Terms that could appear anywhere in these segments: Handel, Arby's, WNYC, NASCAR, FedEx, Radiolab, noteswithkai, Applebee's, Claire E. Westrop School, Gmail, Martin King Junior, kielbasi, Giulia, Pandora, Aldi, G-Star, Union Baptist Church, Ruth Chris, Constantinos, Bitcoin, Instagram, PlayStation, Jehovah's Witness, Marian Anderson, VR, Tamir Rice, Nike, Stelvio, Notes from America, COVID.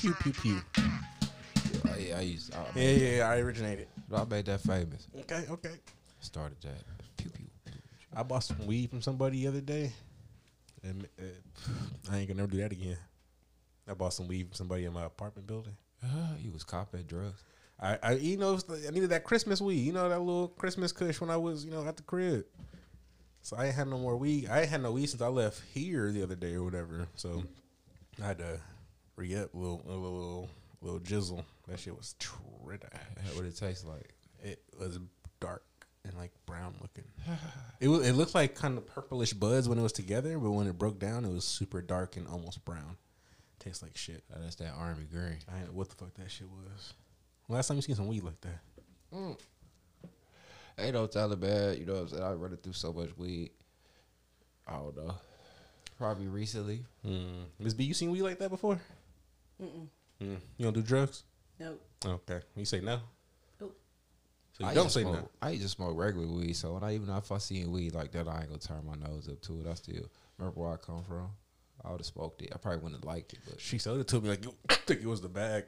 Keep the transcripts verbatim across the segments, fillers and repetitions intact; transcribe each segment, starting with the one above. Pew pew pew. I, I used. I, yeah, yeah, yeah, I originated. I made that famous. Okay, okay. Started that. Pew pew. I bought some weed from somebody the other day, and uh, I ain't gonna never do that again. I bought some weed from somebody in my apartment building. Uh, you was copping drugs. I, I, you know, I needed that Christmas weed. You know that little Christmas kush when I was, you know, at the crib. So I ain't had no more weed. I ain't had no weed since I left here the other day or whatever. So I had to re-up a little, a little, a little jizzle. That shit was trash. What did it taste like? It was dark and like brown looking. it was, it looked like kind of purplish buds when it was together, but when it broke down, it was super dark and almost brown. Tastes like shit. Oh, that's that army green. I ain't know what the fuck that shit was. Last time you seen some weed like that? Mm. Ain't no telling, man. You know what I'm saying? I run it through so much weed. I don't know. Probably recently. Mm. Miss B, you seen weed like that before? Mm-mm. Mm. You don't do drugs? Nope. Okay. You say no? Nope. So you I don't say smoke, no? I just smoke regular weed, so when I, even if I see weed like that, I ain't going to turn my nose up to it. I still remember where I come from. I would have smoked it. I probably wouldn't have liked it. But she sold it to me like, you think it was the bag.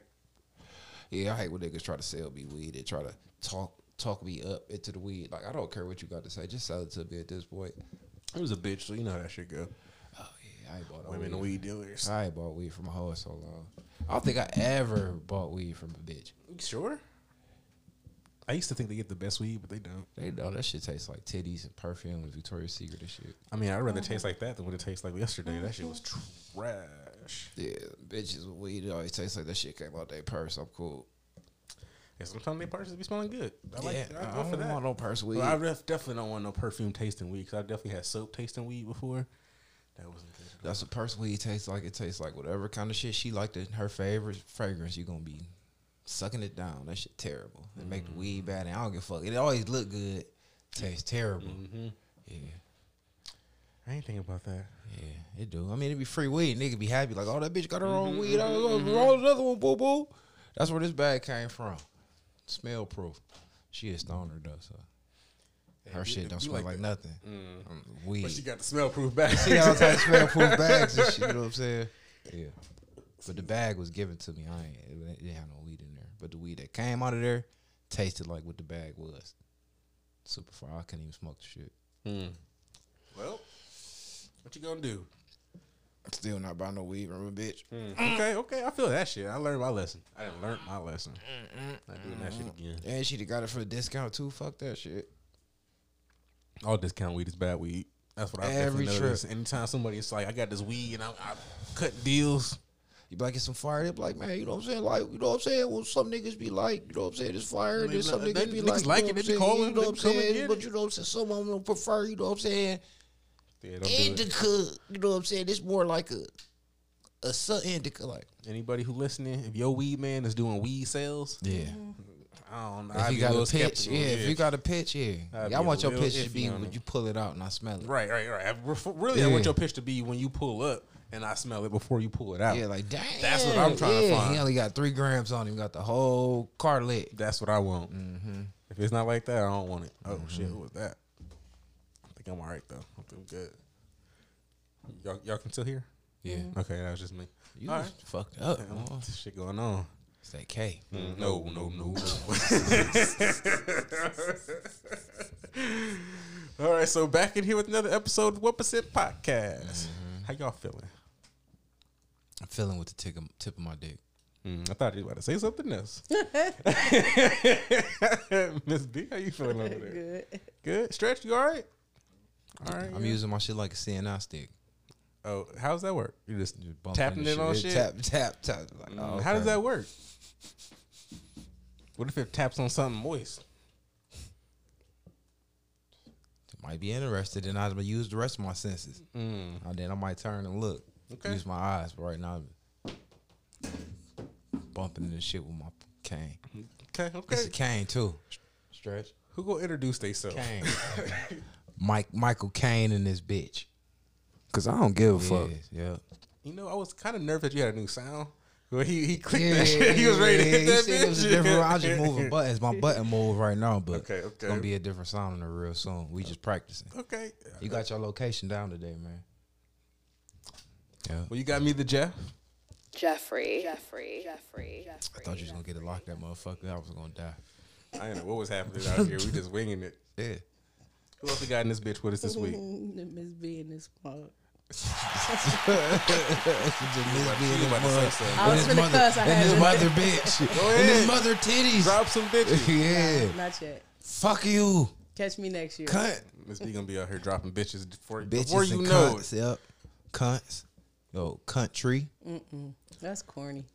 Yeah, I hate when niggas try to sell me weed and try to talk talk me up into the weed. Like, I don't care what you got to say. Just sell it to me at this point. It was a bitch, so you know how that shit go. Oh, yeah. I ain't bought Women weed. weed dealers. I ain't bought weed from a hoe so long. I don't think I ever bought weed from a bitch. Sure? I used to think they get the best weed, but they don't. They don't. That shit tastes like titties and perfume and Victoria's Secret and shit. I mean, I'd rather taste like that than what it tastes like yesterday. That shit was trash. Yeah, bitches with weed, it always tastes like that shit came out their purse. I'm cool. Yeah, sometimes their purses be smelling good. I yeah, like that. I, I don't for that. want no purse weed. Well, I ref- definitely don't want no perfume tasting weed, because I definitely had soap tasting weed before. That wasn't good. That's what purse weed tastes like. It tastes like whatever kind of shit she liked in her favorite fragrance, you're going to be sucking it down. That shit terrible. It mm-hmm. make the weed bad, and I don't give a fuck. It always look good. Tastes terrible. Mm-hmm. Yeah. I ain't thinking about that. Yeah, it do. I mean, it'd be free weed. Nigga be happy. Like, oh, that bitch got her own mm-hmm. weed. I mm-hmm. roll another one, boo boo. That's where this bag came from. Smell proof. She is stoner though, so her yeah, shit don't smell like, like nothing. Mm. Um, weed. But she got the smell proof bags. She got all types of smell proof bags and shit. You know what I'm saying? Yeah. But the bag was given to me. I ain't it didn't have no weed in there. But the weed that came out of there tasted like what the bag was. Super far. I couldn't even smoke the shit. Hmm. Well, what you gonna do? I'm still not buying no weed from a bitch. Mm. Okay, okay. I feel that shit. I learned my lesson. I didn't learn my lesson. Not doing that shit again. And she got it for a discount too. Fuck that shit. All discount weed is bad weed. That's what I every trip. Anytime somebody's like, I got this weed and I, I cut deals. You be like, it's some fire. They be like, man, you know what I'm saying? Like, you know what I'm saying? Well, some niggas be like, you know what I'm saying? It's fire. Then some niggas be like, like it. They be calling. You know what I'm saying? But you know what I'm saying? Some of them don't prefer, you know what I'm saying? Indica. You know what I'm saying? It's more like a a sun indica. Like, anybody who listening, if your weed man is doing weed sales, yeah. I don't know. If you got a pitch, yeah. If you got a pitch, yeah. I want your pitch to be when you pull it out and I smell it. Right, right, right. Really, I want your pitch to be when you pull up and I smell it before you pull it out. Yeah, like, damn. That's what I'm trying yeah. to find. He only got three grams on him. Got the whole car lit. That's what I want. Mm-hmm. If it's not like that, I don't want it. Oh, mm-hmm. shit, what was that? I think I'm all right, though. I think I'm good. Y'all, y'all can still hear? Yeah. Mm-hmm. Okay, that was just me. You all just right. fucked up. Damn, what's this shit going on? It's that K. Mm, no, no, no. no. All right, so back in here with another episode of One Percent Podcast. Mm-hmm. How y'all feeling? I'm feeling with the tick of, tip of my dick. Mm, I thought you were about to say something else. Miss B, how you feeling over there? Good. Good? Stretch, you all right? All right. I'm yeah. using my shit like a C N I stick. Oh, how does that work? You just, just tapping it on shit? Tap, tap, tap. Like, oh, okay. How does that work? What if it taps on something moist? It might be interested, and I'll use the rest of my senses. Mm. And then I might turn and look. Okay. Use my eyes, but right now I'm bumping this shit with my cane. Okay, okay. It's a cane, too. Stretch. Who gonna introduce themselves? Cane. Mike, Michael Cane and this bitch. Because I don't give a fuck. Yeah. You know, I was kind of nervous that you had a new sound. Well, he he clicked yeah, that shit. Yeah, he was ready to hit yeah, that bitch. It was a different, I was just moving buttons. My button moves right now, but okay, okay. It's going to be a different sound in the real soon. We just practicing. Okay. You got your location down today, man. Yeah. Well, you got me the Jeff. Jeffrey. Jeffrey. Jeffrey. I thought you was going to get it locked, that motherfucker. I was going to die. I didn't know what was happening out here. We just winging it. Yeah. Who else we got in this bitch with us this week? Miss B in this mug. I was finna cuss. I had his mother bitch. Go ahead. And his mother titties. Drop some bitches. Yeah. No, not yet. Fuck you. Catch me next year. Cunt. Miss B gonna be out here dropping bitches before, bitches before you know it. Yep. Cunts. Yo, country. Mm-mm. That's corny.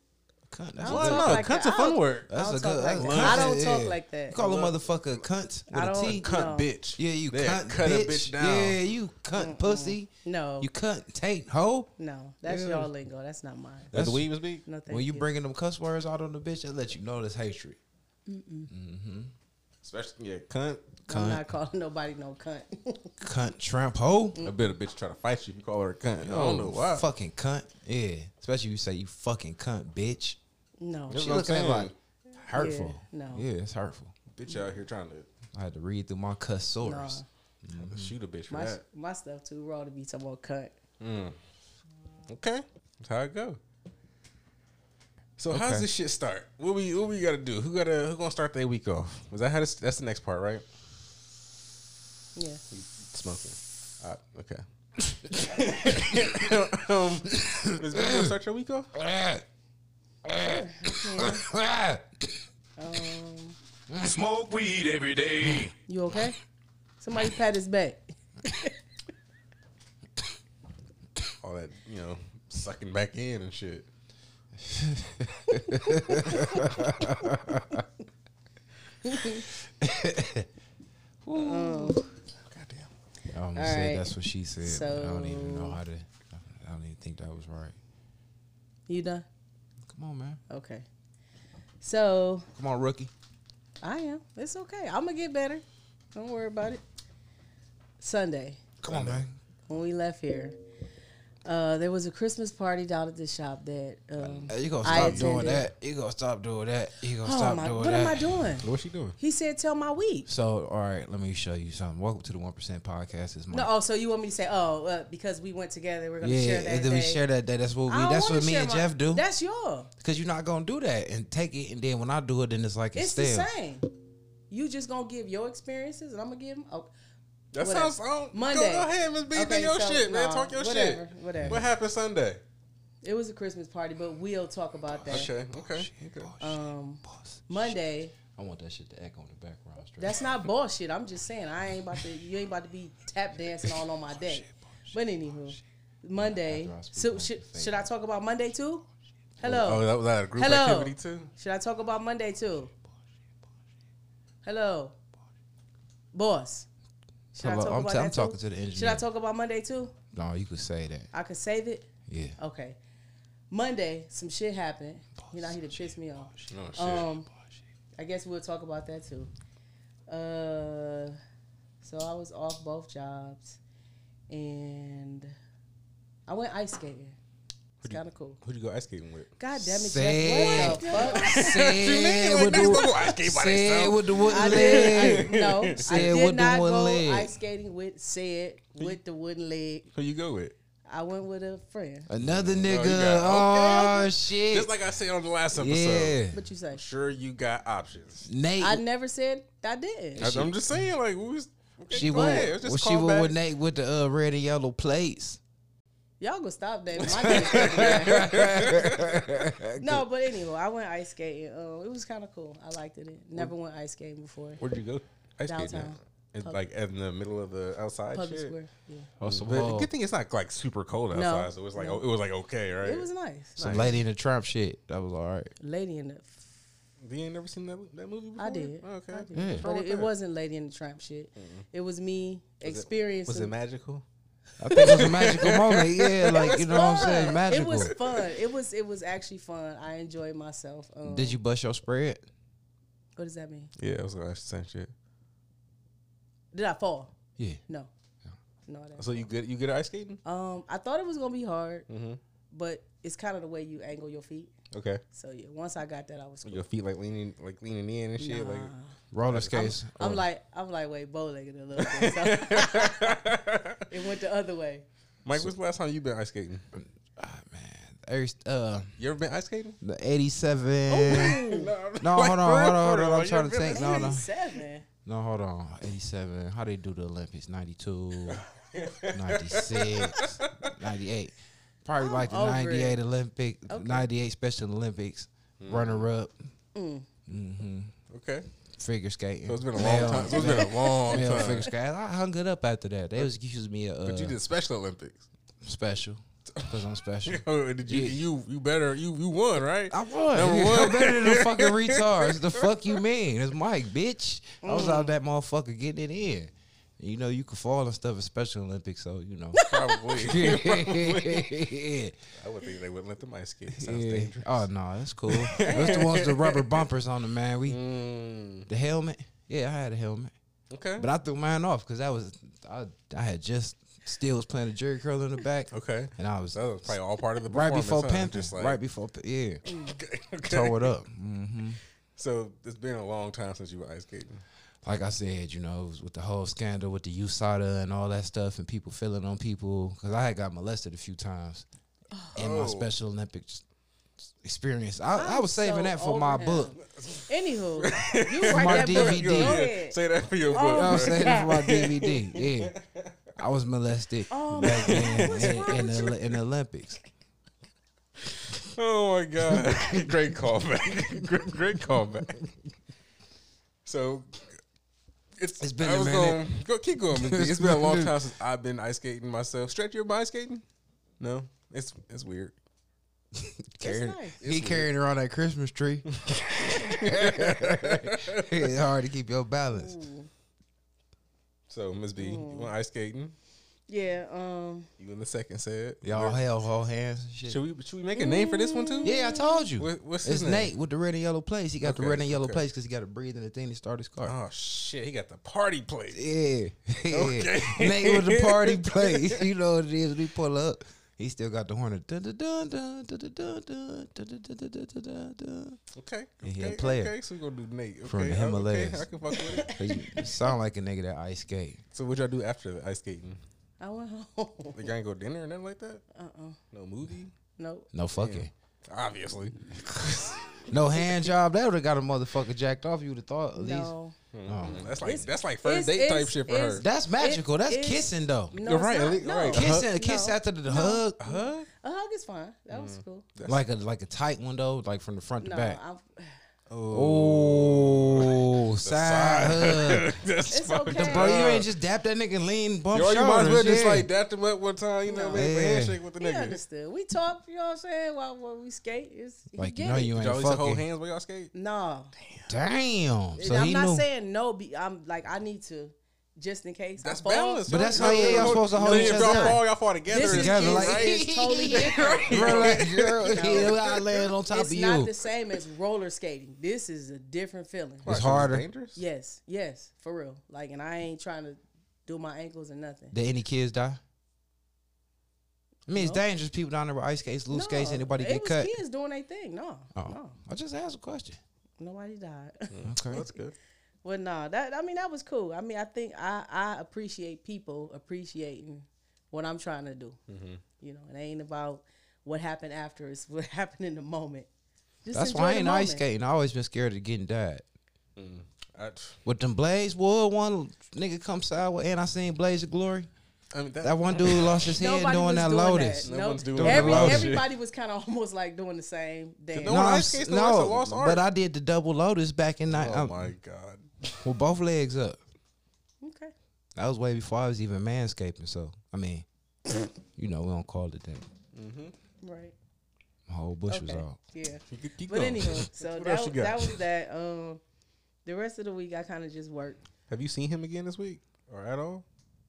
Cunt. That's what? No, like cunt's that. a fun word. That's a good. Like I don't yeah. talk like that. You call a motherfucker a cunt with a T. Cunt no. bitch. Yeah, you yeah, cunt cut bitch. A bitch down. Yeah, you cunt mm-mm. pussy. No, you cunt taint hoe. No, that's yeah. y'all lingo. That's not mine. That's, that's the Weavers beat. No, when you, you bringing them cuss words out on the bitch, that let you know this hatred. Mm-mm. Mm-hmm. Especially yeah, cunt. cunt. I'm not calling nobody no cunt. Cunt tramp hoe. Mm-hmm. I bet a bitch try to fight you if you call her a cunt. I don't know why. Fucking cunt. Yeah, especially if you say you fucking cunt bitch. No, she looks like hurtful. Yeah, no, yeah, it's hurtful. Bitch out here trying to. I had to read through my cuss source. Nah. Mm-hmm. Shoot a bitch for my, that. My stuff too raw to be talking about cut. Mm. Okay, that's how it go. So okay. how's this shit start? What we what we gotta do? Who gotta who gonna start their week off? Was that how this? That's the next part, right? Yeah. Smoking. Right, okay. um, is that gonna start your week off? Yeah. um, Smoke weed every day. You okay? Somebody pat his back. All that, you know, sucking back in and shit. Oh. Goddamn. I almost All said right. that's what she said. So, I don't even know how to. I don't even think that was right. You done? Come on, man. Okay. So. Come on, rookie. I am. It's okay. I'm going to get better. Don't worry about it. Sunday. Come on, man. When we left here, uh, there was a Christmas party down at the shop that um, hey, you gonna I attended. You're going to stop doing that. You're going to stop doing that. You're going to oh stop my, doing what that. What am I doing? What's she doing? He said, tell my week. So, all right, let me show you something. Welcome to the one percent Podcast. It's my no, oh, so you want me to say, oh, uh, because we went together, we're going to yeah, share that and then day. we share that day. That's what, we, that's what me and my, Jeff do. That's yours. Because you're not going to do that and take it, and then when I do it, then it's like it's, it's stale. It's the same. You just going to give your experiences, and I'm going to give them... Okay. That whatever. sounds on Monday. Go, go ahead, Miss B. Okay, do your so, shit, man. No, talk your whatever, shit. Whatever. What happened Sunday? It was a Christmas party, but we'll talk about that. Okay, okay. Bullshit, um, bullshit. Monday. I want that shit to echo in the background. Straight. That's not bullshit. I'm just saying I ain't about to. You ain't about to be tap dancing all on my deck. But anywho, bullshit. Monday. So should, should I talk about Monday too? Hello. Oh, that was out of group Hello. activity too. Should I talk about Monday too? Hello, boss. Should Hello, I talk I'm, about t- that I'm talking to the engineer. Should I talk about Monday too? No, you could say that. I could save it? Yeah. Okay. Monday, some shit happened. Bullshit, you know, he done pissed me off. No shit. Um, I guess we'll talk about that too. Uh, so I was off both jobs, and I went ice skating. It's kind of cool. Who'd you go ice skating with? God damn it, Jack. What the fuck? Said with the wooden leg. No, I did not go ice skating with said with the wooden leg. Who you go with? I went with a friend. Another nigga. Oh, oh shit. Just like I said on the last episode. Yeah. What you say? I'm sure you got options. Nate. I never said I did. I, I'm just saying, like, we was, okay, she went, well, she went with Nate with the uh, red and yellow plates. Y'all gonna stop that. My no, but anyway, I went ice skating. Uh, it was kind of cool. I liked it. Never went ice skating before. Where did you go? Ice skating. It's like in the middle of the outside public shit. Square. Yeah. Oh, so but the good thing it's not like super cold outside, no, so it was like no. oh, it was like okay, right? It was nice. Some nice. Lady in the Tramp shit. That was all right. Lady in the. You ain't never seen that, that movie before? I did. Oh, okay. I did. Yeah. But it, it wasn't Lady in the Tramp shit. Mm-hmm. It was me was experiencing. It, was it magical? I think it was a magical moment. Yeah, like, you know fun. What I'm saying? Magical. It was fun. It was it was actually fun. I enjoyed myself. Um, did you bust your spread? What does that mean? Yeah, it was the same shit. Did I fall? Yeah. No. Yeah. No. That so you good? You good at ice skating? Um, I thought it was gonna be hard, mm-hmm. but it's kind of the way you angle your feet. Okay. So yeah, once I got that, I was cool. Your feet like leaning, like leaning in and shit, nah. like roller skates. I'm, I'm like, I'm like, wait, bow legged a little bit. So it went the other way. Mike, so, when's the last time you been ice skating? Oh, man, uh, you ever been ice skating? The eighty-seven. Oh, no, no like, hold on, hold on, hold on. Hold on. I'm you trying to think. No, no. No, hold on. eighty-seven. How they do the Olympics? ninety-two, ninety-six, ninety-eight. Probably I'm like the ninety-eight it. Olympic, okay. ninety-eight Special Olympics, mm. runner-up. Mm. Mm-hmm. Okay. Figure skating. So it's been a long time. So it's been a long time. Figure skating. I hung it up after that. They was using me a. Uh, but you did Special Olympics. Special. Because I'm special. Yo, did you, yeah. you you better you you won, right? I won. Number one. I'm better than the fucking retards. The fuck you mean? It's Mike, bitch. Mm. I was out that motherfucker getting it in. You know you could fall and stuff in Special Olympics, so you know. Probably. Yeah. Probably. I would think they wouldn't let them ice skate. It sounds yeah. dangerous. Oh no, that's cool. That's the ones with the rubber bumpers on them, man. We mm. the helmet. Yeah, I had a helmet. Okay. But I threw mine off because that was I I had just still was playing a jerry curl in the back. Okay. And I was, that was probably all part of the right before huh? Panthers. Like right before, yeah. Okay, okay. Tore it up. Mm-hmm. So it's been a long time since you were ice skating. Like I said, you know, it was with the whole scandal with the U S A D A and all that stuff and people feeling on people. Because I had got molested a few times oh. in my Special Olympics experience. I, I was saving so that for my him. book. Anywho, you for my that D V D. Book. Go ahead. Say that for your book. Oh, I'm saying that for my D V D. Yeah. I was molested oh back then in, in, the, in the Olympics. Oh, my God. Great callback. Great, great callback. So, it's, it's been I a was minute. Going, go, keep going. It's, it's been a long time since I've been ice skating myself. Stretch, you ever been ice skating? No? It's it's weird. Carrying, nice. He weird. carrying around that Christmas tree. It's hard to keep your balance. Ooh. So, Miz B, mm. you want ice skating? Yeah. Um, you in the second set. Y'all held hold hands and shit. Should we, should we make a name mm. for this one, too? Yeah, I told you. What, what's his it's name? Nate with the red and yellow plates. He got okay, the red and yellow okay. plates because he got to breathe in the thing to start his car. Oh, shit. He got the party plate. Yeah. Okay. Nate with the party plate. You know what it is. We pull up. He still got the horn. Okay. And he okay, a player. Okay, so we're going to do Nate. Okay, from the Himalayas. Okay, I can fuck with it. You sound like a nigga that ice skate. So what y'all do after the ice skating? I went home. Like, y'all ain't go to dinner or nothing like that? Uh-uh. No movie? Nope. No fucking. Damn. Obviously. No hand job. That would have got a motherfucker jacked off. You would have thought at least. No. Oh. That's like it's, that's like first date type shit for her. That's magical. It, that's kissing though. No, You're right, not, no. right. Kissing, a kiss no. after the no. hug. A hug. A hug is fine. That mm. was cool. That's like a like a tight one though, like from the front to no, back. I've, oh, side, side hug. That's it's okay. The bro, you ain't just dap that nigga, lean, bump shoulders. You might as well just yeah. like dap him up one time. You know, no. make yeah. a handshake with the nigga. Understood. We talk. You know what I'm saying? While, while we skate, it's like you, you know you ain't fucking. Y'all hold hands while y'all skate? No. Damn. Damn. So I'm not knew. saying no. Be, I'm like I need to. Just in case. That's balance. But that's how yeah, y'all supposed to hold each other. Y'all fall, y'all fall together. This is right? totally different. I land on top of you. It's not the same as roller skating. This is a different feeling. It's harder. Dangerous? Yes, yes, for real. Like, and I ain't trying to do my ankles or nothing. Did any kids die? I mean, no. It's dangerous. People down there with ice skates, loose no, skates, anybody get cut. It was kids doing their thing. No, oh. no. I just asked a question. Nobody died. Okay, that's good. Well, no, that I mean that was cool. I mean, I think I, I appreciate people appreciating what I'm trying to do. Mm-hmm. You know, it ain't about what happened after; it's what happened in the moment. Just That's why I ain't ice skating. I always been scared of getting died. Mm. With them blades, wood one nigga come sideways, and I seen Blaze of Glory. I mean, that, that one dude lost his head doing that doing Lotus. That. No, no one's doing every, that Lotus. Everybody was kind of almost like doing the same thing. No, no, case, no lost but I did the double Lotus back in night. Oh um, my god! With both legs up. Okay. That was way before I was even manscaping. So I mean, you know, we don't call it that. Mm-hmm. Right. My whole bush okay. was off. Yeah. But going. anyway, so that was, that was that. Um, the rest of the week I kind of just worked. Have you seen him again this week or at all?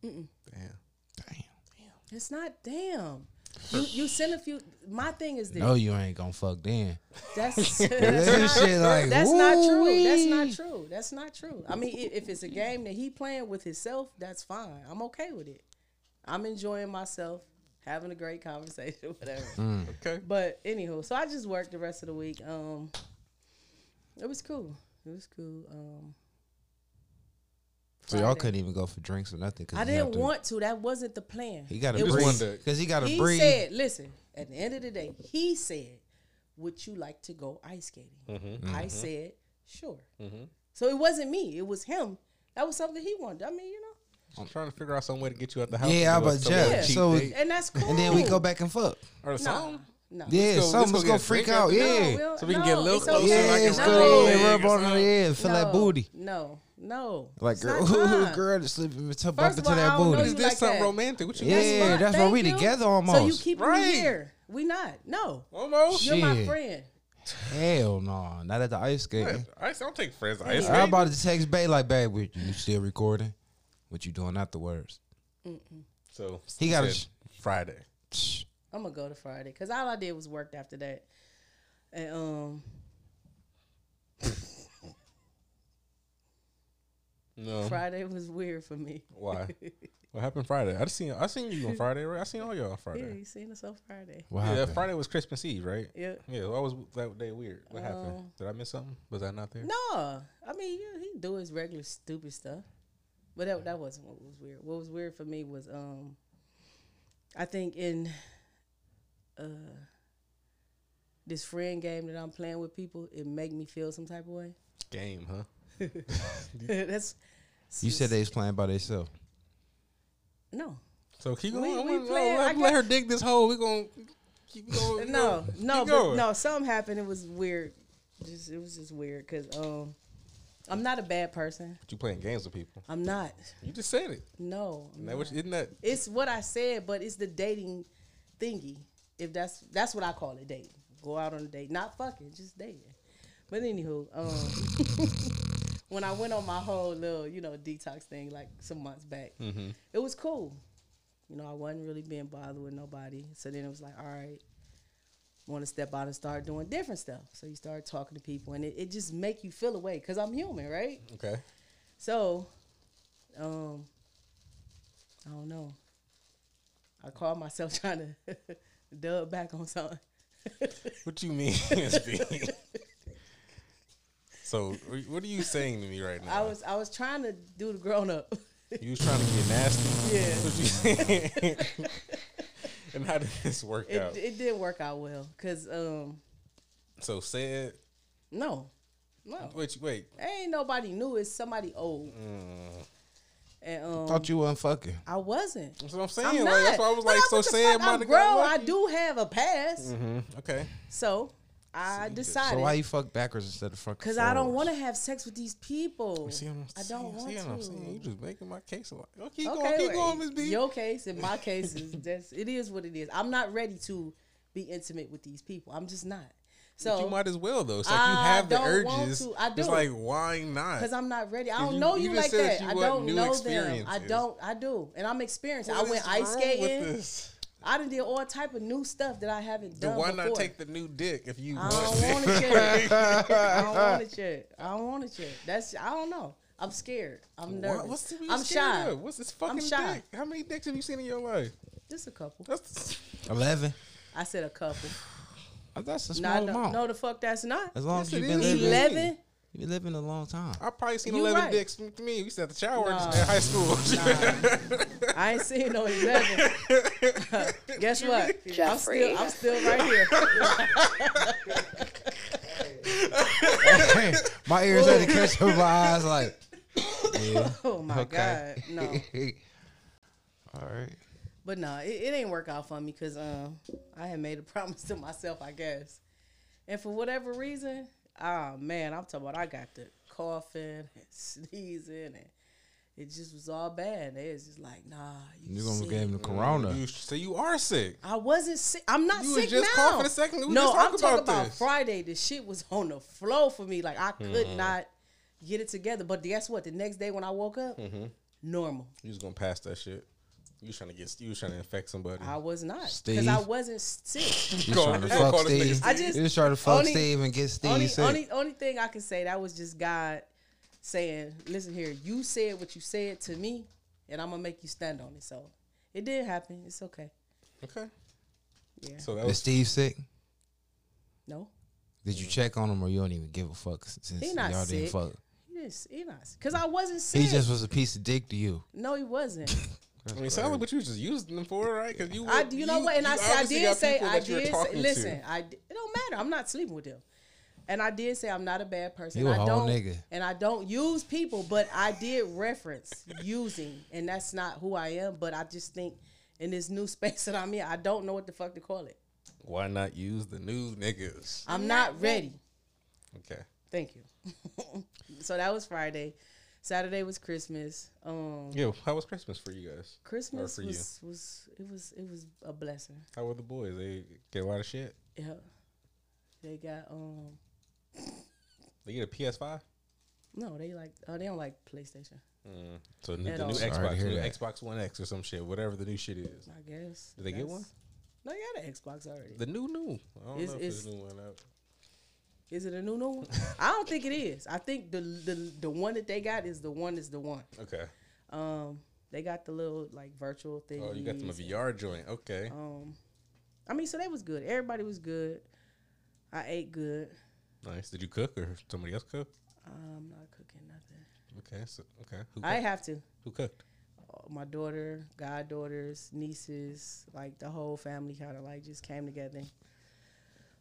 Mm-mm. Damn. Damn. Damn. It's not damn. You you send a few. My thing is this. No, you ain't gonna fuck then. That's that's, not, shit like, that's not true. That's not true. That's not true. I mean, if it's a game that he playing with himself, that's fine. I'm okay with it. I'm enjoying myself, having a great conversation, whatever. Mm. Okay. But anywho, so I just worked the rest of the week. Um, it was cool. It was cool. Um. So y'all couldn't even go for drinks or nothing. I didn't to. want to. That wasn't the plan. He got to breathe. Because he got to breathe. He said, listen, at the end of the day, he said, would you like to go ice skating? Mm-hmm. I mm-hmm. said, sure. Mm-hmm. So it wasn't me. It was him. That was something he wanted. I mean, you know. I'm trying to figure out some way to get you out the house. Yeah, but yeah. So, and that's cool. And then we go back and fuck. Or something. No. Yeah, let's go, let's let's go, go freak out. Yeah. No, so we can no, get a little closer. Yeah, like it's rub on her head, feel that booty. No. No, like girl, ooh, girl, just sleeping to bump into that booty. Is this like something that. romantic? What you yeah, that's why we you. together almost. So you keep right. me here? We not? No, almost. You're Shit. my friend. Hell no, not at the ice skating. I don't take friends. Ice skating. I'm about to text Bay like, babe, you still recording? What you doing afterwards? Mm -mm. So he got a Friday. I'm gonna go to Friday because all I did was worked after that, and um. No. Friday was weird for me. Why? What happened Friday? I seen I seen you on Friday, right? I seen all y'all on Friday. Yeah, you seen us on Friday. What yeah, happened? Friday was Christmas Eve, right? Yeah. Yeah, so I was that day weird. What um, happened? Did I miss something? Was I not there? No. I mean, yeah, he do his regular stupid stuff. But that that wasn't what was weird. What was weird for me was um I think in uh this friend game that I'm playing with people, it make me feel some type of way. Game, huh? That's you said they was playing by themselves. No. So keep going. We, we gonna, playing, let, let her dig this hole. We're going to keep going. No, keep no, going. But no, something happened. It was weird. Just, it was just weird because um, I'm not a bad person. But you playing games with people. I'm not. You just said it. No. Isn't that, what, isn't that? It's what I said, but it's the dating thingy. If that's, that's what I call it, dating. Go out on a date. Not fucking, just dating. But anywho, um... when I went on my whole little, you know, detox thing like some months back, mm-hmm. it was cool. You know, I wasn't really being bothered with nobody. So then it was like, all right, I want to step out and start doing different stuff. So you start talking to people, and it, it just make you feel away because I'm human, right? Okay. So, um, I don't know. I called myself trying to dub back on something. What you mean, S B? So what are you saying to me right now? I was I was trying to do the grown up. You was trying to get nasty. Yeah. That's what you saying. And how did this work it, out? It did work out well, cause um. So said. No, no. Wait, wait. Ain't nobody new. It's somebody old. Mm. And um, I thought you wasn't fucking. I wasn't. That's what I'm saying. I'm not. Like, that's why I was but like, so said. I'm grown. I do have a past. Mm-hmm. Okay. So. I decided. So why you fuck backwards instead of fuck? Because I don't want to have sex with these people. See what I'm I don't want to. I'm saying? You just making my case a lot. Oh, keep okay, going, keep going, Miz B. Your case and my case is that's it is what it is. I'm not ready to be intimate with these people. I'm just not. So but you might as well though. It's like I you have the urges. Want to. I do. It's like why not? Because I'm not ready. I don't you, know you, you like that. You I don't know them. I don't. I do, and I'm experienced. What I went ice skating. I done did all type of new stuff that I haven't done. Then why before. not take the new dick if you I want it? I don't want it yet. I don't want it yet. I don't want it yet. That's I don't know. I'm scared. I'm nervous. What? What's I'm shy. Of? What's this fucking shy. dick? How many dicks have you seen in your life? Just a couple. That's eleven. I said a couple. That's a small no, amount. No, the fuck that's not. As long yes, as you've been living. eleven. You've been living a long time. I probably seen you eleven right. dicks from me. We used to have the shower nah. in high school. Nah. I ain't seen no eleven. Guess what? Jeffrey. I'm still, I'm still right here. My ears had to catch up my eyes like. Yeah. Oh my okay. God. No. All right. But no, it, it didn't work out for me because um, I had made a promise to myself, I guess. And for whatever reason, oh, man, I'm talking about I got the coughing and sneezing and it just was all bad. They was just like, nah, you You're going to give him the corona. You say you are sick. I wasn't sick. I'm not you sick now. You just coughing a second. We no, just talk I'm about talking about this. Friday. The shit was on the floor for me. Like, I could mm-hmm. not get it together. But guess what? The next day when I woke up, mm-hmm. normal. You was going to pass that shit. You trying to get? You trying to infect somebody? I was not, because I wasn't sick. You trying to fuck Steve? I just, just trying to fuck only, Steve and get Steve only, sick. Only, only thing I can say that was just God saying, "Listen here, you said what you said to me, and I'm gonna make you stand on it." So it did happen. It's okay. Okay. Yeah. So that was, is Steve sick? No. Did you check on him, or you don't even give a fuck since y'all didn't fuck? He didn't. He not sick. Because I wasn't sick. He just was a piece of dick to you. No, he wasn't. I mean, sounds like what you just using them for, right? Because you, I, you, you know what, and I, I did say, I did say, listen, I, it don't matter. I'm not sleeping with them, and I did say I'm not a bad person. You a whole nigga, and I don't use people, but I did reference using, and that's not who I am. But I just think in this new space that I'm in, I don't know what the fuck to call it. Why not use the new niggas? I'm not ready. Okay. Thank you. So that was Friday. Saturday was Christmas. Um, yeah, how was Christmas for you guys? Christmas for was, you? was it was it was a blessing. How were the boys? They get a lot of shit. Yeah, they got um. They get a P S five. No, they like oh they don't like PlayStation. Mm. So the, the new Xbox, new Xbox One X or some shit, whatever the new shit is. I guess. Did they get one? No, you got an Xbox already. The new new. I don't it's, know if it's the new one out. Is it a new new one? I don't think it is. I think the, the the one that they got is the one is the one. Okay. Um, they got the little like virtual thing. Oh, you got them a V R joint. Okay. Um, I mean, so they was good. Everybody was good. I ate good. Nice. Did you cook or somebody else cook? I'm not cooking nothing. Okay. So okay. Who I have to. Who cooked? My daughter, goddaughters, nieces, like the whole family kind of like just came together.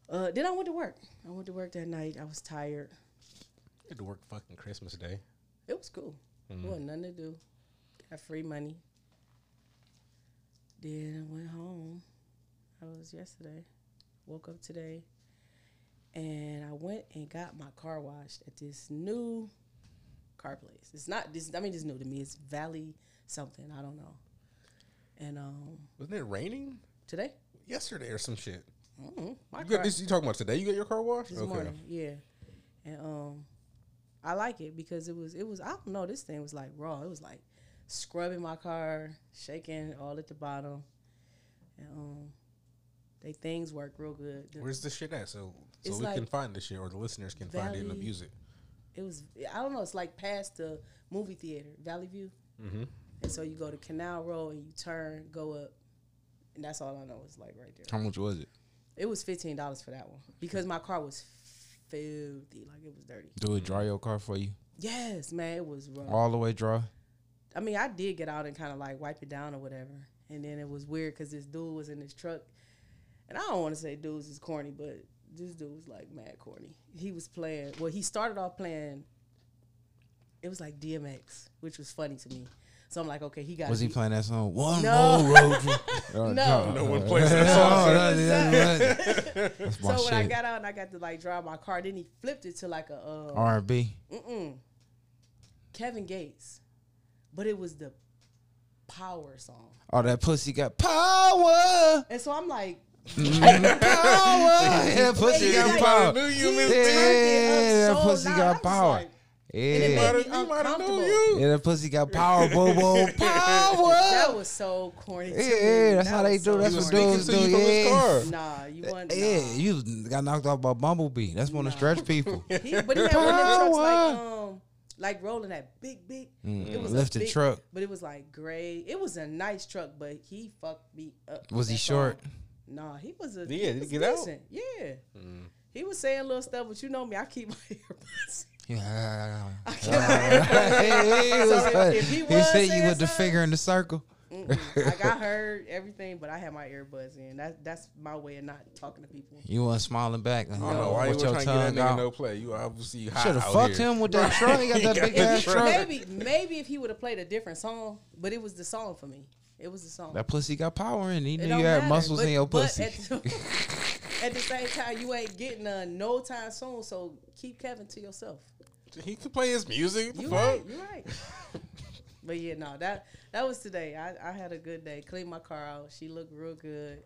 Uh, then I went to work. I went to work that night. I was tired. I had to work fucking Christmas Day. It was cool. Mm-hmm. There wasn't nothing to do. Got free money. Then I went home. That was yesterday. Woke up today. And I went and got my car washed at this new car place. It's not, this. I mean, it's new to me. It's Valley something. I don't know. And um, wasn't it raining? Today? Yesterday or some shit. Mm-hmm. My you car. Got this, you talking about today? You got your car washed this okay. morning, yeah. And um, I like it because it was it was I don't know this thing was like raw. It was like scrubbing my car, shaking all at the bottom. And um, they things work real good. They're, where's the shit at? So so we like can find this shit, or the listeners can Valley, find it in the music. It was I don't know. It's like past the movie theater, Valley View. Mm-hmm. And so you go to Canal Road and you turn, go up, and that's all I know. It's like right there. How much was it? It was fifteen dollars for that one because my car was filthy. Like, it was dirty. Do it dry your car for you? Yes, man. It was rough. All the way dry? I mean, I did get out and kind of, like, wipe it down or whatever. And then it was weird because this dude was in this truck. And I don't want to say dudes is corny, but this dude was, like, mad corny. He was playing. Well, he started off playing. It was, like, D M X, which was funny to me. So I'm like, okay, he got. Was he beat. Playing that song? One no. more road trip. no. no, no one plays that song. That's my so shit. When I got out and I got to like drive my car, then he flipped it to like a um, R and B. Mm-mm. Kevin Gates, but it was the power song. Oh, that pussy got power. And so I'm like, mm, power. Yeah, pussy got power. Yeah, that pussy got power. Yeah, and it you. Yeah, that pussy got power, boo, boo, power. That was so corny. Yeah, yeah that's that how they do. So that's what dudes do. Yeah, nah, you want? Yeah, nah. You got knocked off by Bumblebee. That's one nah. of the stretch people. he, but he had one of them trucks like, um, like rolling that big, big. Mm, it was lifted a big, truck, but it was like gray. It was a nice truck, but he fucked me up. Was he short? Car. Nah, he was a. Yeah, did he get decent. Out? Yeah, mm. He was saying little stuff, but you know me, I keep my earbuds. Yeah. I can't. He, he, he said you with the finger in the circle. Mm-mm. Like I heard everything, but I had my earbuds in. That's that's my way of not talking to people. You weren't smiling back. I don't know why you were trying to get that nigga no play. You obviously high out here. Should have fucked him with that truck. He got that big ass truck. Maybe maybe if he would have played a different song, but it was the song for me. It was a song. That pussy got power in it. He knew you had matter. muscles but, in your pussy. At the, at the same time, you ain't getting none no time soon, so keep Kevin to yourself. He could play his music. You right, you right. But yeah, no, that that was today. I, I had a good day. Cleaned my car out. She looked real good.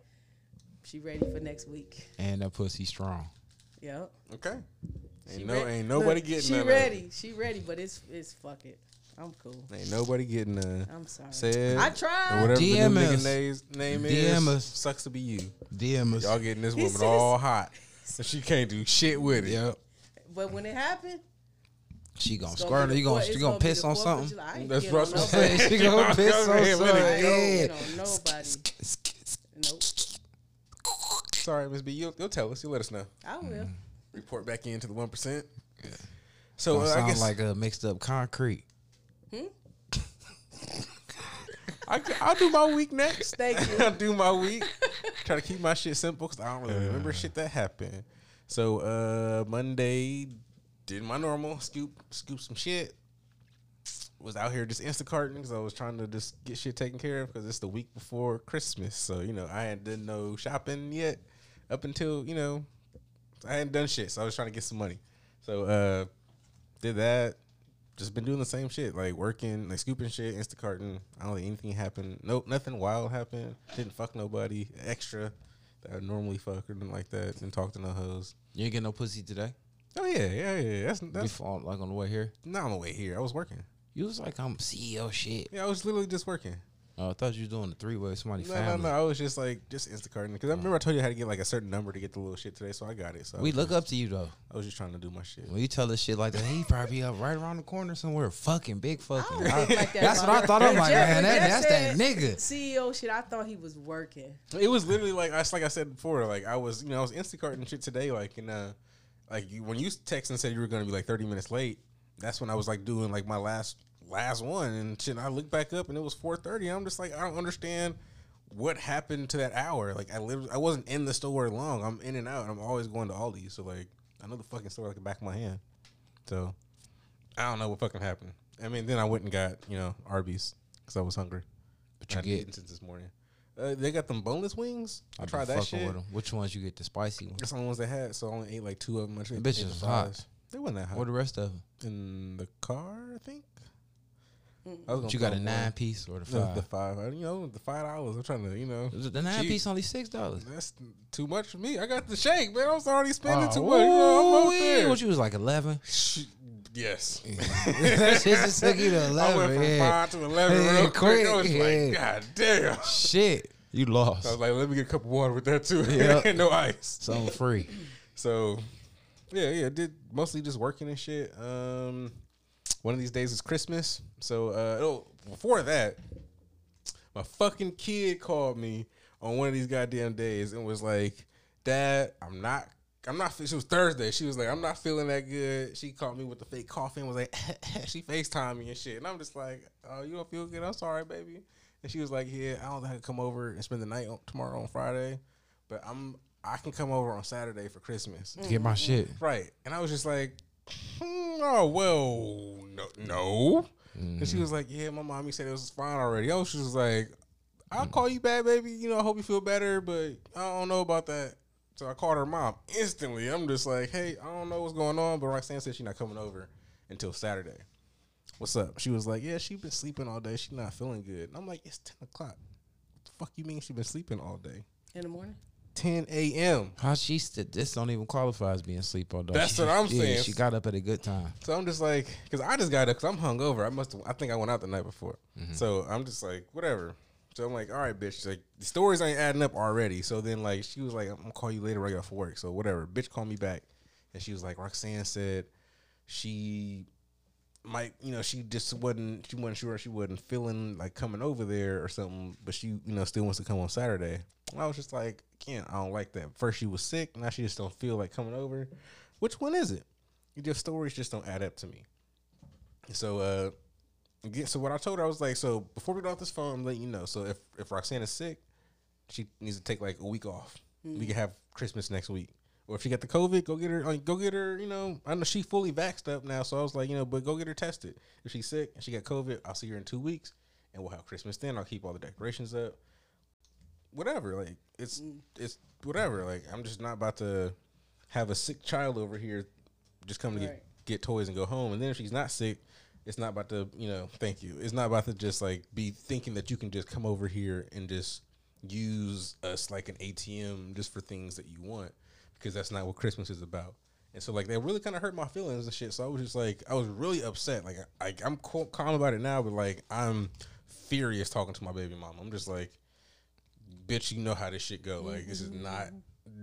She ready for next week. And that pussy strong. Yep. Okay. Ain't she no, ready. ain't nobody Look, getting she none. She ready. She ready, but it's it's fuck it. I'm cool. Ain't nobody getting none. I'm sorry. Said, I tried. Whatever D M the nigga name D M is. Us. Sucks to be you. D M us. Y'all getting this woman all hot. So she can't do shit with it. Yep. But when it happened. She gonna it's squirt. Gonna you gonna, she gonna, gonna piss on something. Like, that's what I'm saying. She gonna piss on something. Yeah. Nope. Sorry, Miss B. You'll, you'll tell us. You let us know. I will. Mm. Report back into the one percent. Yeah. So uh, sound I guess like a mixed up concrete. Hmm. I, I'll do my week next. Thank you. I'll do my week. Try to keep my shit simple because I don't really uh. remember shit that happened. So uh, Monday. Did my normal scoop, scoop some shit. Was out here just Instacarting because I was trying to just get shit taken care of because it's the week before Christmas. So, you know, I hadn't done no shopping yet up until, you know, I hadn't done shit. So I was trying to get some money. So, uh, did that. Just been doing the same shit, like working, like scooping shit, Instacarting. I don't think anything happened. Nope, nothing wild happened. Didn't fuck nobody extra that I normally fuck or nothing like that. Didn't talk to no hoes. You ain't get no pussy today? Oh yeah, yeah, yeah. That's, that's Before, like on the way here. Not on the way here. I was working. You was like, I'm C E O shit. Yeah, I was literally just working. Oh, I thought you were doing a three way with somebody. No, family. no, no. I was just like just Instacarting because I remember I told you how to get like a certain number to get the little shit today, so I got it. So we look just, up to you though. I was just trying to do my shit. When you tell us shit like that, he probably up right around the corner somewhere. Fucking big fucking. I I, like that that's what I thought. I'm like, man, that, that's that nigga. C E O shit. I thought he was working. It was literally like I like I said before. Like I was, you know, I was Instacarting shit today. Like in uh. Like, you, when you text and said you were going to be, like, thirty minutes late, that's when I was, like, doing, like, my last last one. And shit, I looked back up, and it was four thirty. I'm just like, I don't understand what happened to that hour. Like, I literally, I wasn't in the store long. I'm in and out. I'm always going to Aldi. So, like, I know the fucking store like the back of my hand. So, I don't know what fucking happened. I mean, then I went and got, you know, Arby's because I was hungry. But you get since this morning. Uh, they got them boneless wings. I, I tried that shit. With them. Which ones you get? The spicy ones. That's the ones they had. So I only ate like two of them. I the bitches was hot. They wasn't that hot. What the rest of them? In the car, I think. Mm. I was but you got a nine one. piece or the five? No, the five. You know, the five dollars. I'm trying to, you know. The nine cheap. piece only six dollars. That's too much for me. I got the shake, man. I was already spending uh, too much. You know, I'm there. What you was like eleven? Yes. That shit just took you to eleven. I went from yeah. five to eleven yeah, real quick. I was yeah. like, God damn. Shit. You lost. I was like, let me get a cup of water with that too. Yep. No ice. So I'm free. So, yeah, yeah. Did mostly just working and shit. Um, one of these days is Christmas. So, uh, oh, before that, my fucking kid called me on one of these goddamn days and was like, Dad, I'm not. I'm not, she was Thursday. She was like, I'm not feeling that good. She caught me with the fake coughing, was like, she FaceTimed me and shit. And I'm just like, oh, you don't feel good? I'm sorry, baby. And she was like, yeah, I don't think I can come over and spend the night on, tomorrow on Friday, but I'm, I can come over on Saturday for Christmas. Mm-hmm. Get my shit. Right. And I was just like, oh, well, no. no. Mm-hmm. And she was like, yeah, my mommy said it was fine already. Oh, she was like, I'll call you back, baby. You know, I hope you feel better, but I don't know about that. So I called her mom instantly. I'm just like, hey, I don't know what's going on, but Roxanne said she's not coming over until Saturday. What's up? She was like, yeah, she's been sleeping all day. She's not feeling good. And I'm like, it's ten o'clock. What the fuck you mean she's been sleeping all day? In the morning? ten a m How she stood, this don't even qualify as being sleep all day. That's she, what I'm yeah, saying. She got up at a good time. So I'm just like, because I just got up because I'm hungover. I must. I think I went out the night before. Mm-hmm. So I'm just like, whatever. So I'm like, all right, bitch, like the stories ain't adding up already. So then like she was like, I'm gonna call you later when I get off work. So whatever. Bitch called me back. And she was like, Roxanne said she might, you know, she just wasn't she wasn't sure she wasn't feeling like coming over there or something, but she, you know, still wants to come on Saturday. And I was just like, again, I don't like that. First she was sick, now she just don't feel like coming over. Which one is it? Your stories just don't add up to me. So uh So what I told her, I was like, so before we get off this phone, I'm letting you know. So if, if Roxanne is sick, she needs to take like a week off. Mm-hmm. We can have Christmas next week. Or if she got the COVID, go get her, like, go get her, you know, I know she fully vaxxed up now. So I was like, you know, but go get her tested. If she's sick and she got COVID, I'll see her in two weeks. and we'll have Christmas then. I'll keep all the decorations up. Whatever, like it's mm. it's whatever. Like I'm just not about to have a sick child over here just come right. to get, get toys and go home. And then if she's not sick, it's not about to, you know, thank you. It's not about to just like be thinking that you can just come over here and just use us like an A T M just for things that you want, because that's not what Christmas is about. And so like that really kind of hurt my feelings and shit. So I was just like, I was really upset. Like, I, I, I'm calm about it now, but like I'm furious talking to my baby mama. I'm just like, bitch, you know how this shit go. Like, this is not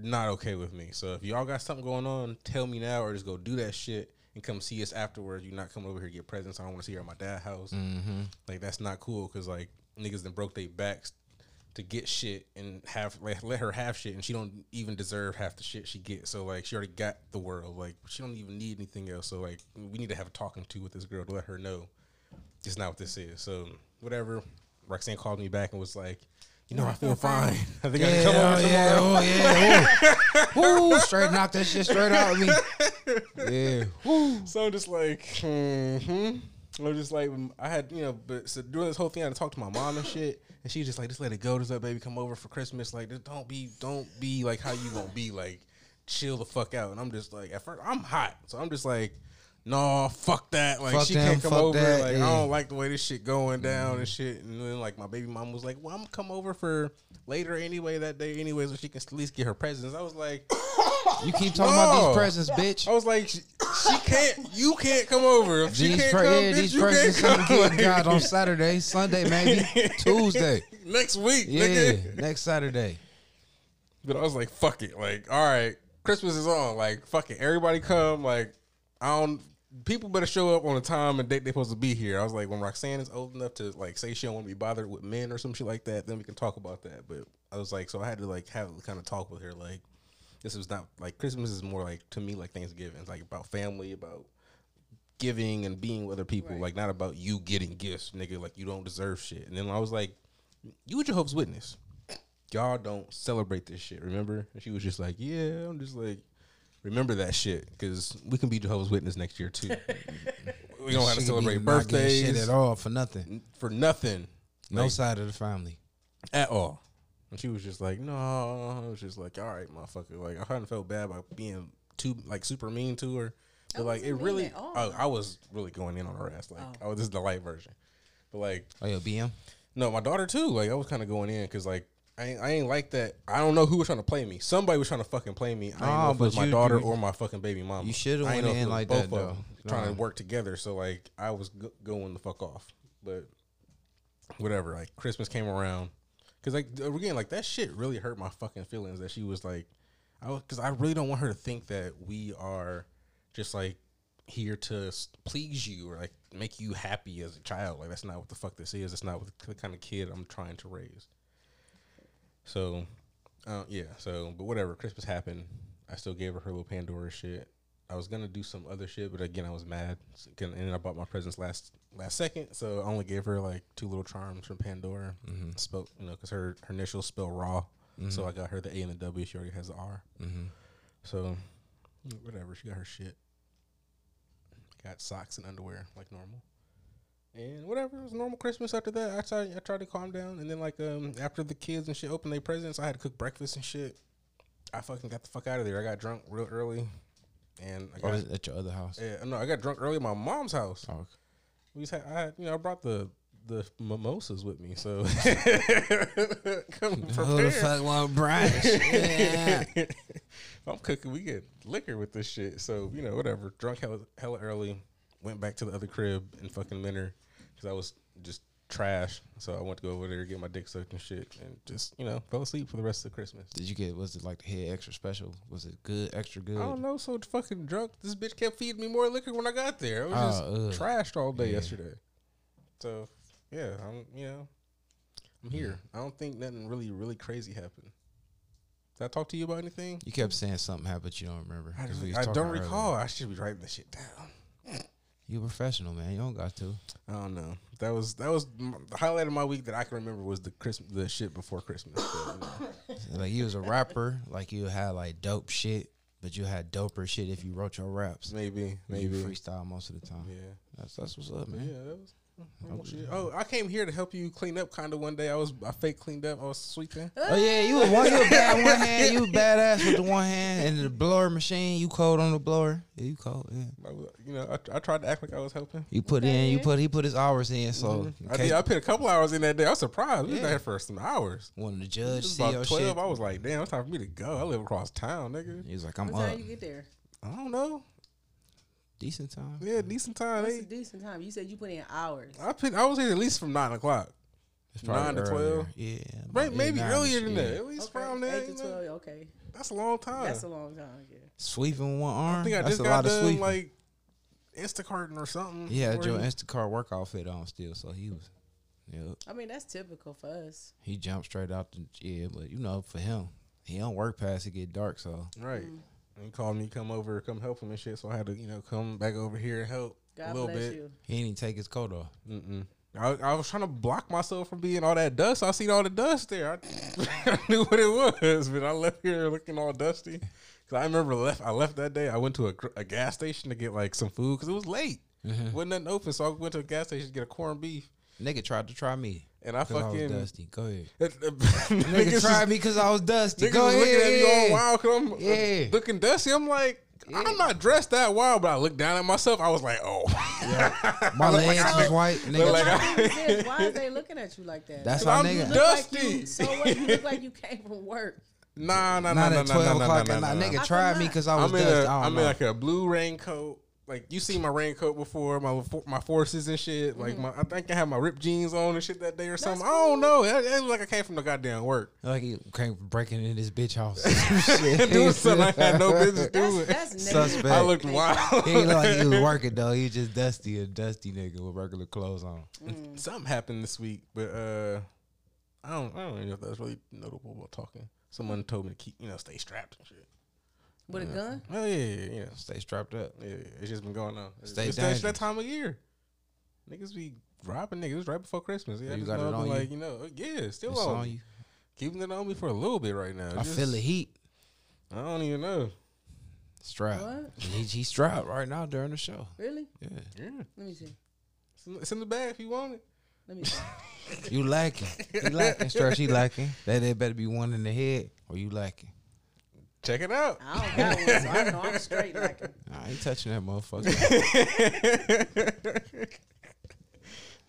not okay with me. So if y'all got something going on, tell me now, or just go do that shit and come see us afterwards. You're not coming over here to get presents. I don't want to see her at my dad's house. Mm-hmm. Like, that's not cool, because like niggas then broke their backs to get shit and have like let her have shit, and she don't even deserve half the shit she gets. So like she already got the world. Like she don't even need anything else. So like we need to have a talking to with this girl to let her know it's not what this is. So whatever. Roxanne called me back and was like, you know, I feel fine. I think yeah, I can come oh, over yeah, tomorrow. Oh, yeah. Ooh, straight knock that shit straight out of me. Yeah. Woo. So I'm just like, mm-hmm. I was just like, I had, you know, but so during this whole thing, I had to talk to my mom and shit. And she was just like, just let it go. Just let baby come over for Christmas. Like, don't be, don't be like how you gonna be. Like, chill the fuck out. And I'm just like, at first, I'm hot. So I'm just like, no, fuck that. Like, fuck she them, can't come over. That, like, yeah. I don't like the way this shit going down mm. and shit. And then, like, my baby mom was like, well, I'm going to come over for later anyway that day anyway, so she can at least get her presents. I was like, you keep talking no. about these presents, bitch. I was like, she, she can't, you can't come over. If these she can't pre- come, yeah, bitch, these you presents can't come. Like, God, on Saturday, Sunday, maybe, Tuesday. Next week. Yeah, nigga. Next Saturday. But I was like, fuck it. Like, all right, Christmas is on. Like, fuck it. Everybody come. Like, I don't... People better show up on the time and date they're supposed to be here. I was like, when Roxanne is old enough to like say she don't want to be bothered with men or some shit like that, then we can talk about that. But I was like, so I had to like have a kind of talk with her. Like, this is not like Christmas is more like to me like Thanksgiving. It's like about family, about giving and being with other people. Right. Like not about you getting gifts, nigga. Like you don't deserve shit. And then I was like, you Jehovah's Witness, y'all don't celebrate this shit. Remember? And she was just like, yeah. I'm just like. Remember that shit, because we can be Jehovah's Witness next year too. We don't have to celebrate birthdays shit at all for nothing. For nothing, no like, side of the family at all. And she was just like, "No," I was just like, "All right, motherfucker." Like I kind of felt bad about being too like super mean to her, but I like it really, I, I was really going in on her ass. Like oh. I was, this is the light version, but like, oh yeah, B M. No, my daughter too. Like I was kind of going in because like. I ain't, I ain't like that. I don't know who was trying to play me. Somebody was trying to fucking play me. I don't oh, know if it was my you, daughter you, or my fucking baby mama. You should have went in like that, though. Trying right. to work together. So, like, I was go- going the fuck off. But whatever. Like, Christmas came around. Because, like, again, like, that shit really hurt my fucking feelings that she was, like, I was, because I really don't want her to think that we are just, like, here to please you or, like, make you happy as a child. Like, that's not what the fuck this is. That's not what the kind of kid I'm trying to raise. So, uh, yeah, so, but whatever, Christmas happened. I still gave her her little Pandora shit. I was going to do some other shit, but again, I was mad. And then I bought my presents last last second, so I only gave her, like, two little charms from Pandora. Mm-hmm. Spoke, you know, because her, her initials spell raw, mm-hmm. so I got her the A and the W. She already has the R. Mm-hmm. So, whatever, she got her shit. Got socks and underwear, like normal. And whatever, it was normal Christmas after that. I tried, I tried to calm down. And then, like, um, after the kids and shit opened their presents, I had to cook breakfast and shit. I fucking got the fuck out of there. I got drunk real early. And I got oh, at your other house? Yeah, no, I got drunk early at my mom's house. Oh, okay. We just had, I had, you know, I brought the, the mimosas with me, so. Come prepared. Who the fuck want brunch? Yeah. I'm cooking. We get liquor with this shit. So, you know, whatever. Drunk hella, hella early. Went back to the other crib in fucking Leonard because I was just trash. So I went to go over there, get my dick sucked and shit, and just, you know, fell asleep for the rest of Christmas. Did you get, was it like the head extra special? Was it good, extra good? I don't know. So fucking drunk. This bitch kept feeding me more liquor when I got there. I was oh, just ugh. trashed all day yeah. yesterday. So, yeah, I'm, you know, I'm here. I don't think nothing really, really crazy happened. Did I talk to you about anything? You kept saying something happened, but you don't remember. I, just, we I don't recall. Earlier. I should be writing this shit down. You professional, man. You don't got to. I don't know. That was that was m- the highlight of my week that I can remember was the Christmas, the shit before Christmas. But, you know. Like you was a rapper, like you had like dope shit, but you had doper shit if you wrote your raps. Maybe, maybe you freestyle most of the time. Yeah, that's that's what's up, man. Yeah, that was Oh, I came here to help you clean up. Kind of one day, I was I fake cleaned up. I was sweeping. Oh yeah, you were one. You were bad one hand. You were badass with the one hand and the blower machine. You cold on the blower. Yeah, you cold. Yeah. You know, I, I tried to act like I was helping. You put in. You put. He put his hours in. So mm-hmm. I did. I put a couple hours in that day. I was surprised. We yeah. was out here for some hours. Wanted to judge. See about twelve. Shit. I was like, damn, it's time for me to go. I live across town, nigga. He was like, I'm up. How you get there? I don't know. Decent time. Yeah, decent time. That's a decent time. You said you put in hours. I put, I was here at least from nine o'clock. Nine to twelve. Yeah. Right, maybe earlier than that. At least around that. Eight to twelve, okay. That's a long time. That's a long time, yeah. Sweeping one arm. I think I just got done like Instacarting or something. Yeah, Joe Instacart work outfit on still, so he was yeah. I mean, that's typical for us. He jumped straight out the yeah, but you know, for him, he don't work past it get dark, so right. Mm. He called me, come over, come help him and shit. So I had to, you know, come back over here and help God a little bless bit. You. He didn't even take his coat off. Mm-mm. I, I was trying to block myself from being all that dust. I seen all the dust there. I, I knew what it was, but I left here looking all dusty. Because I remember left. I left that day. I went to a, a gas station to get, like, some food because it was late. Mm-hmm. Wasn't nothing open, so I went to a gas station to get a corned beef. Nigga tried to try me. And I fucking I was dusty. Go ahead. Nigga tried me because I was dusty. Niggas Go ahead. Looking at me all wild because I'm yeah. uh, looking dusty. I'm like, yeah. I'm not dressed that wild, but I looked down at myself. I was like, oh, yeah. my legs like, was white. Nigga. Like, I, why is they looking at you like that? That's why nigga. I'm dusty. Like you, so what? You look like you came from work. Nah, nah, nah, nah, nah, nah, nah, nah, nah. Nigga tried me because I was I'm dusty. A, I I'm know. in like a blue raincoat. Like, you see my raincoat before, my my forces and shit. Like, my I think I had my ripped jeans on and shit that day or That's something. Cool. I don't know. It, it was like I came from the goddamn work. Like, you came from breaking in this bitch house. Doing something I had no business doing. That's, that's Suspect. I looked wild. He looked like he was working, though. He was just dusty, a dusty nigga with regular clothes on. Mm. Something happened this week, but uh, I don't I don't even know if that's really notable about talking. Someone told me to keep, you know, stay strapped and shit. With yeah. a gun? Oh, yeah, yeah, yeah. Stay strapped up. Yeah, it's just been going on. Stay it's that time of year. Niggas be robbing niggas. It was right before Christmas. Yeah, you got it on like, you? You know, yeah, still it's on. on you. Keeping it on me for a little bit right now. I just, feel the heat. I don't even know. Strapped. What? He's he strapped right now during the show. Really? Yeah. Yeah. Let me see. It's in, it's in the bag if you want it. Let me see. You lacking. You lacking, Strapped. You lacking. That there better be one in the head or you lacking. Check it out. I don't got one, so I know I'm straight. Like it. I ain't touching that motherfucker.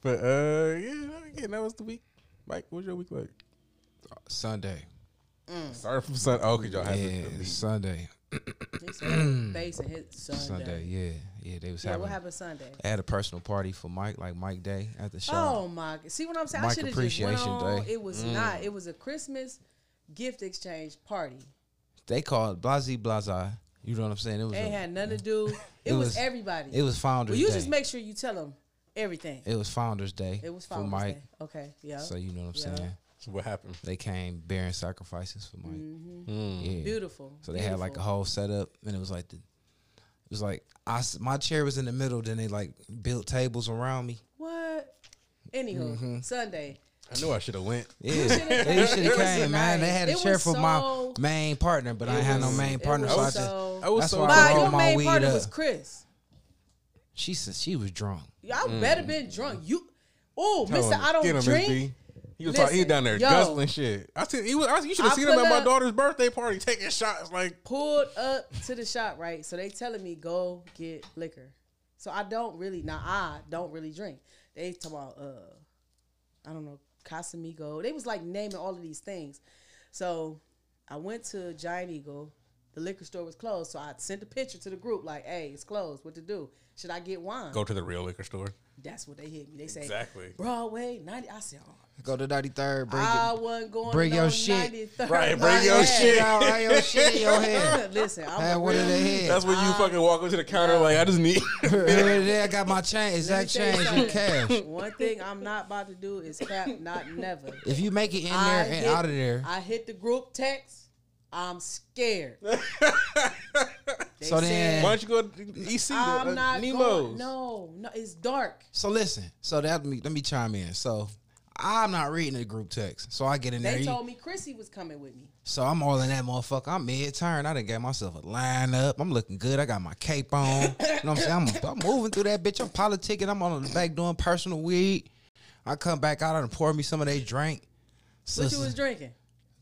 But uh, yeah, again, that was the week. Mike, what was your week like? Sunday. Mm. Started from Sunday. Oh, cause y'all had yeah, the Sunday. Face and hit Sunday. Sunday, yeah, yeah. They was yeah, having. What happened Sunday? I had a personal party for Mike, like Mike Day at the show. Oh my! See what I'm saying? Mike I should have just went on. Day. It was mm. not. It was a Christmas gift exchange party. They called Blasi Blasi. You know what I'm saying? It was. They a, had nothing to do. It, it was, was everybody. It was Founders Day. Well, you just make sure you tell them everything. It was Founders Day. It was Founders for Mike. Day. Okay, yeah. So you know what I'm yeah. saying? So what happened? They came bearing sacrifices for Mike. Mm-hmm. Mm. Yeah. Beautiful. So they Beautiful. had like a whole setup, and it was like the, it was like I my chair was in the middle. Then they like built tables around me. What? Anywho, mm-hmm. Sunday. I knew I should have went. Yeah, you should have came, man. Nice. They had a chair for so my main partner, but I ain't had no main partner, so, so I just. I was that's so why I your my main weed partner up. Was Chris. She said she was drunk. Y'all mm. better been drunk. You, oh, Mister, I don't him, drink. Him, he was Listen, talking, he down there dusting shit. I said, he was. I, you should have seen him at my daughter's birthday party taking shots. Like pulled up to the shop, right? So they telling me go get liquor. So I don't really now. I don't really drink. They talking about uh, I don't know. Casamigo. They was like naming all of these things. So I went to Giant Eagle. The liquor store was closed. So I sent a picture to the group like, hey, it's closed. What to do? Should I get wine? Go to the real liquor store. That's what they hit me. They say, exactly. Broadway, ninety. I said, oh. Go to ninety-third. Bring I it. wasn't going bring to your shit. ninety-third. Right, bring I your shit. Right, your shit in your head. Listen, I'm have one in the head. That's when you I, fucking walk up to the counter uh, like, I just need. I got my change, exact change in cash. One thing I'm not about to do is cap, not never. If you make it in there I and hit, out of there. I hit the group text. I'm scared. So said, then, why don't you go to E C? I'm uh, not Nemo's. Going, no, no, it's dark. So listen, so that let me, let me chime in. So I'm not reading the group text. So I get in they there. They told me Chrissy was coming with me. So I'm all in that motherfucker. I'm mid-turn. I done got myself a lineup. I'm looking good. I got my cape on. You know what I'm saying? I'm, I'm moving through that bitch. I'm politicking. I'm on the back doing personal weed. I come back out and pour me some of they drink. Sister. What you was drinking?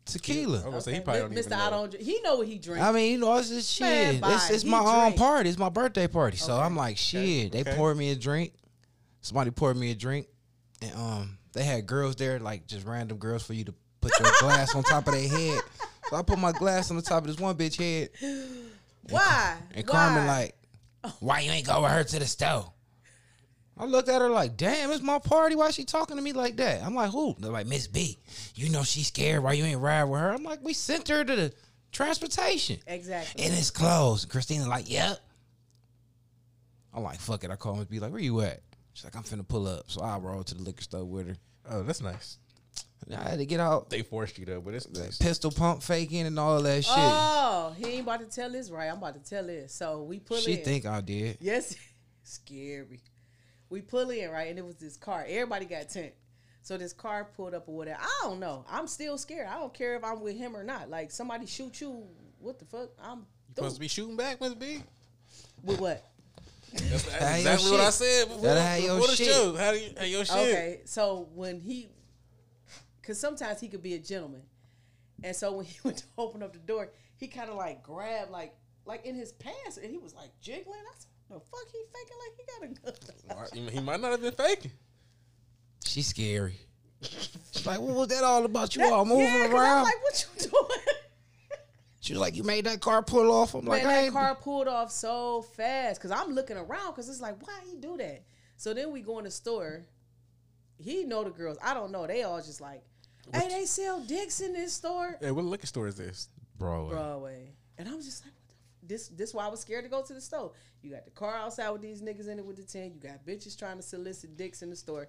Tequila. I was okay. He probably don't Mister I don't. Drink. He know what he drinks. I mean, you know, it's just shit. Man, it's it's my drink. Own party. It's my birthday party. So okay. I'm like, shit. Okay. They okay. poured me a drink. Somebody poured me a drink, and um, they had girls there, like just random girls for you to put your glass on top of their head. So I put my glass on the top of this one bitch head. Why? And, and Carmen like, why you ain't go with her to the stove? I looked at her like, damn, it's my party. Why is she talking to me like that? I'm like, who? They're like, Miss B, you know she's scared. Why you ain't ride with her? I'm like, we sent her to the transportation. Exactly. And it's closed. Christina like, yep. I'm like, fuck it. I call Miss B like, where you at? She's like, I'm finna pull up. So I roll to the liquor store with her. Oh, that's nice. And I had to get out. They forced you though, but it's nice. Pistol pump faking and all that shit. Oh, he ain't about to tell this right. I'm about to tell this. So we pull she in. She think I did. Yes. Scary. We pull in, right? And it was this car. Everybody got tent. So this car pulled up or whatever. I don't know. I'm still scared. I don't care if I'm with him or not. Like, somebody shoot you. What the fuck? I'm you supposed to be shooting back, Miss B? With what? That's, that's that exactly what shit. I said before. That how what shit. Is you? How do you, how your shit? Okay, so when he... Because sometimes he could be a gentleman. And so when he went to open up the door, he kind of, like, grabbed, like, like in his pants. And he was, like, jiggling. I said, no, fuck, he faking like he got a gun. He might not have been faking. She's scary. She's like, what was that all about? You that, all moving yeah, around? I'm like, what you doing? She was like, you made that car pull off. I'm like, man, that ain't... car pulled off so fast. Because I'm looking around because it's like, why he do that? So then we go in the store. He know the girls. I don't know. They all just like, hey, what? They sell dicks in this store. Hey, what liquor store is this? Broadway. Broadway. And I'm just like, This this why I was scared to go to the store. You got the car outside with these niggas in it with the tin. You got bitches trying to solicit dicks in the store.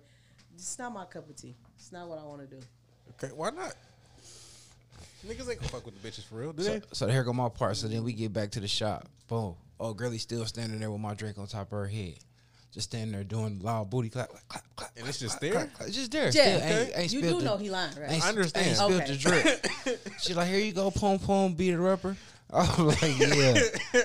It's not my cup of tea. It's not what I want to do. Okay, why not? Niggas ain't gonna fuck with the bitches for real, do so, they? So here go my part. So then we get back to the shop. Boom. Oh, girlie's still standing there with my drink on top of her head. Just standing there doing loud booty clap, clap, clap, clap. And it's just clap, there? Clap, clap. It's just there. Yeah, okay. ain't, ain't you do the, know he lying, right? I understand. Ain't okay. Spilled the drip. She's like, here you go, pom pom, beat it upper. I'm like, yeah.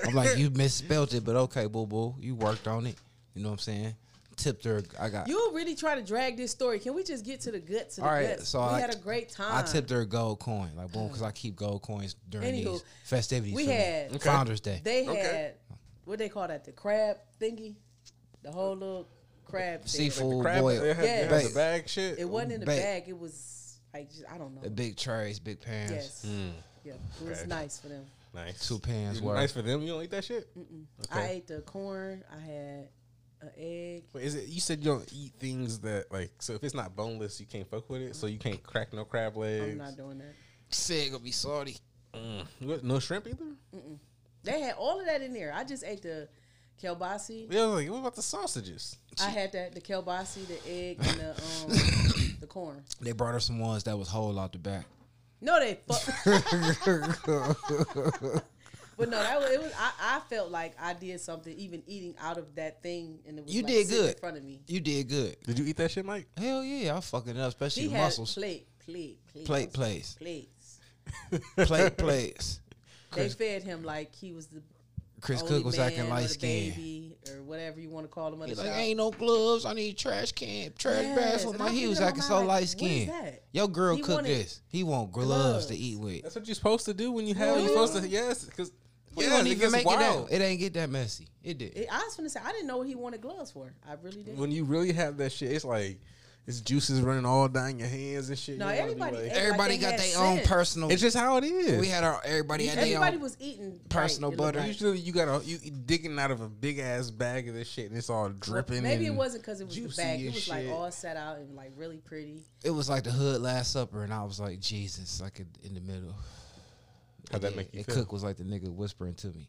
I'm like, you misspelled it, but okay, boo boo. You worked on it. You know what I'm saying? Tipped her. I got. You really try to drag this story. Can we just get to the guts? All right. Guts? So we I, had a great time. I tipped her a gold coin, like boom, because I keep gold coins during Anywho, these festivities. We had okay. Founders Day. They okay. had what they call that, the crab thingy, the whole little crab thing. Seafood like crab, boy. It had, yeah, it had the bag shit. It wasn't in the bag. bag. It was like just, I don't know. The big trays, big pans. Yes. Mm. Yeah, it was okay. nice for them. Nice. Two pans worth. Nice for them. You don't eat that shit? Mm-mm. Okay. I ate the corn. I had an egg. Wait, is it? You said you don't eat things that, like, so if it's not boneless, you can't fuck with it? Mm-hmm. So you can't crack no crab legs? I'm not doing that. Said gonna be salty. Mm. What, no shrimp either? Mm-mm. They had all of that in there. I just ate the kielbasi. Yeah, like, what about the sausages? I had that, the kielbasi, the egg, and the, um, the corn. They brought her some ones that was whole out the back. No, they fuck. But no, that was, it was. I, I felt like I did something, even eating out of that thing, and it was you like did good in front of me. You did good. Did you eat that shit, Mike? Hell yeah, I fucking up, especially the muscles. Plate, plate, plate, plate, plates, plates, plate, plates. They fed him like he was the Chris only Cook was man acting light skinned baby or whatever you want to call him. He's like, ain't no gloves. I need trash can, trash yes. bags. Like, he was acting so light skinned. Your girl he cooked this. He want gloves, gloves to eat with. That's what you're supposed to do when you have. You're supposed to yes, because yeah, it don't even make wild. It out. It ain't get that messy. It did. It, I was gonna say I didn't know what he wanted gloves for. I really did. When you really have that shit, it's like. It's juices running all down your hands and shit. No, everybody, like, everybody, everybody got their own personal. It's just how it is. We had our everybody. Had everybody was eating personal right, butter. Like. Usually, you got a you digging out of a big ass bag of this shit, and it's all dripping. Well, maybe it wasn't because it was the bag. It was like shit. All set out and like really pretty. It was like the hood Last Supper, and I was like Jesus, like in the middle. How'd that make you feel? Cook was like the nigga whispering to me.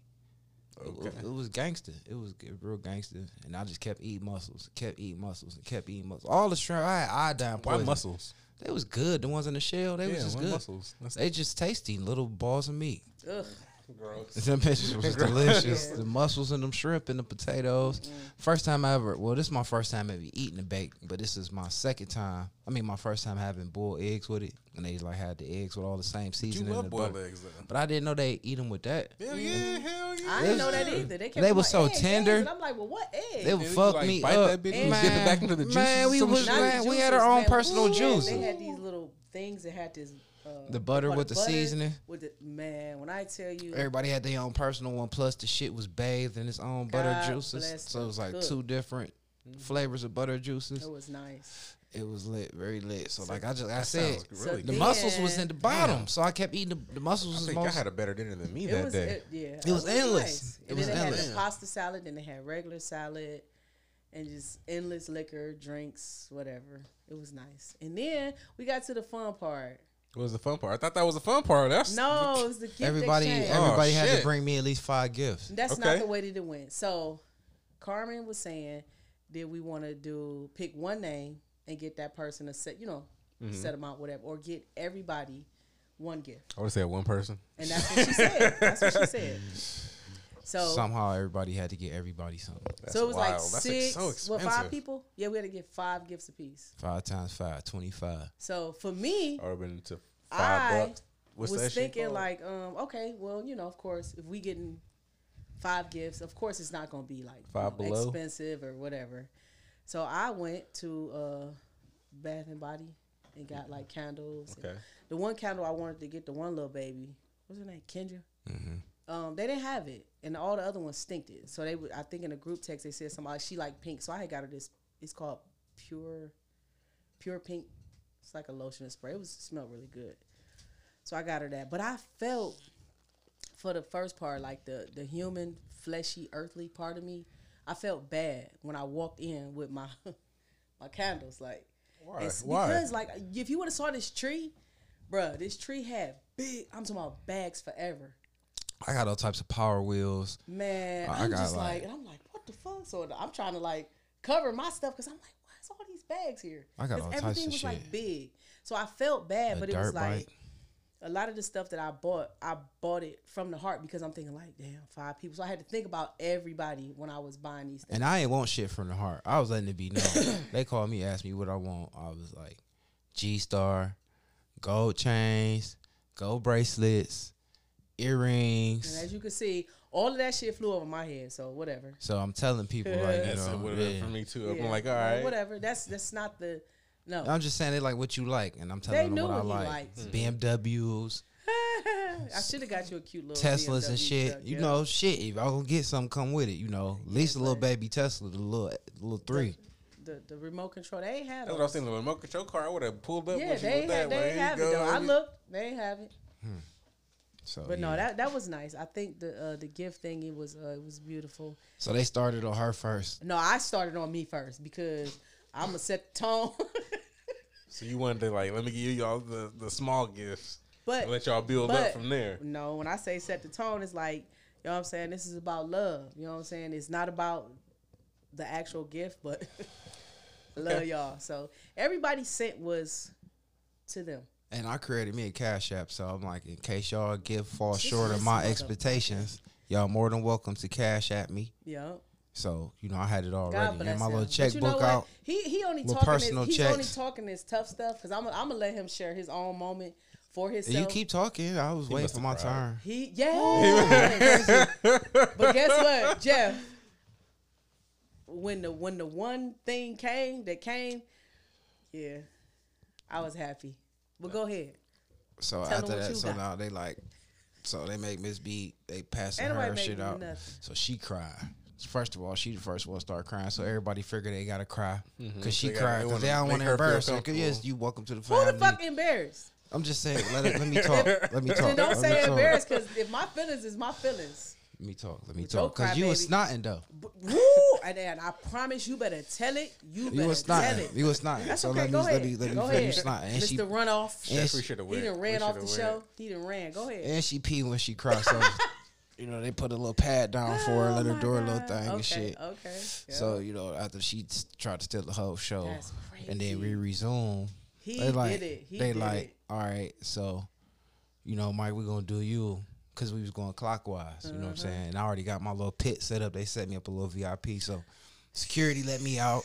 Okay. It, it was gangster. It was real gangster, and I just kept eating mussels, kept eating mussels, and kept eating mussels. All the shrimp, I had iodine poison. Why mussels? They was good. The ones in the shell, they yeah, was just good. Mussels? They just tasty little balls of meat. Ugh. Gross. Them bitches was delicious. Yeah. The mussels and them shrimp and the potatoes. Mm. First time I ever, well, this is my first time ever eating a bacon, but this is my second time. I mean, my first time having boiled eggs with it, and they like had the eggs with all the same seasoning. You love boiled eggs, though. But I didn't know they eat them with that. Hell yeah, and hell yeah. I didn't know that either. They, they were so eggs, tender. Eggs, and I'm like, well, what eggs? They would fuck like me bite up. That bitch and man, dip it back into the juices. Man, we, was, man, we had our own man, personal juice. They had these little things that had this. Uh, the butter with the, the butter, seasoning. With the, man, when I tell you. Everybody had their own personal one. Plus, the shit was bathed in its own God butter juices. So it was like cook. two different mm-hmm. flavors of butter juices. It was nice. It was lit, very lit. So, so like I just, I said, really so the mussels was in the bottom. Yeah. So I kept eating the, the mussels. I was think most, y'all had a better dinner than me that was, day. It, yeah, it was, was endless. Nice. It and was then endless. They had the pasta salad, then they had regular salad, and just endless liquor, drinks, whatever. It was nice. And then we got to the fun part. What was the fun part? I thought that was the fun part. That's no, it was the gift everybody, exchange. Everybody oh, had shit. to bring me at least five gifts. That's okay. not the way that it went. So Carmen was saying, did we want to do pick one name and get that person a set, you know, mm-hmm. set amount, whatever, or get everybody one gift? I would say one person. And that's what she said. That's what she said. So somehow everybody had to get everybody something. That's so it was wild. Like six, like so what, five people? Yeah, we had to get five gifts apiece. Five times five, twenty-five. So for me, I, been to five I bucks. What's was thinking like, um, okay, well, you know, of course, if we getting five gifts, of course, it's not going to be like five you know, below. expensive or whatever. So I went to uh, Bath and Body and got like candles. Okay. The one candle I wanted to get, the one little baby, what's her name, Kendra? Mm-hmm. Um, they didn't have it, and all the other ones stinked it. So they, would, I think, in a group text they said somebody she liked pink, so I had got her this. It's called pure, pure pink. It's like a lotion and spray. It was it smelled really good, so I got her that. But I felt for the first part, like the the human, fleshy, earthly part of me, I felt bad when I walked in with my my candles. Like why? It's why? Because like if you would have saw this tree, bruh, this tree had big. I'm talking about bags forever. I got all types of power wheels. Man, I I'm got just like, like, and I'm like, what the fuck? So I'm trying to like cover my stuff because I'm like, why is all these bags here? I got all types of shit. Everything was like big. So I felt bad, but it was like a lot of the stuff that I bought, I bought it from the heart because I'm thinking like, damn, five people. So I had to think about everybody when I was buying these things. And I ain't want shit from the heart. I was letting it be known. They called me, asked me what I want. I was like, G-Star, gold chains, gold bracelets, earrings. And as you can see, all of that shit flew over my head. So whatever. So I'm telling people like, you know, whatever yeah. for me too. Yeah. I'm like, all right, whatever. That's that's not the no. I'm just saying they like what you like, and I'm telling they them knew what, what I like. B M Ws. I should have got you a cute little Teslas B M W and shit. Truck, you yeah. know, shit. If I gonna get something, come with it. You know, at least a little baby Tesla, the little the little three. The, the remote control they ain't had. That's what I was saying. The remote control car, I would have pulled up. Yeah, with they you had, that they ain't have it though. I looked, they ain't have it. Hmm. So, but yeah. no, that that was nice. I think the uh, the gift thing it was uh, it was beautiful. So they started on her first. No, I started on me first because I'm gonna set the tone. So you wanted to like let me give y'all the, the small gifts, but and let y'all build but, up from there. No, when I say set the tone, it's like you know what I'm saying. This is about love. You know what I'm saying. It's not about the actual gift, but love y'all. So everybody sent was to them. And I created me a Cash App, so I'm like, in case y'all give fall short of my expectations, y'all more than welcome to Cash App me. Yeah. So you know, I had it already. And my little checkbook out. He he only talking his, he's only talking this tough stuff because I'm I'm gonna let him share his own moment for himself. You keep talking. I was waiting for my turn. He yeah. But guess what, Jeff? When the when the one thing came that came, yeah, I was happy. But well, go ahead. So Tell after that, so got. now they like, so they make Miss B, they passing Ain't her shit out. Nothing. So she cried. First of all, she the first one to start crying. So everybody figured they got to cry because mm-hmm. she they cried. Because they don't want to embarrass her. Because yes, you welcome to the family. Who the fuck embarrassed? I'm just saying, let, it, let me talk. Let me talk. Then don't let say embarrassed because if my feelings is my feelings. Let me talk. Let me With talk. Because you baby. was snotting, though. Woo! And, and I promise you better tell it. You, you better was tell it. You was snotting. That's so okay. Let go me, ahead. Let me, let me, go ahead. You snotting. And Mister She, Runoff. And she, he done ran off the went. show. He done ran. Go ahead. And she peed when she cried. So, you know, they put a little pad down oh, for her, let her do her little thing okay, and shit. Okay. Yeah. So, you know, after she tried to steal the whole show. That's crazy. And then we resumed. He they like, did it. He they did like, it. All right, so, you know, Mike, we're going to do you. because we was going clockwise. You mm-hmm. know what I'm saying? And I already got my little pit set up. They set me up a little V I P. So security let me out,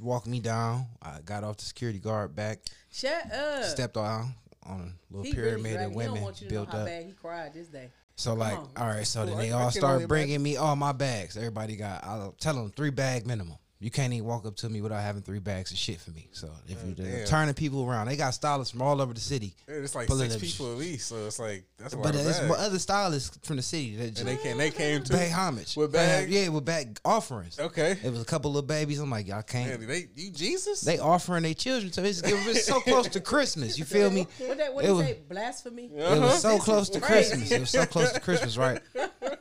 walked me down. I got off the security guard back. Shut up. Stepped on, on a little he pyramid really of women built up. Bad. He cried this day. So, Come like, on. all right, so well, then they all start bringing me all my bags. Everybody got, I'll tell them three bag minimum. You can't even walk up to me without having three bags of shit for me. So if oh, you're turning people around, they got stylists from all over the city. Dude, it's like six people at least, so it's like that's a lot. But of it's bags. Other stylists from the city that just and they came. They came to pay homage with bags. Yeah, with bag offerings. Okay, it was a couple of babies. I'm like, y'all can't. Man, they, you Jesus? They offering their children, so it's, it's so close to Christmas. You feel me? What that? What it was, say? Blasphemy. Uh-huh. It was so close to Christmas. It was so close to Christmas, right?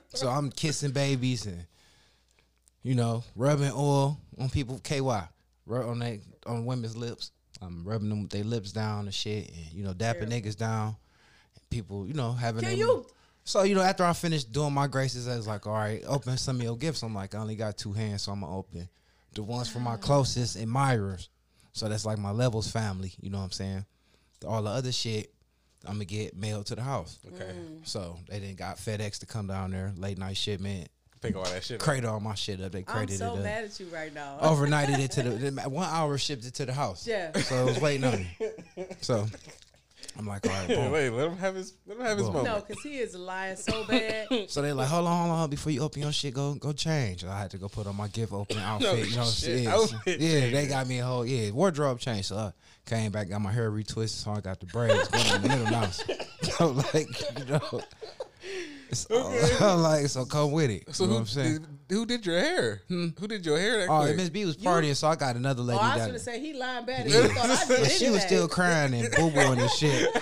So I'm kissing babies and, you know, rubbing oil on people, K Y, on they, on women's lips. I'm rubbing them with their lips down and shit, and, you know, dapping yeah. niggas down. And people, you know, having Can them. You? So, you know, after I finished doing my graces, I was like, all right, open some of your gifts. I'm like, I only got two hands, so I'm going to open the ones for my closest admirers. So that's like my Levels family, you know what I'm saying? All the other shit, I'm going to get mailed to the house. Okay. Mm. So they didn't got FedEx to come down there, late night shipment. Pick all that shit up. Crate all my shit up. They crated it up. I'm so mad at you right now. Overnighted it to the one hour shipped it to the house. Yeah. So it was waiting on me. So I'm like, all right, boom. Wait, let him have his let him have his moment. No, because he is lying so bad. So they like, hold on, hold on, before you open your shit, go go change. I had to go put on my gift opening outfit. No, you know what I'm saying? Yeah, they got me a whole yeah wardrobe change. So I came back, got my hair retwisted, so I got the braids going in the middle now. So like, you know. So, okay. like, so come with it. So you know who, what I'm saying? Who did your hair? Hmm? Who did your hair that Oh, Miss B was partying, you, so I got another lady. Oh, I was going to say, he lying bad. Yeah. He thought I did she was still crying and boo-booing and shit.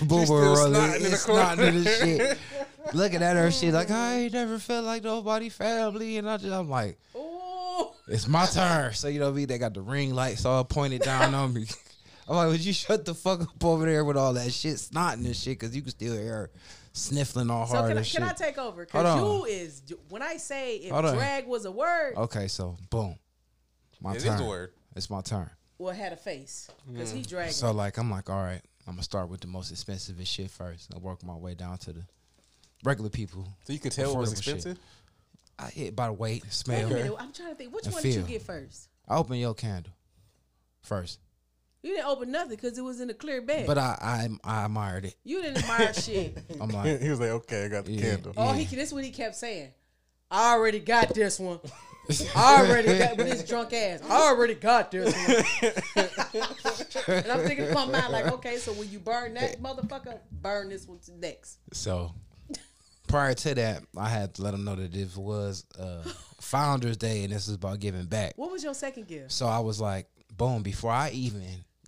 Boo-booing rolling. It's snotting and shit. Looking at her shit like, I ain't never felt like nobody family. And I just, I'm like, ooh, it's my turn. So, you know what I mean? They got the ring lights all pointed down on me. I'm like, would you shut the fuck up over there with all that shit, snotting and shit, because you can still hear her sniffling all so hard can I, and shit. Can I take over? Because you is, when I say if Hold drag on. was a word. Okay, so boom. My it turn. It is a word. It's my turn. Well, it had a face, because mm. he dragged So, like, I'm like, all right, I'm going to start with the most expensive and shit first. I'll work my way down to the regular people. So you could tell it was expensive? Shit. I hit by the weight, smell. Wait a minute, I'm trying to think. Which one feel. did you get first? I opened your candle first. You didn't open nothing because it was in a clear bag. But I I, I admired it. You didn't admire shit. I'm like, he was like, okay, I got the yeah, candle. Oh, yeah. he, this is what he kept saying. I already got this one. I already got, with his drunk ass, I already got this one. And I'm thinking in my mind, like, okay, so when you burn that motherfucker, burn this one next. So prior to that, I had to let them know that this was uh, Founders Day and this is about giving back. What was your second gift? So I was like, boom, before I even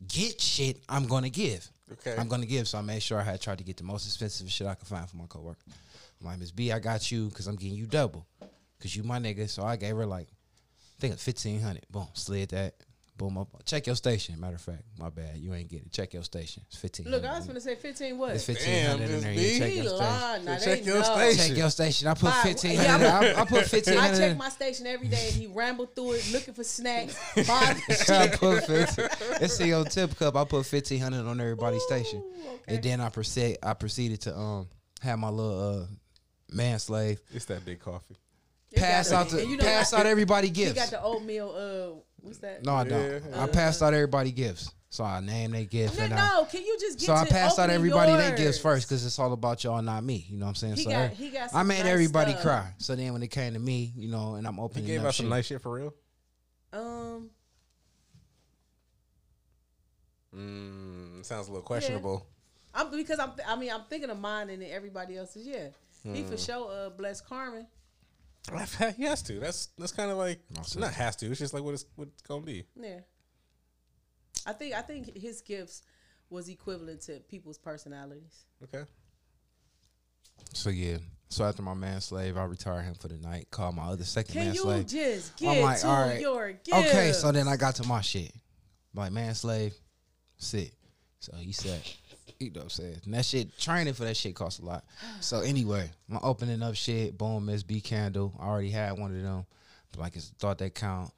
get shit, I'm going to give. Okay. I'm going to give. So I made sure I had tried to get the most expensive shit I could find for my coworker. I'm like, Miss B, I got you because I'm getting you double because you my nigga. So I gave her like, I think it's fifteen hundred. Boom, slid that. Boom, up. Check your station. Matter of fact, my bad. You ain't get it. Check your station. It's fifteen hundred. Look, I was going to say fifteen what? It's fifteen hundred in there. You check your station. Now, check your station. Check your station. I put fifteen hundred. I, I put fifteen hundred. I check my station every day, and he rambled through it looking for snacks. I put fifteen. It's in your tip cup. I put fifteen hundred on everybody's Ooh, station. Okay. And then I, proceed, I proceeded to um have my little uh, man slave. It's that big coffee. Pass out, the, you know, pass out everybody gifts. You got the oatmeal, uh, what's that? No, I don't. Yeah. I passed out everybody gifts. So I named their gifts. And no, I, can you just get So to I passed out everybody yours. their gifts first because it's all about y'all, not me. You know what I'm saying? He so got, he got some I made nice everybody stuff. cry. So then when it came to me, you know, and I'm opening up He gave out some shit. nice shit for real? Um. Mm, sounds a little questionable. Yeah. I'm, because I'm, I mean, I'm thinking of mine and everybody else's, yeah. Mm. He for sure uh, blessed Carmen. He has to. That's that's kind of like not has to. It's just like what it's what it's gonna be. Yeah. I think I think his gifts was equivalent to people's personalities. Okay. So yeah. So after my man slave, I retire him for the night. Call my other second Can man slave. Can you just get I'm like, to all right. your gifts? Okay. So then I got to my shit. My like, man slave, sit. So he said. You know what I'm saying? And that shit, training for that shit costs a lot. So anyway, my opening up shit, boom, Miss B candle. I already had one of them. But like, it's thought that count.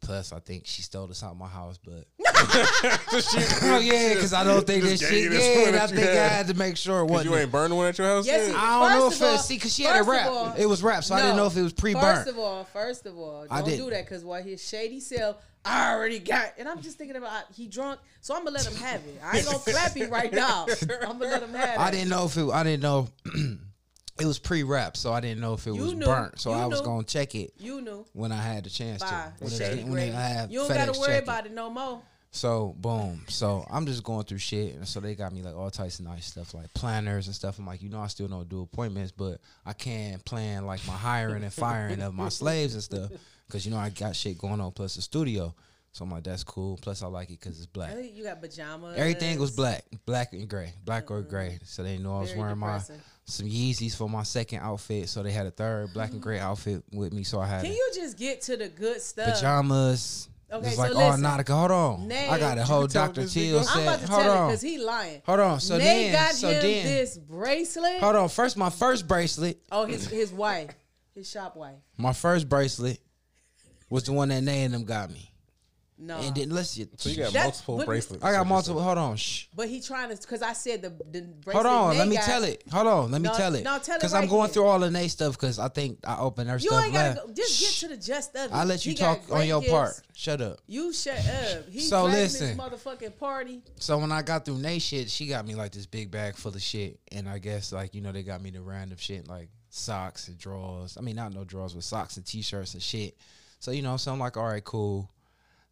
Plus, I think she stole this out of my house, but oh yeah, because I don't think this shit. Yeah, and I think had. I had to make sure it wasn't. You ain't burned one at your house. Yes, I don't first know if all, see because she had a wrap. All, it was wrapped, so no, I didn't know if it was pre-burnt. First of all, first of all, don't do that because while his shady self, I already got. And I'm just thinking about he drunk, so I'm gonna let him have it. I ain't gonna clap him right now. I'm gonna let him have it. I didn't know if it. I didn't know. It was pre-wrapped, so I didn't know if it you was knew. burnt. So you I was knew. gonna check it. You knew when I had the chance Bye. to. When they, when they have you don't FedEx gotta worry about it. it no more. So boom. So I'm just going through shit, and so they got me like all types of nice stuff, like planners and stuff. I'm like, you know, I still don't do appointments, but I can plan like my hiring and firing of my slaves and stuff, because you know I got shit going on plus the studio. So I'm like, that's cool. Plus, I like it because it's black. You got pajamas. Everything was black, black and gray, black or gray. So they knew I was Very wearing depressing. my. Some Yeezys for my second outfit, so they had a third black and gray outfit with me. So I had. Can you just get to the good stuff? Pajamas. Okay, it's so like, listen, oh, Nautica, hold on. Nate, I got a whole Doctor Teal set. I'm about to hold tell on, because he lying. Hold on. So Nate then, got so him then, this bracelet. Hold on. First, my first bracelet. Oh, his his wife, his shop wife. My first bracelet was the one that Nate and them got me. No, and then let's see. So you got multiple bracelets. I got multiple. Hold on. Shh. But he trying to because I said the, the bracelet. Hold on, let me tell it. Hold on, let me no, tell it. No, tell it because right I'm going here. through all the Nate stuff because I think I opened her you stuff. You ain't gotta go, just Shh. get to the just of it. I let you he talk on your gifts. part. Shut up. You shut up. He's so listen, this motherfucking party. So when I got through Nate shit, she got me like this big bag full of shit, and I guess like you know they got me the random shit like socks and drawers. I mean not no drawers, but socks and t-shirts and shit. So you know, so I'm like, all right, cool.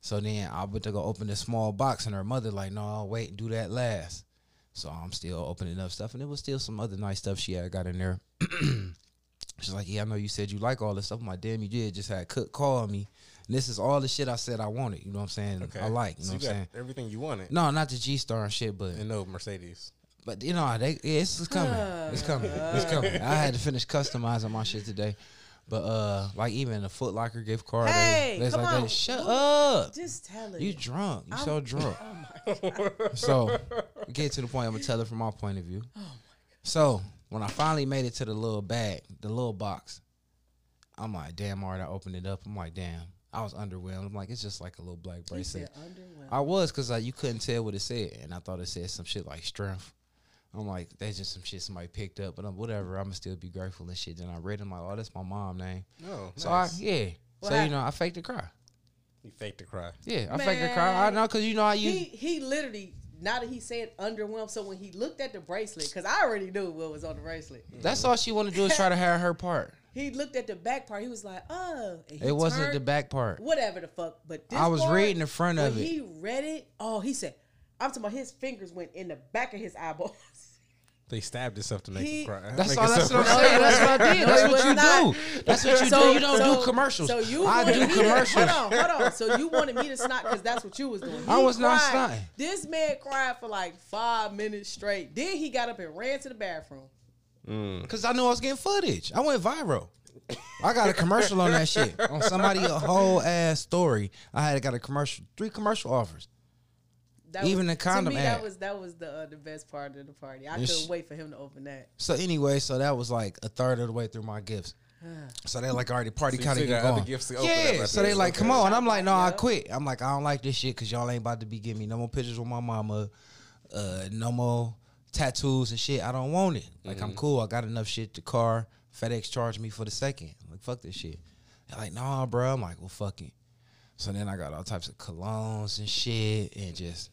So then I went to go open this small box, and her mother like, no, I'll wait and do that last. So I'm still opening up stuff, and it was still some other nice stuff she had got in there. She's like, yeah, I know you said you like all this stuff. I'm like, damn, you did. Just had Cook call me. And this is all the shit I said I wanted. You know what I'm saying? Okay. I like. You so know you what I'm saying? Everything you wanted. No, not the G-Star and shit, but. And no Mercedes. But, you know, they, yeah, it's, it's coming. It's coming. It's coming. I had to finish customizing my shit today. But, uh, like, even a Foot Locker gift card. Hey, they, come like, on. They, Shut Ooh, up. Just tell it. You drunk. You I'm, so drunk. Oh, my God. So, get to the point. I'm going to tell it from my point of view. Oh, my God. So, when I finally made it to the little bag, the little box, I'm like, damn, all right, I opened it up. I'm like, damn. I was underwhelmed. I'm like, it's just like a little black bracelet. I was because like, you couldn't tell what it said. And I thought it said some shit like strength. I'm like, that's just some shit somebody picked up, but I'm, whatever, I'm going to still be grateful and shit. Then I read them like, oh, that's my mom's name. Oh, so nice. I, yeah. Well, so, I, you know, I faked a cry. You faked a cry. Yeah, I Man. faked a cry. I know, because you know I used. He, he literally, now that he said underwhelmed, so when he looked at the bracelet, because I already knew what was on the bracelet. Mm-hmm. That's all she wanted to do is try to have her part. He looked at the back part. He was like, oh. And he it wasn't turned, the back part. Whatever the fuck. But this I was part, reading the front of it. He read it. Oh, he said, I'm talking about his fingers went in the back of his eyeballs. They stabbed himself to make he, him cry. That's, all, that's what I'm saying. That's what I did. That's what you not. do. That's what you so, do. You don't so, do commercials. So you I do commercials. To, hold on, hold on. So you wanted me to snot because that's what you was doing. He I was cried. not snotting. This man cried for like five minutes straight. Then he got up and ran to the bathroom. Because mm. I knew I was getting footage. I went viral. I got a commercial on that shit. On somebody's whole ass story. I had got a commercial, three commercial offers. That Even was, the condom to me, ad. That was that was the uh, the best part of the party. I couldn't wait for him to open that. So anyway, so that was like a third of the way through my gifts. So they like already party so kind of get going. Yeah, right so they like, okay. come on. And I'm like, no, yeah. I quit. I'm like, I don't like this shit because y'all ain't about to be giving me no more pictures with my mama, uh, no more tattoos and shit. I don't want it. Like mm-hmm. I'm cool. I got enough shit. The car FedEx charged me for the second. I'm like fuck this shit. They're like, nah, bro. I'm like, well, fuck it. So then I got all types of colognes and shit and just.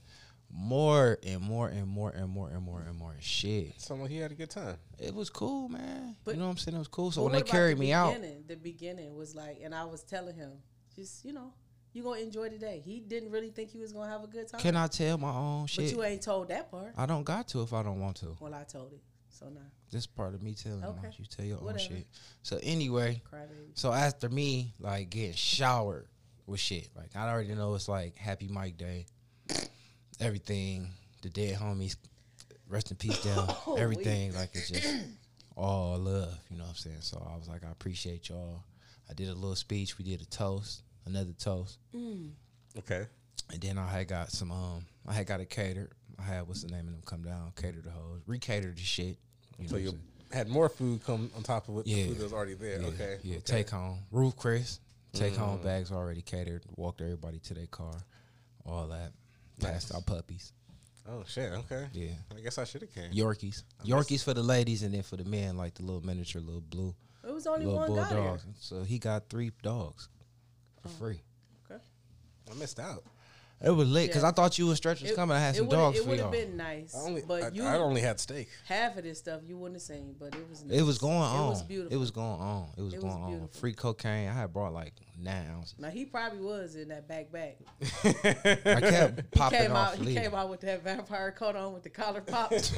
More and more and more and more and more and more shit. Someone he had a good time. It was cool, man. But, you know what I'm saying? It was cool. So when they carried the me out. The beginning was like, and I was telling him, just, you know, you going to enjoy the day. He didn't really think he was going to have a good time. Can I tell my own shit? But you ain't told that part. I don't got to if I don't want to. Well, I told it. So now. Nah. This part of me telling okay. you. You tell your Whatever. own shit. So anyway, Crybaby. so after me, like, getting showered with shit. Like, I already know it's like Happy Mike Day. Everything, the dead homies, rest in peace, down. Oh, everything, weird. Like it's just all love, you know what I'm saying? So I was like, I appreciate y'all. I did a little speech. We did a toast, another toast. Mm. Okay. And then I had got some, um, I had got it catered. I had, what's the name of them come down, catered the whole, recatered the shit. You so know you had more food come on top of what yeah. the food that was already there. Yeah. Okay. Yeah, okay. Take home. Roof Chris. Take mm. home bags already catered. Walked everybody to their car. All that. Passed nice. Our puppies. Oh, shit. Okay. Yeah. I guess I should have came. Yorkies. I Yorkies for the ladies and then for the men, like the little miniature, little blue. It was only one guy. So he got three dogs for oh. free. Okay. I missed out. It was lit because yeah. I thought you was stretchers coming. I had some dogs for y'all. It would have been nice. I only, but I, you I only had steak. Half of this stuff you wouldn't have seen, but it was nice. It was going on. It was beautiful. It was going on. It was, it was going beautiful. on. Free cocaine. I had brought like nine ounces. Now, he probably was in that back bag. I kept popping he came off. Out, he came out with that vampire coat on with the collar popped.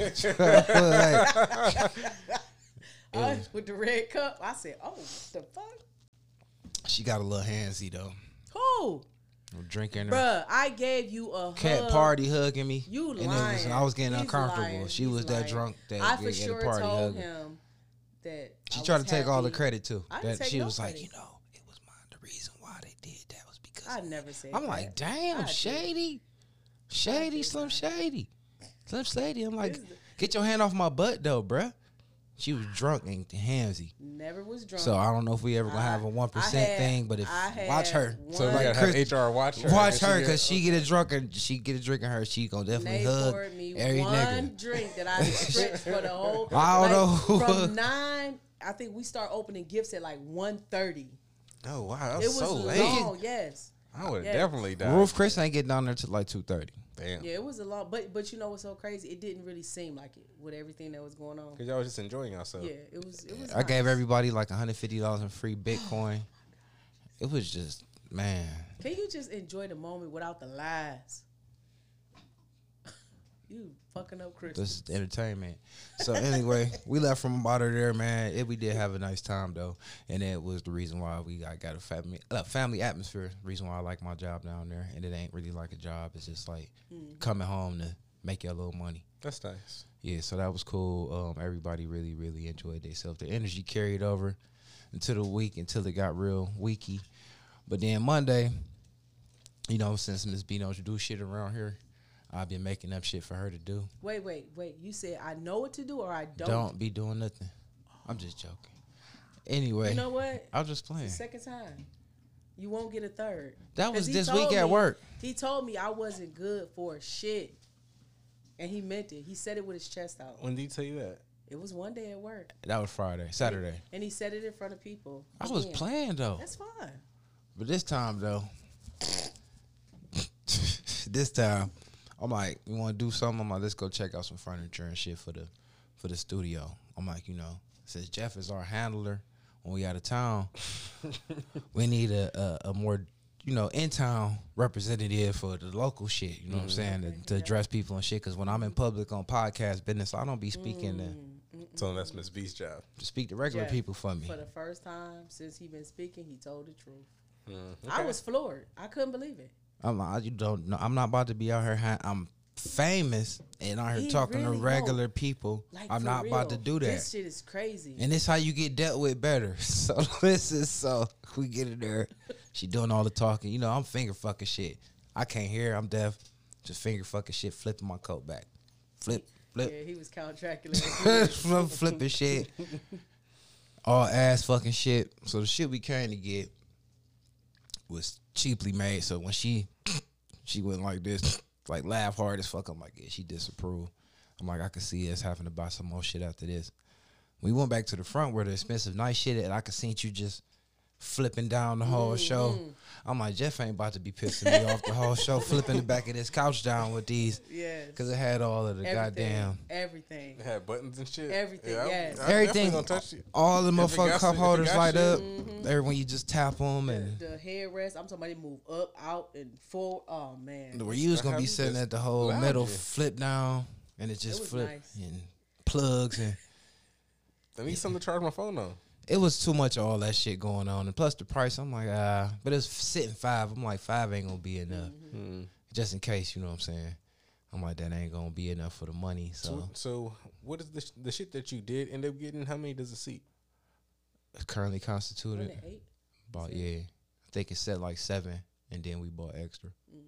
uh, with the red cup. I said, oh, what the fuck? She got a little handsy, though. Who? Drinking, bruh. I gave you a cat hug. Party hugging me. You lying? And was, I was getting He's uncomfortable. Lying. She He's was lying. That drunk that I for sure party told hugging. Him that she I tried to take happy. All the credit too. I that she no was credit. Like, you know, it was mine. The reason why they did that was because I never said. I'm that. Like, damn, shady, shady, slim shady, slim shady. I'm like, get your hand off my butt though, bruh. She was drunk and handsy. Never was drunk. So I don't know if we ever gonna I, have a one percent thing, but if watch her. So like gotta Chris, have H R watch her. Watch her because she, she get a drunk and she get a drink in her. She gonna definitely hug me every one nigga. Drink that I stretched for the whole. I don't like, know. From nine, I think we start opening gifts at like one thirty. Oh wow, that was, it was so late. Long, yes. I would have yes. definitely died. Ruth Chris ain't get down there till like two thirty. Damn. Yeah, it was a lot, but but you know what's so crazy? It didn't really seem like it with everything that was going on. Because y'all was just enjoying ourselves. Yeah, it was. It was yeah, nice. I gave everybody like one hundred fifty dollars in free Bitcoin. It was just, man. Can you just enjoy the moment without the lies? You fucking up Christmas. This is entertainment. So anyway, we left from about there, man. It, we did have a nice time though, and it was the reason why we I got a family uh, family atmosphere. Reason why I like my job down there, and it ain't really like a job. It's just like mm. coming home to make your little money. That's nice. Yeah, so that was cool. Um, everybody really, really enjoyed themselves. The energy carried over until the week, until it got real weeky. But then Monday, you know, since Miss B knows you do shit around here. I've been making up shit for her to do. Wait, wait, wait. You said I know what to do or I don't? Don't be doing nothing. I'm just joking. Anyway. You know what? I'm just playing. The second time. You won't get a third. That was this week at work. He told me I wasn't good for shit. And he meant it. He said it with his chest out. When did he tell you that? It was one day at work. That was Friday, Saturday. And he said it in front of people. I was playing, though. That's fine. But this time, though. This time. I'm like, you want to do something? I'm like, let's go check out some furniture and shit for the for the studio. I'm like, you know, since Jeff is our handler when we out of town, we need a, a, a more, you know, in-town representative for the local shit, you know mm-hmm. what I'm saying, to, to address people and shit. Because when I'm in public on podcast business, I don't be speaking mm-hmm. to. So that's Miss B's job. To speak to regular Jeff, people for me. For the first time since he been speaking, he told the truth. Mm, okay. I was floored. I couldn't believe it. I'm like, you don't know. I'm not about to be out here. I'm famous and out here he talking really to regular don't. People. Like, I'm not real. About to do that. This shit is crazy. And it's how you get dealt with better. So this is so we get in there. She doing all the talking. You know, I'm finger fucking shit. I can't hear. I'm deaf. Just finger fucking shit. Flipping my coat back. Flip, flip. Yeah, he was Count Dracula. Flip, flipping shit. All ass fucking shit. So the shit we came to get was cheaply made. So when she she went like this, like laugh hard as fuck. I'm like, yeah, she disapproved. I'm like, I could see us having to buy some more shit after this. We went back to the front where the expensive nice shit at, and I could see you just flipping down the whole mm-hmm. show. I'm like, Jeff ain't about to be pissing me off the whole show, flipping the back of this couch down with these. Yes. Because it had all of the everything, goddamn. Everything. It had buttons and shit. Everything, yeah, yes. I, I everything. Gonna touch you. All the motherfucking cup holders light you. Up. Mm-hmm. Everyone, you just tap them. And the, the headrest. I'm talking about they move up, out, and forward. Oh, man. Where you was going to be sitting at the whole metal flip down, and it just it flipped. Nice. And plugs. And I need yeah. something to charge my phone on. It was too much of all that shit going on. And plus the price, I'm like, ah. But it was sitting five. I'm like, five ain't going to be enough. Mm-hmm. Just in case, you know what I'm saying? I'm like, that ain't going to be enough for the money. So, so, so what is the, sh the shit that you did end up getting? How many does it seat? It's currently constituted. Eight? About, seven. Yeah. I think it said like seven, and then we bought extra. Mm.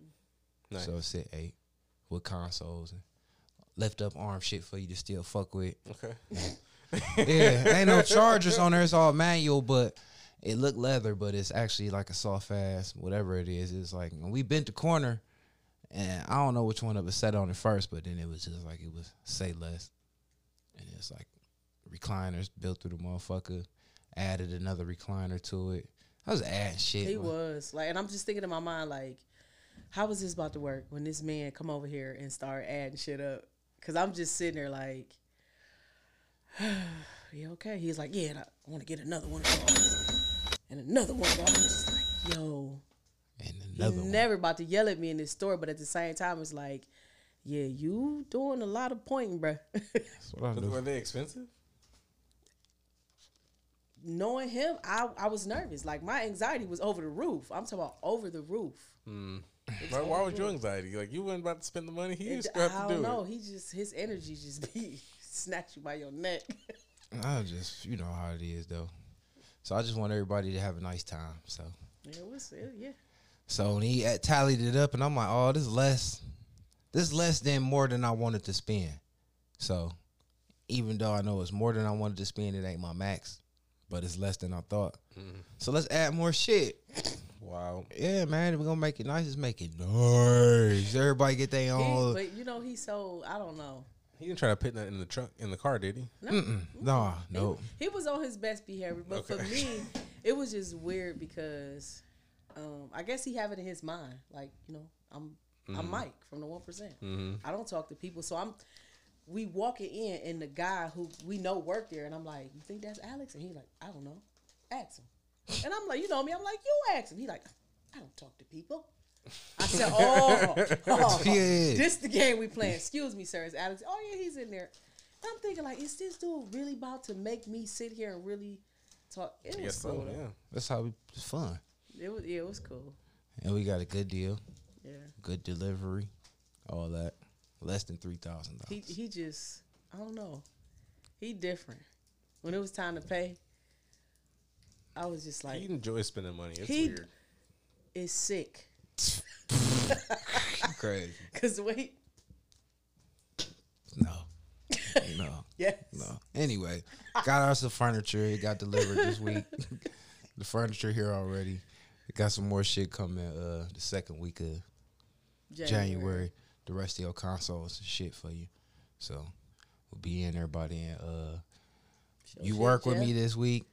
Nice. So it said eight with consoles and left up arm shit for you to still fuck with. Okay. Yeah, ain't no chargers on there. It's all manual, but it looked leather, but it's actually like a soft ass, whatever it is. It's like, when we bent the corner, and I don't know which one of us sat on it first, but then it was just like, it was say less. And it's like recliners built through the motherfucker, added another recliner to it. I was adding shit. He was like, and I'm just thinking in my mind, like, how is this about to work when this man come over here and start adding shit up? Because I'm just sitting there like, yeah, okay. He's like, yeah, I want to get another one of those. And another one of those. I'm just like, yo. And another one. Never about to yell at me in this store, but at the same time, it's like, yeah, you doing a lot of pointing, bruh. That's what I do. Were they expensive? Knowing him, I, I was nervous. Like, my anxiety was over the roof. I'm talking about over the roof. Mm. Why, why was your anxiety? Like, you weren't about to spend the money. He used to have to do it. I don't know. He just, his energy just be snatch you by your neck. I just, you know how it is, though. So I just want everybody to have a nice time. So yeah, we'll see. Yeah. So when he had tallied it up, and I'm like, oh, this is less. This is less than more than I wanted to spend. So even though I know it's more than I wanted to spend, it ain't my max. But it's less than I thought. Mm. So let's add more shit. Wow. Yeah, man. If we're going to make it nice, let's make it nice. Everybody get their own. But, you know, he so, I don't know. He didn't try to put that in the truck, in the car, did he? No. Mm -mm. Nah, no. He, he was on his best behavior. But okay. For me, it was just weird because um, I guess he have it in his mind. Like, you know, I'm, mm. I'm Mike from the one percent. Mm-hmm. I don't talk to people. So I'm... we walking in, and the guy who we know worked there, and I'm like, you think that's Alex? And he like, I don't know. Ask him. And I'm like, you know me. I'm like, you ask him. He like, I don't talk to people. I said, oh, oh yeah. This the game we playing. Excuse me, sir. It's Alex. Oh, yeah, he's in there. And I'm thinking, like, is this dude really about to make me sit here and really talk? It was yes, cool. So, yeah. That's how we, it's fun. It was, yeah, it was cool. And we got a good deal. Yeah. Good delivery. All that. Less than three thousand dollars. He, he just, I don't know. He different. When it was time to pay, I was just like. He enjoys spending money. It's he weird. He is sick. Crazy. Because wait. No. No. Yes. No. Anyway, got us some furniture. It got delivered this week. The furniture here already. We got some more shit coming uh, the second week of January. January. The rest of your consoles and shit for you. So we'll be in there by then. Uh, you work with me this week.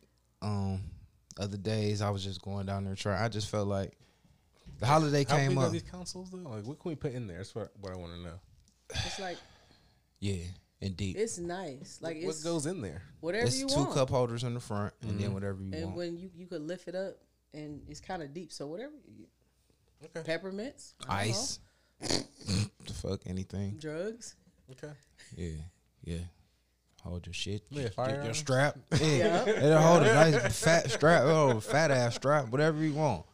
Um, other days I was just going down there trying. I just felt like the holiday came up. How big are these consoles though? Like, what can we put in there? That's what, what I want to know. It's like, yeah, and deep. It's nice. Like, what it's, goes in there? Whatever it's you want. Two cup holders in the front, mm-hmm. and then whatever you and want. And when you you could lift it up, and it's kind of deep. So whatever. You, okay. Peppermints, I ice. The fuck, anything. Drugs. Okay. Yeah, yeah. Hold your shit. Yeah, fire your strap. Yeah. It'll hold a nice fat strap. Oh, fat ass strap. Whatever you want.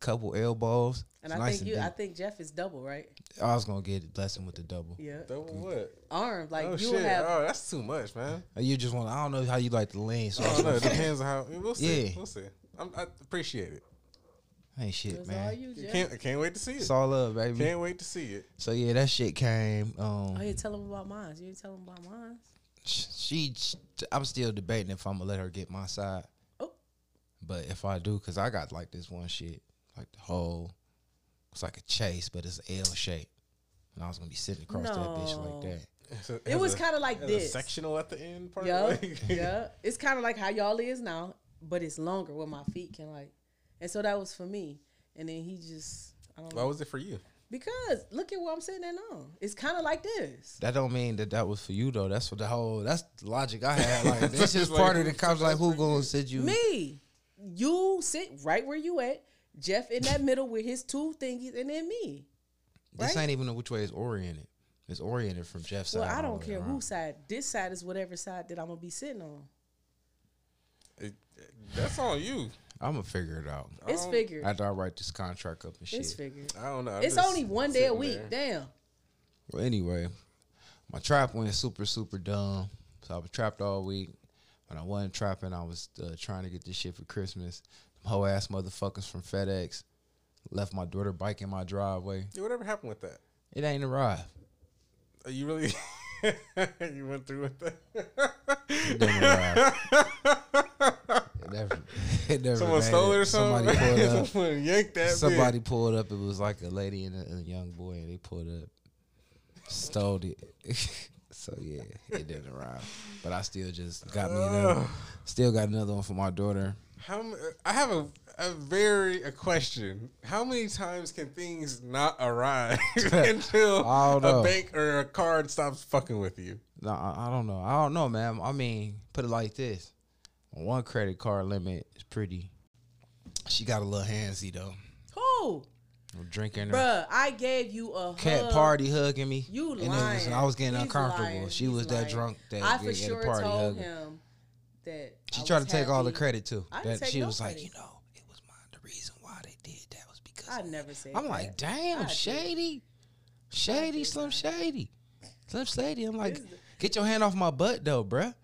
Couple elbows. And it's I nice think and you. Deep. I think Jeff is double, right? I was gonna get a blessing with the double. Yeah. Double what? Arm. Like oh, you shit. Have. Oh, that's too much, man. You just want. I don't know how you like to lean. So I don't know. It depends on how. We'll see. Yeah. We'll see. I'm, I appreciate it. Ain't shit, man. You, can't, I can't wait to see it. It's all love, baby. Can't wait to see it. So, yeah, that shit came. Um, oh, yeah, tell them about mine. You didn't tell them about mine. She, she, I'm still debating if I'm going to let her get my side. Oh. But if I do, because I got, like, this one shit, like the whole, it's like a chase, but it's an L shape. And I was going to be sitting across no. that bitch like that. So it was kind of like this. A sectional at the end part? Yeah. Like. Yeah. It's kind of like how y'all is now, but it's longer where my feet can, like. And so that was for me. And then he just, I don't know. Why was it for you? Because look at what I'm sitting at now. It's kind of like this. That don't mean that that was for you, though. That's what the whole, that's the logic I had. Like, this is part of the couch. Like, who going to sit you? Me. You sit right where you at. Jeff in that middle with his two thingies and then me. Right? This ain't even which way it's oriented. It's oriented from Jeff's well, side. Well, I don't care whose side. This side is whatever side that I'm going to be sitting on. It, that's on you. I'm gonna figure it out. It's I figured. After I write this contract up and shit. It's figured. I don't know. I'm it's only one day a week. There. Damn. Well, anyway, my trap went super, super dumb. So I was trapped all week. When I wasn't trapping, I was uh, trying to get this shit for Christmas. Them whole ass motherfuckers from FedEx left my daughter bike in my driveway. Dude, whatever happened with that? It ain't arrived. Are you really? You went through with that? It didn't arrive. It never. never someone stole it or something. Somebody pulled up. Someone yanked that. Somebody bit. pulled up. It was like a lady and a, a young boy, and they pulled up, stole it. So yeah, it didn't arrive. But I still just got me another. Still got another one for my daughter. How I have a a very a question. How many times can things not arrive until a know. bank or a card stops fucking with you? No, I, I don't know. I don't know, man. I mean, put it like this: one credit card limit is pretty. She got a little handsy though. Who? Drinking her. Bruh, I gave you a cat hug. Party hugging me. You lying. And it was, I was getting He's uncomfortable. Lying. She He's was lying. that drunk that I for sure party told hugging. him. That she I tried to take happy. all the credit too. I that she no was credit. like, you know, it was mine. The reason why they did that was because I never said. I'm that. like, damn, shady, shady, Slim Shady, Slim Shady. I'm like, get your hand off my butt though, bruh.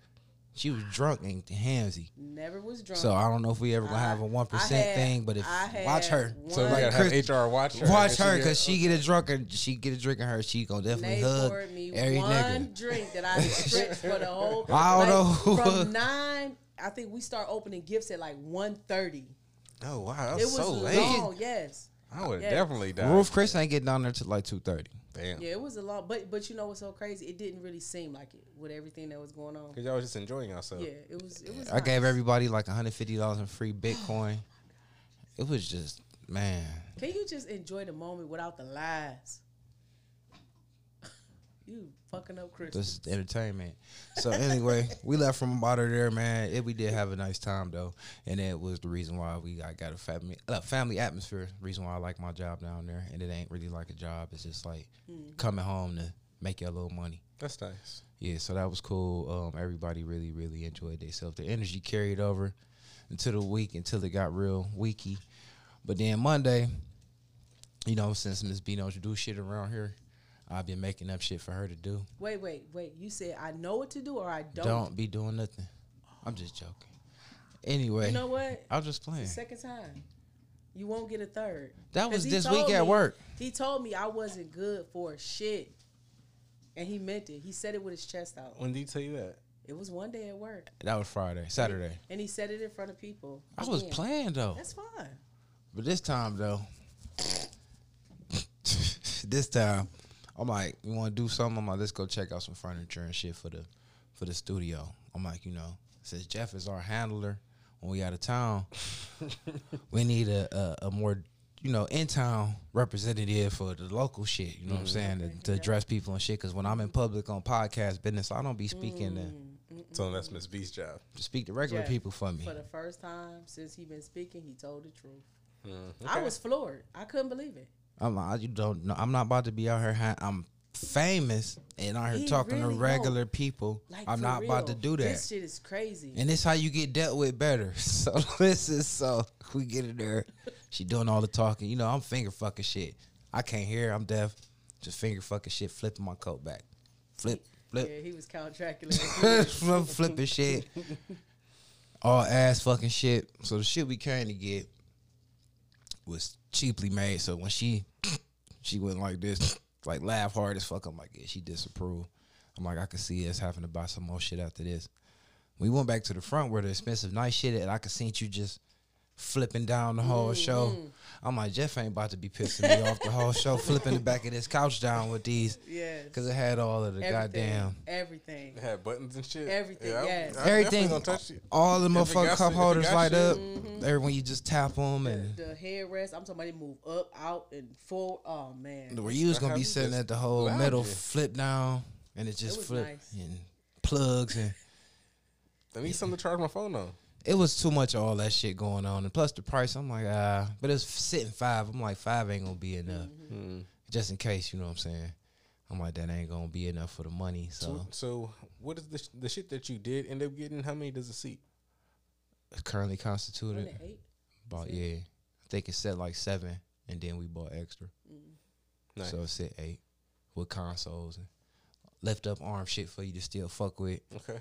She was drunk and handsy. Never was drunk. So I don't know if we ever gonna have a one percent thing, but if watch her, so like Chris, H R watch her, watch her because she, she get a drunk and she get a drink in her, she gonna definitely hug me every one nigga. drink that I stretched for the whole. I don't know from nine. I think we start opening gifts at like one thirty. Oh wow, that's it was so late. Long, yes, I would yes. definitely die. Ruth Chris ain't getting down there till like two thirty. Damn. Yeah, it was a long, but but you know what's so crazy? It didn't really seem like it with everything that was going on. Cause y'all was just enjoying yourself. Yeah, it was. It was. I nice. gave everybody like one hundred fifty dollars in free Bitcoin. It was just, man. Can you just enjoy the moment without the lies? You fucking up Christmas. This is entertainment. So anyway, we left from about her there, man. It, we did have a nice time though, and it was the reason why we I got a family uh, family atmosphere. Reason why I like my job down there, and it ain't really like a job. It's just like mm. coming home to make your little money. That's nice. Yeah, so that was cool. Um, everybody really, really enjoyed themselves. The energy carried over into the week until it got real weeky. But then Monday, you know, since Miss B knows you do shit around here, I've been making up shit for her to do. Wait, wait, wait. You said I know what to do or I don't? Don't be doing nothing. I'm just joking. Anyway. You know what? I was just playing. It's the second time. You won't get a third. That was this week at work. He told me I wasn't good for shit. And he meant it. He said it with his chest out. When did he tell you that? It was one day at work. That was Friday, Saturday. And he said it in front of people. I was playing, though. That's fine. But this time, though. This time. I'm like, you want to do something? I'm like, let's go check out some furniture and shit for the for the studio. I'm like, you know, since Jeff is our handler when we out of town, we need a, a, a more, you know, in-town representative for the local shit. You know mm-hmm. what I'm saying? To, to address people and shit. Because when I'm in public on podcast business, I don't be speaking mm-hmm. to. So that's Miss B's job. To speak to regular Jeff, people for me. For the first time since he been speaking, he told the truth. Mm-hmm. I was floored. I couldn't believe it. I'm not, you don't know. I'm not about to be out here. I'm famous and out here he talking really to regular don't. people. Like, I'm not real. about to do that. This shit is crazy. And this how you get dealt with better. So this is so we get in there. She doing all the talking. You know, I'm finger fucking shit. I can't hear. I'm deaf. Just finger fucking shit. Flipping my coat back. Flip, flip. Yeah, he was Count Dracula. Flipping shit. All ass fucking shit. So the shit we came to get was cheaply made, so when she she went like this, like laugh hard as fuck. I'm like, yeah, she disapproved. I'm like, I could see us having to buy some more shit after this. We went back to the front where the expensive nice shit is, and I could see you just flipping down the whole mm, show. Mm. I'm like, Jeff ain't about to be pissing me off the whole show, flipping the back of this couch down with these. Yeah. Because it had all of the everything, goddamn. Everything. It had buttons and shit. Everything, yeah. Yes. I, I everything. Gonna touch you. All the motherfucking cup holders light you. up. Mm-hmm. Everyone, you just tap them. And the, the headrest, I'm talking about it move up, out, and full. Oh, man. Where you was going to be sitting at the whole metal it. flip down, and it just it flipped. Nice. And plugs. and I need yeah. something to charge my phone on. It was too much of all that shit going on. And plus the price, I'm like, ah. But it's sitting five. I'm like, five ain't going to be enough. Mm-hmm. Just in case, you know what I'm saying? I'm like, that ain't going to be enough for the money. So, so, so what is the, sh the shit that you did end up getting? How many does it seat? Currently constituted. Eight? About, seven? Yeah. I think it said like seven. And then we bought extra. Mm-hmm. Nice. So it said eight with consoles and left up arm shit for you to still fuck with. Okay.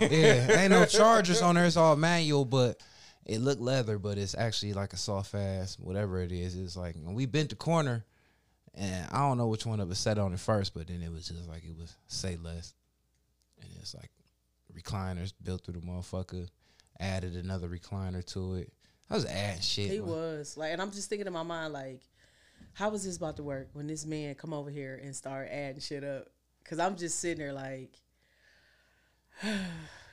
Yeah, ain't no chargers on there. It's all manual, but it looked leather, but it's actually like a soft ass, whatever it is. It's like when we bent the corner, and I don't know which one of us sat on it first, but then it was just like it was say less, and it's like recliners built through the motherfucker. added another recliner to it. I was adding shit. He like, was like, and I'm just thinking in my mind like, how was this about to work when this man come over here and start adding shit up? Cause I'm just sitting there like,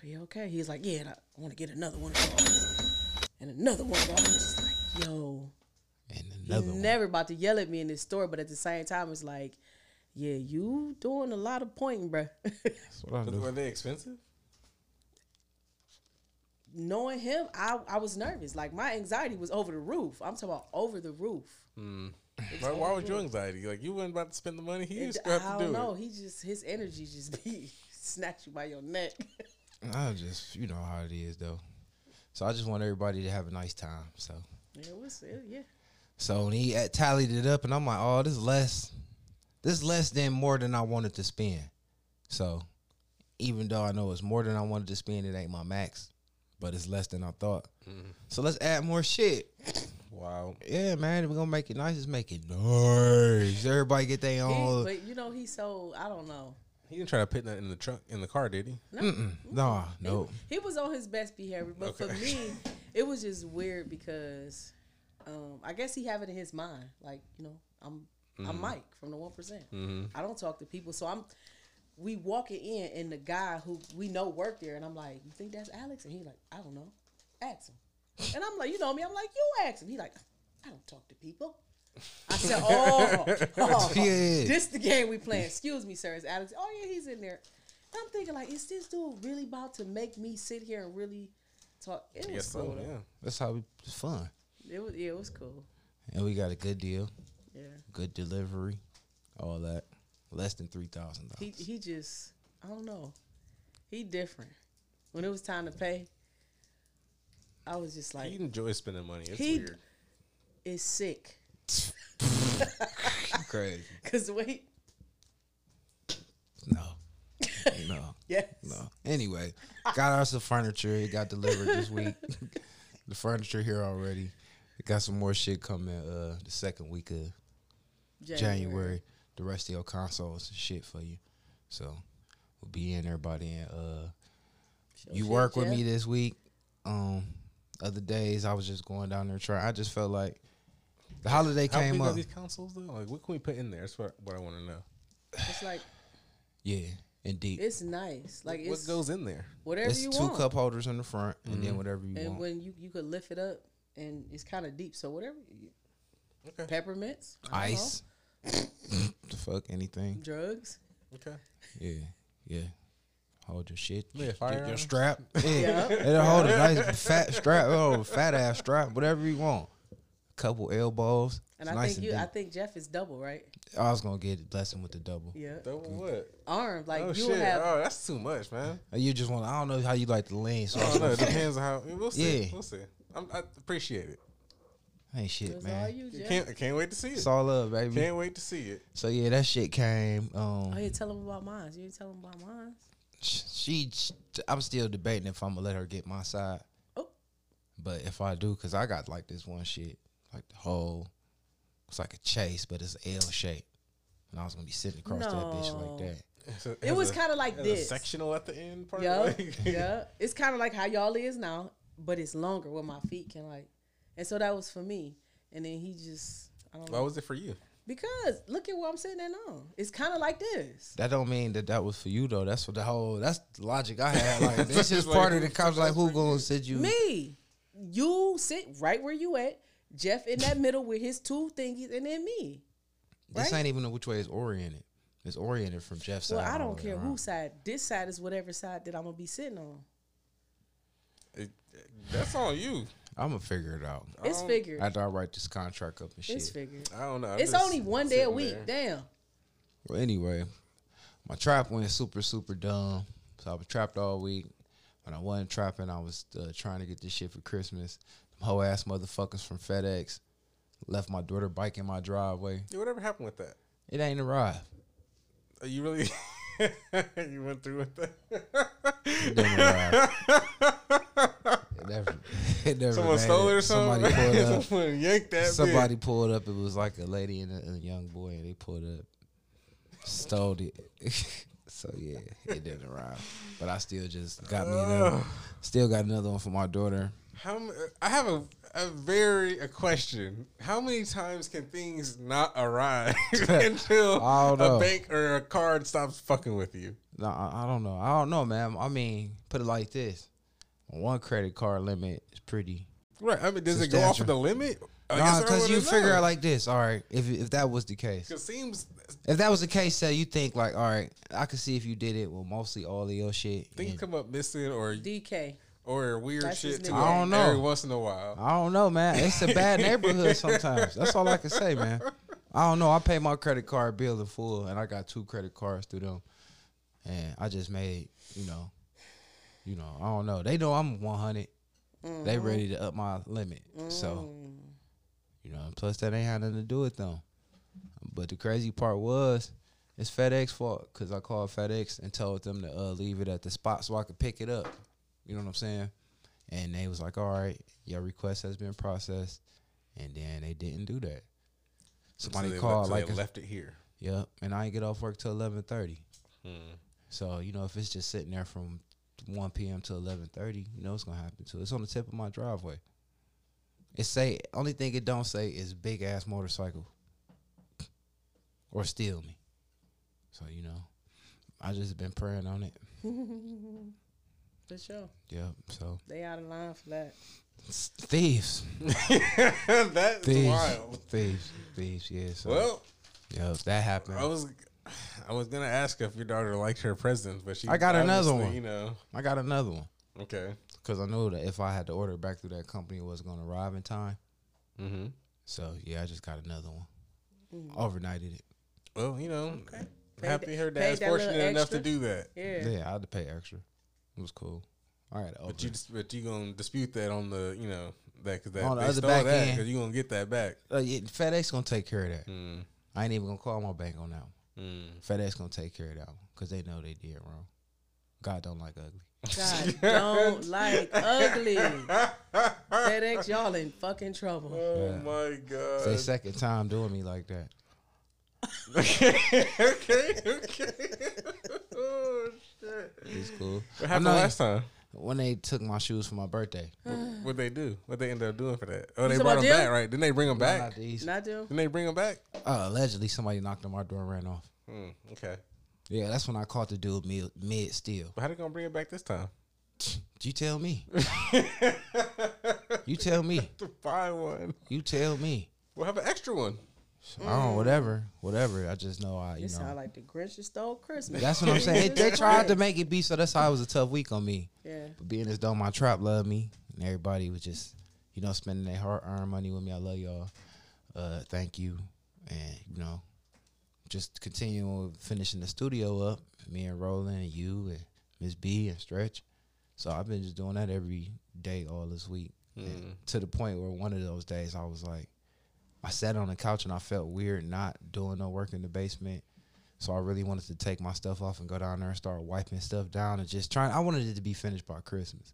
yeah, okay. He's like, yeah, and I want to get another one of those and another one of those. I'm just like, yo, and another he's one. Never about to yell at me in this store, but at the same time, it's like, yeah, you doing a lot of pointing, bruh. Were they expensive? Knowing him, I, I was nervous. Like, my anxiety was over the roof. I'm talking about over the roof. Mm. Why, why was your anxiety? Like, you weren't about to spend the money. He used to have to do it. I don't know. He just, his energy just be snatch you by your neck. I just, you know how it is, though. So I just want everybody to have a nice time. So yeah, what's it? Yeah. So he at, tallied it up, and I'm like, oh, this is less. This less than more than I wanted to spend. So even though I know it's more than I wanted to spend, it ain't my max, but it's less than I thought. Mm. So let's add more shit. Wow. Yeah, man, we're going to make it nice. Let's make it nice. Everybody get their own. But, you know, he's so, I don't know. He didn't try to put that in the truck, in the car, did he? No. Mm -mm. Nah, no. He, he was on his best behavior, but okay. For me, it was just weird because um, I guess he have it in his mind. Like, you know, I'm, Mm-hmm. I'm Mike from the one percent. Mm-hmm. I don't talk to people. So I'm, we walking in and the guy who we know worked there, and I'm like, you think that's Alex? And he like, I don't know. Ask him. And I'm like, you know me. I'm like, you ask him. He like, I don't talk to people. I said, oh, oh yeah. This the game we playing. Excuse me, sir. It's Alex. Oh, yeah, he's in there. And I'm thinking like, is this dude really about to make me sit here and really talk? It was yes, cool. So, yeah. That's how we, it's fun. It was, yeah, it was cool. And we got a good deal. Yeah. Good delivery, all that. Less than three thousand dollars. He he just, I don't know. He different. When it was time to pay, I was just like, he enjoys spending money. It's he weird. Is sick. Crazy. Cause wait. No. No. Yes. No. Anyway, got us the furniture. It got delivered this week. The furniture here already. Got some more shit coming uh, the second week of January. January. The rest of your consoles and shit for you. So we'll be in there by then. Uh, you work with me this week. Um, other days I was just going down there trying. I just felt like the holiday How came big up. Are these consoles though? Like, what can we put in there? That's what, what I want to know. It's like yeah, and deep. It's nice. Like what it's, goes in there? Whatever it's you want. Two cup holders in the front, and mm-hmm. then whatever you and want. And when you you could lift it up. And it's kind of deep, so whatever. Okay. Peppermints, ice, the fuck, anything. Drugs. Okay. Yeah, yeah. Hold your shit. Yeah, fire your strap. Yeah. It'll hold a nice fat strap. Oh, fat ass strap. Whatever you want. A couple elbows. And it's I nice think and you. Deep. I think Jeff is double, right? I was gonna get a blessing with the double. Yeah. Double what? Arm. Like oh, you shit. Have. Oh, that's too much, man. You just want. I don't know how you like to lean. So I don't know. It depends on how. We'll see. Yeah. We'll see. I'm, I appreciate it. Ain't shit, man. You, can't, I can't wait to see it. It's all love, baby. Can't wait to see it. So, yeah, that shit came. Um, oh, you tell them about mine. You didn't tell them about mine. She, she, I'm still debating if I'm going to let her get my side. Oh. But if I do, because I got, like, this one shit. Like, the whole, it's like a chase, but it's an L shape. And I was going to be sitting across no. that bitch like that. As a, as it was kind of like this. A sectional at the end part. Yeah, like. Yeah. It's kind of like how y'all is now. But it's longer where my feet can like, and so that was for me. And then he just, I don't know. Why was it for you? Because look at what I'm sitting in on. It's kind of like this. That don't mean that that was for you though. That's what the whole, that's the logic I had. Like this just like, part of the cops like, who gonna sit you? Me. You sit right where you at. Jeff in that middle with his two thingies and then me. Right? This ain't even know which way it's oriented. It's oriented from Jeff's well, side. Well, I don't care whose side. This side is whatever side that I'm gonna be sitting on. It, that's on you. I'm gonna figure it out. It's figured. After I write this contract up and shit. It's figured. I don't know. I'm it's only one day a week. There. Damn. Well, anyway, my trap went super, super dumb. So I was trapped all week. When I wasn't trapping, I was uh, trying to get this shit for Christmas. Them whole ass motherfuckers from FedEx left my daughter bike in my driveway. Yeah, whatever happened with that? It ain't arrived. Are you really? You went through with that? It didn't arrive. It never, it never Someone stole it or something? Somebody pulled up. Someone yanked that Somebody bit. pulled up. It was like a lady and a, and a young boy, and they pulled up. Stole it. So yeah, it didn't arrive. But I still just got me another. Still got another one for my daughter. How I have a a very a question. How many times can things not arrive until a bank or a card stops fucking with you? No, I, I don't know. I don't know, man. I mean, put it like this: one credit card limit is pretty. Right. I mean, does it go off of the limit? No, because you figure out like this. All right, if if that was the case, it seems. If that was the case, say you think like, all right, I could see if you did it with mostly all of your shit. Things come up missing or D K. Or weird That's shit to I don't know. Every once in a while. I don't know, man. It's a bad neighborhood sometimes. That's all I can say, man. I don't know. I pay my credit card bill in full, and I got two credit cards through them. And I just made, you know, you know, I don't know. They know I'm one hundred. Mm-hmm. They ready to up my limit. Mm. So, you know, and plus that ain't had nothing to do with them. But the crazy part was, it's FedEx fault, because I called FedEx and told them to uh, leave it at the spot so I could pick it up. You know what I'm saying? And they was like, all right, your request has been processed. And then they didn't do that. Somebody so they called. Left, like so they a, left it here. Yep. And I ain't get off work till eleven thirty. Hmm. So, you know, if it's just sitting there from one p.m. to eleven thirty, you know it's going to happen too. It's on the tip of my driveway. It say, only thing it don't say is big-ass motorcycle. Or steal me. So, you know, I just been praying on it. For sure. Yeah, so they out of line for that. Thieves. That's thieves, wild. Thieves, thieves. Yeah. So, well, yeah, that happened. I was, I was gonna ask if your daughter liked her presents, but she. I got another one. You know, I got another one. Okay. Because I knew that if I had to order back through that company, it was gonna arrive in time. Mm-hmm. So yeah, I just got another one. Mm-hmm. Overnighted it. Well, you know, okay. Happy her dad's fortunate enough to do that. Yeah. Yeah, I had to pay extra. It was cool. All right, but you just, but you gonna dispute that on the you know that because that on the other back that, end, cause you gonna get that back. Uh, yeah, FedEx gonna take care of that. Mm. I ain't even gonna call my bank on that one. Mm. FedEx gonna take care of that one because they know they did wrong. God don't like ugly. God don't like ugly. FedEx, y'all in fucking trouble. Oh yeah. My God! It's their second time doing me like that. okay, okay, okay. Oh shit! It's cool. What happened last time? When they took my shoes for my birthday. What they do? What they ended up doing for that? Oh, they somebody brought them back, right? Didn't they bring them no, back? Not these. Not them. Didn't they bring them back? Uh, allegedly, somebody knocked on my door and ran off. Hmm, okay. Yeah, that's when I caught the dude mid, mid steal. But how they gonna bring it back this time? You tell me. You tell me. To buy one. You tell me. We'll have an extra one. So, mm. I don't know, whatever, whatever. I just know I, you this know. It sound like the Grinch that stole Christmas. That's what I'm saying. They, they tried to make it be, so that's how it was a tough week on me. Yeah. But being as though my trap loved me, and everybody was just, you know, spending their hard-earned money with me. I love y'all. Uh, thank you. And, you know, just continuing finishing the studio up, me and Roland and you and Miss B and Stretch. So I've been just doing that every day all this week. Mm. And to the point where one of those days I was like, I sat on the couch and I felt weird not doing no work in the basement. So I really wanted to take my stuff off and go down there and start wiping stuff down and just trying. I wanted it to be finished by Christmas.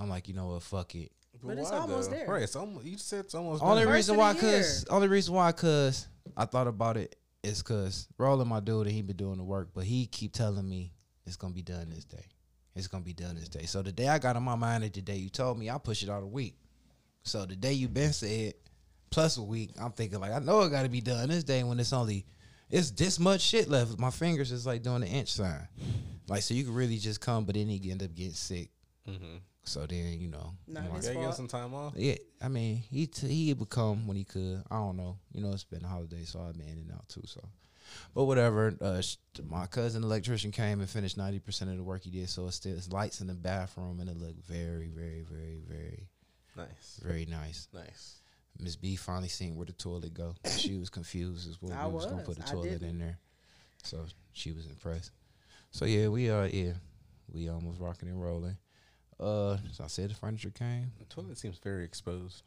I'm like, you know what, fuck it. But, but it's almost though? There. Right, it's almost, you said it's almost only there. Reason why, cause, only reason why, because I thought about it is because Roland, my dude, and he been doing the work, but he keep telling me it's going to be done this day. It's going to be done this day. So the day I got in my mind that the day you told me, I push it out a week. So the day you been said, plus a week, I'm thinking like, I know it got to be done this day when it's only, it's this much shit left. My fingers is like doing the inch sign. Like, so you can really just come, but then he end up getting sick. Mm-hmm. So then, you know. Not his fault. You get some time off? Yeah. I mean, he t- he would come when he could. I don't know. You know, it's been a holiday, so I've been in and out too, so. But whatever. Uh, sh- my cousin electrician came and finished ninety percent of the work he did, so it's still it's lights in the bathroom, and it looked very, very, very, very. Nice. Very nice. Nice. Miss B finally seen where the toilet go. She was confused as well. I we was, was gonna put the I toilet didn't. In there, so she was impressed. So yeah, we are yeah, we almost rocking and rolling. Uh, as I said, the furniture came. The toilet seems very exposed.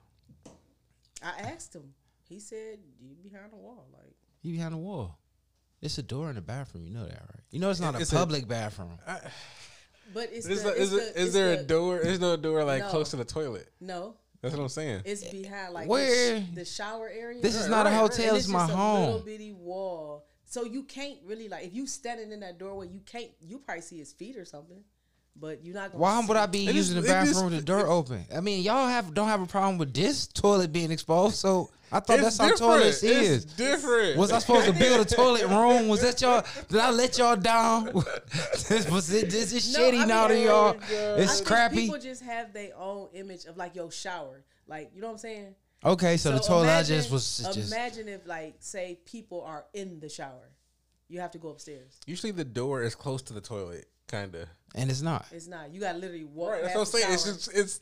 I asked him. He said, "You behind the wall, like you behind the wall. It's a door in the bathroom. You know that, right? You know it's not it's a public a, bathroom." I, but it's is, the, the, is, the, is, the, is there the, a door? Is there a door like no. close to the toilet? No. That's what I'm saying. It's behind like where? The, sh- the shower area. This is not right, a hotel. Right, right. It's, it's my just home. A little bitty wall. So you can't really, like, if you standing in that doorway, you can't, you probably see his feet or something. But you're not gonna Why see would I be it using is, the bathroom with the door open? I mean, y'all have don't have a problem with this toilet being exposed, so I thought it's that's different. How toilets it's is. Different. Was I supposed to build a toilet room? Was that y'all? Did I let y'all down? Was it? This is no, shitty I mean, now to y'all. It's I mean, crappy. People just have their own image of like your shower, like you know what I'm saying. Okay, so, so the toilet imagine, I just was just imagine if like say people are in the shower, you have to go upstairs. Usually the door is close to the toilet. Kinda, and it's not. It's not. You gotta literally walk. Right, that's what I'm saying. Shower. It's just it's.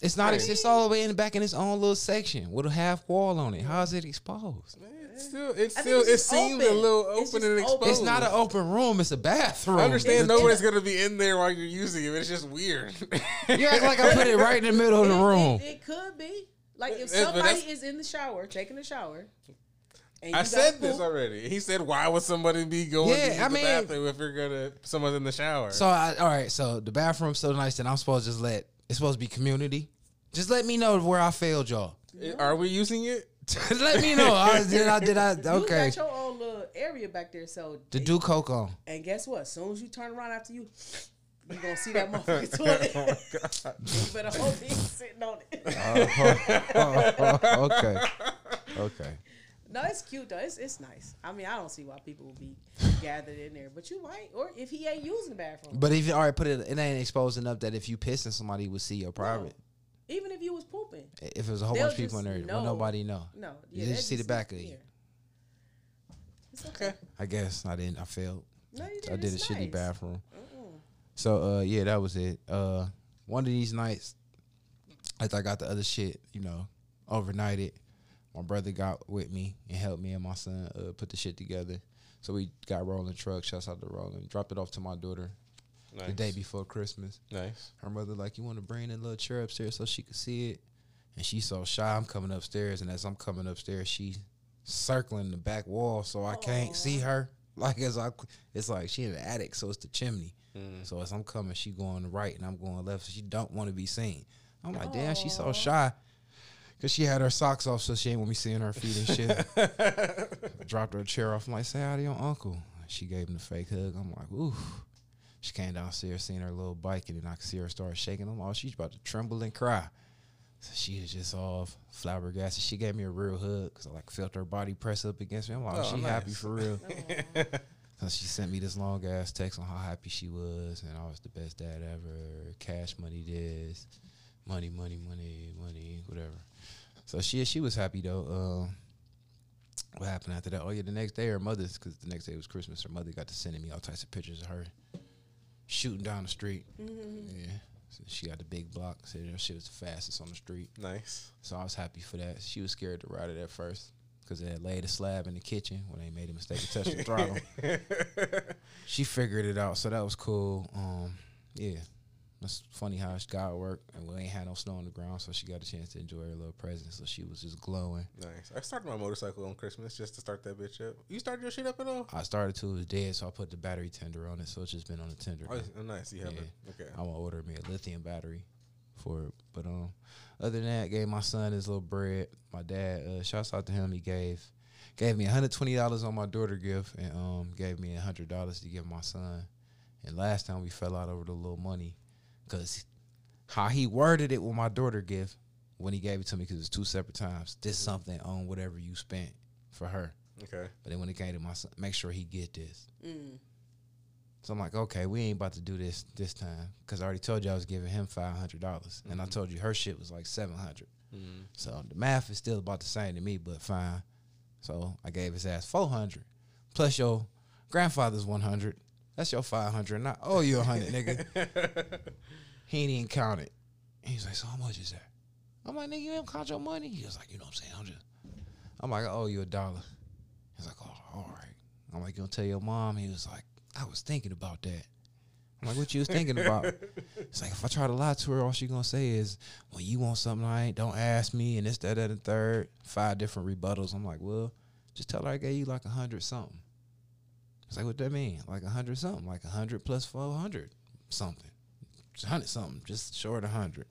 It's not. It's, it's all the way in the back in its own little section with a half wall on it. How is it exposed? Man, it's still. It's I still. It's it seems open. a little open it's and exposed. Open. It's not an open room. It's a bathroom. I understand. It's nobody's gonna be in there while you're using it. It's just weird. You act like I put it right in the middle of the room. It, it, it could be like if somebody is in the shower taking a shower. I said this already. He said, "Why would somebody be going yeah, to the I mean, bathroom if you're gonna someone's in the shower?" So, I, all right. So the bathroom's so nice that I'm supposed to just let it's supposed to be community. Just let me know where I failed, y'all. Yeah. Are we using it? Let me know. I, did I? Did I? Okay. You got your own little area back there, so to do cocoa. And guess what? As soon as you turn around after you. You gonna see that motherfucking toilet. Oh my God. You better hope he's sitting on it. Uh, oh, oh, okay. Okay. No, it's cute though. It's it's nice. I mean, I don't see why people would be gathered in there, but you might, or if he ain't using the bathroom. But if you already put it, it ain't exposed enough that if you pissing, somebody would see your private. No. Even if you was pooping, if it was a whole bunch of people in there, well, nobody know. No, yeah, you just see just the back of you. It's okay. I guess I didn't. I failed. No, you didn't. I did it's a nice. shitty bathroom. Mm-mm. So uh, yeah, that was it. Uh, one of these nights, after I got the other shit, you know, overnighted. My brother got with me and helped me and my son uh, put the shit together. So we got rolling truck, shouts out to Rolling, dropped it off to my daughter nice. the day before Christmas. Nice. Her mother like, you want to bring that little chair upstairs so she could see it? And she's so shy, I'm coming upstairs. And as I'm coming upstairs, she's circling the back wall so I Aww. can't see her. Like as I, It's like she in the attic, so it's the chimney. Mm. So as I'm coming, she going right and I'm going left. So she don't want to be seen. I'm like, Aww. damn, she's so shy. Because she had her socks off, so she ain't want me seeing her feet and shit. Dropped her chair off. I'm like, say hi to your uncle. She gave him the fake hug. I'm like, ooh. She came downstairs, seen her little bike, and then I could see her start shaking them. Oh, she's about to tremble and cry. So she was just all flabbergasted. She gave me a real hug because I like felt her body press up against me. I'm like, oh, she nice. happy for real. So she sent me this long-ass text on how happy she was, and I was the best dad ever. Cash money this. Money, money, money, money, whatever. So she she was happy though. Uh, what happened after that? Oh yeah, the next day her mother's, because the next day was Christmas. Her mother got to sending me all types of pictures of her shooting down the street. Mm-hmm. Yeah, so she got the big block. So she was the fastest on the street. Nice. So I was happy for that. She was scared to ride it at first because they had laid a slab in the kitchen when they made a mistake to touch the throttle. She figured it out, so that was cool. Um, yeah. That's funny how God worked, and we ain't had no snow on the ground, so she got a chance to enjoy her little present. So she was just glowing. Nice. I started my motorcycle on Christmas just to start that bitch up. You started your shit up at all? I started to. It was dead, so I put the battery tender on it. So it's just been on the tender. Oh, nice. You have yeah. it. Okay. I'm gonna order me a lithium battery for it. But um, other than that, I gave my son his little bread. My dad, uh, shouts out to him. He gave gave me one hundred twenty dollars on my daughter gift, and um, gave me one hundred dollars to give my son. And last time we fell out over the little money. Because how he worded it with my daughter gift when he gave it to me, because it was two separate times. This something on whatever you spent for her. Okay. But then when it came to my son, make sure he get this. Mm. So I'm like, okay, we ain't about to do this this time. Because I already told you I was giving him five hundred dollars. Mm-hmm. And I told you her shit was like seven hundred dollars. Mm-hmm. So the math is still about the same to me, but fine. So I gave his ass four hundred dollars. Plus your grandfather's one hundred dollars. That's your five hundred dollars. And I owe you one hundred dollars, nigga. He ain't even count it. He's like, so how much is that? I'm like, nigga, you ain't count your money? He was like, you know what I'm saying? I'm just, I'm like, I owe you a dollar. He's like, oh, all right. I'm like, you gonna tell your mom? He was like, I was thinking about that. I'm like, what you was thinking about? It's like, if I try to lie to her, all she gonna say is, well, you want something I ain't, don't ask me, and this, that, that, and third. Five different rebuttals. I'm like, well, just tell her I gave you like a hundred something. It's like, what that mean? Like a hundred something, like a hundred plus four hundred something. Hundred something, just short a hundred.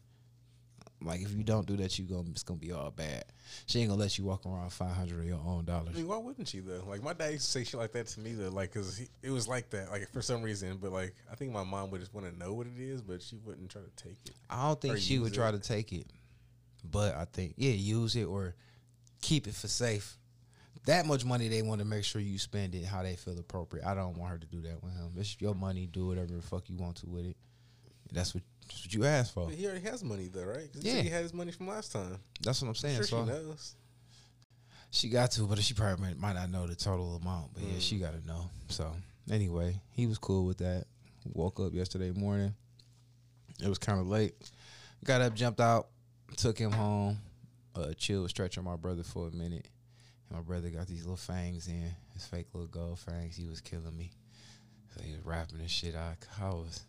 Like, if you don't do that, you gonna it's gonna be all bad. She ain't gonna let you walk around five hundred of your own dollars. I mean, why wouldn't she though? Like, my dad used to say shit like that to me though, like, cause he, it was like that, like for some reason. But like, I think my mom would just want to know what it is, but she wouldn't try to take it. I don't think she would it. try to take it, but I think yeah, use it or keep it for safe. That much money, they want to make sure you spend it how they feel appropriate. I don't want her to do that with him. It's your money. Do whatever the fuck you want to with it. That's what. That's what you asked for. But he already has money though, right? Cause yeah, he said he had his money from last time. That's what I'm saying. I'm sure so she knows. She got to, but she probably might not know the total amount. But mm. yeah, she got to know. So anyway, he was cool with that. Woke up yesterday morning. It was kind of late. Got up, jumped out, took him home. Uh, chilled, stretched on my brother for a minute. And my brother got these little fangs in, his fake little gold fangs. He was killing me. So he was rapping and shit. I, I was.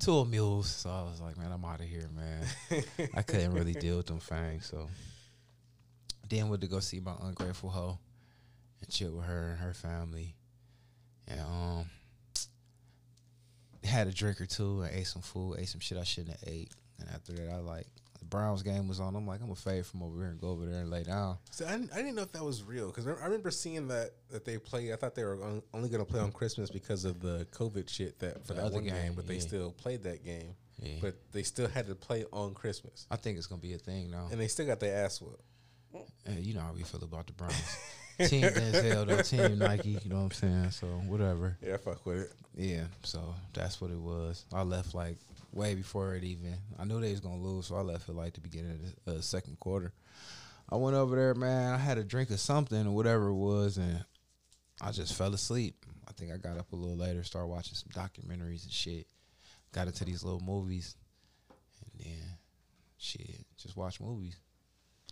Two mules, so I was like, man, I'm out of here, man. I couldn't really deal with them fangs, so then went to go see my ungrateful hoe and chill with her and her family, and um, had a drink or two and ate some food, ate some shit I shouldn't have ate, and after that, I like the Browns game was on. I'm like, I'm gonna fade from over here and go over there and lay down. So I didn't, I didn't know if that was real because I remember seeing that that they play. I thought they were on, only gonna play on Christmas because of the COVID shit that for the that other one game, game but yeah. they still played that game. Yeah. But they still had to play on Christmas. I think it's gonna be a thing now. And they still got their ass whooped. And you know how we feel about the Browns. Team Denzel, though, Team Nike. You know what I'm saying? So whatever. Yeah, I fuck with it. Yeah. So that's what it was. I left like. Way before it even. I knew they was going to lose, so I left it like the beginning of the uh, second quarter. I went over there, man. I had a drink or something or whatever it was, and I just fell asleep. I think I got up a little later, started watching some documentaries and shit. Got into these little movies, and then, shit, just watch movies.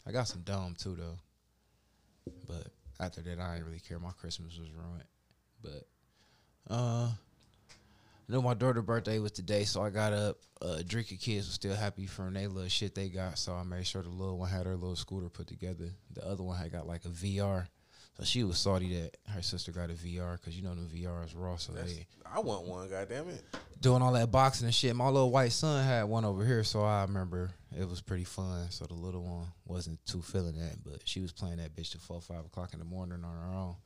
I got some dumb, too, though. But after that, I didn't really care. My Christmas was ruined. But, uh... I know my daughter's birthday was today, so I got up. Uh, Drinker kids were still happy from their little shit they got, so I made sure the little one had her little scooter put together. The other one had got like a V R, so she was salty that her sister got a V R because you know them V Rs raw. So they, I want one, goddamn it. Doing all that boxing and shit. My little white son had one over here, so I remember it was pretty fun. So the little one wasn't too feeling that, but she was playing that bitch till four, five o'clock in the morning on her own.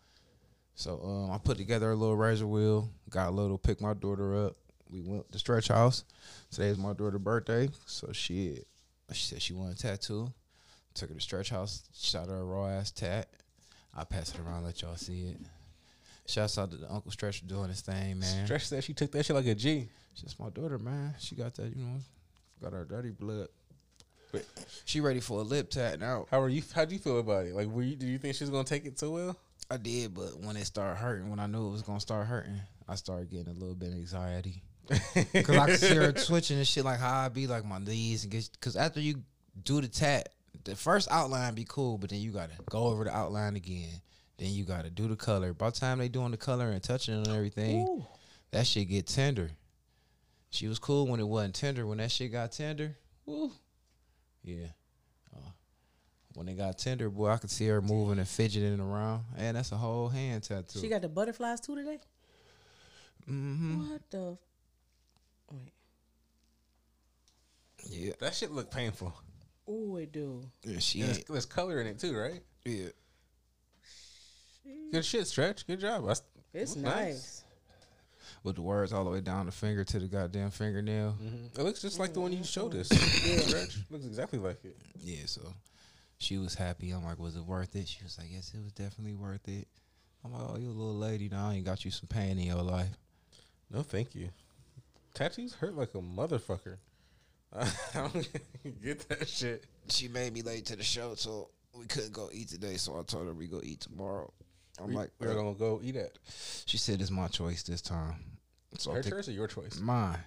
So um, I put together a little razor wheel, got a little, picked my daughter up. We went to Stretch House. Today's my daughter's birthday, so she, she said she wanted a tattoo. Took her to Stretch House, shot her a raw-ass tat. I pass it around, let y'all see it. Shouts out to the Uncle Stretch for doing his thing, man. Stretch said she took that shit like a G. She's my daughter, man. She got that, you know, got her dirty blood. But she ready for a lip tat now. How are you? How do you feel about it? Like, were you, do you think she's going to take it so well? I did, but when it started hurting, when I knew it was going to start hurting, I started getting a little bit of anxiety. Because I could see her twitching and shit, like how I be, like my knees. Because after you do the tat, the first outline be cool, but then you got to go over the outline again. Then you got to do the color. By the time they doing the color and touching and everything, ooh, that shit get tender. She was cool when it wasn't tender. When that shit got tender, woo, yeah. When it got tender, boy, I could see her moving and fidgeting around. And that's a whole hand tattoo. She got the butterflies too today? Mm-hmm. What the? Wait. Yeah. That shit look painful. Ooh, it do. Yeah, she ain't. There's color in it too, right? Yeah. Good shit, Stretch. Good job. That's, it's nice. nice. With the words all the way down the finger to the goddamn fingernail. Mm-hmm. It looks just like mm-hmm. the one you showed us. Yeah, Stretch. Looks exactly like it. Yeah, so... She was happy. I'm like, was it worth it? She was like, yes, it was definitely worth it. I'm like, oh, you a little lady now. I ain't got you some pain in your life. No, thank you. Tattoos hurt like a motherfucker. I don't get that shit. She made me late to the show, so we couldn't go eat today, so I told her we go eat tomorrow. I'm we, like, we're going to go eat at. She said it's my choice this time. So her choice or your choice? Mine.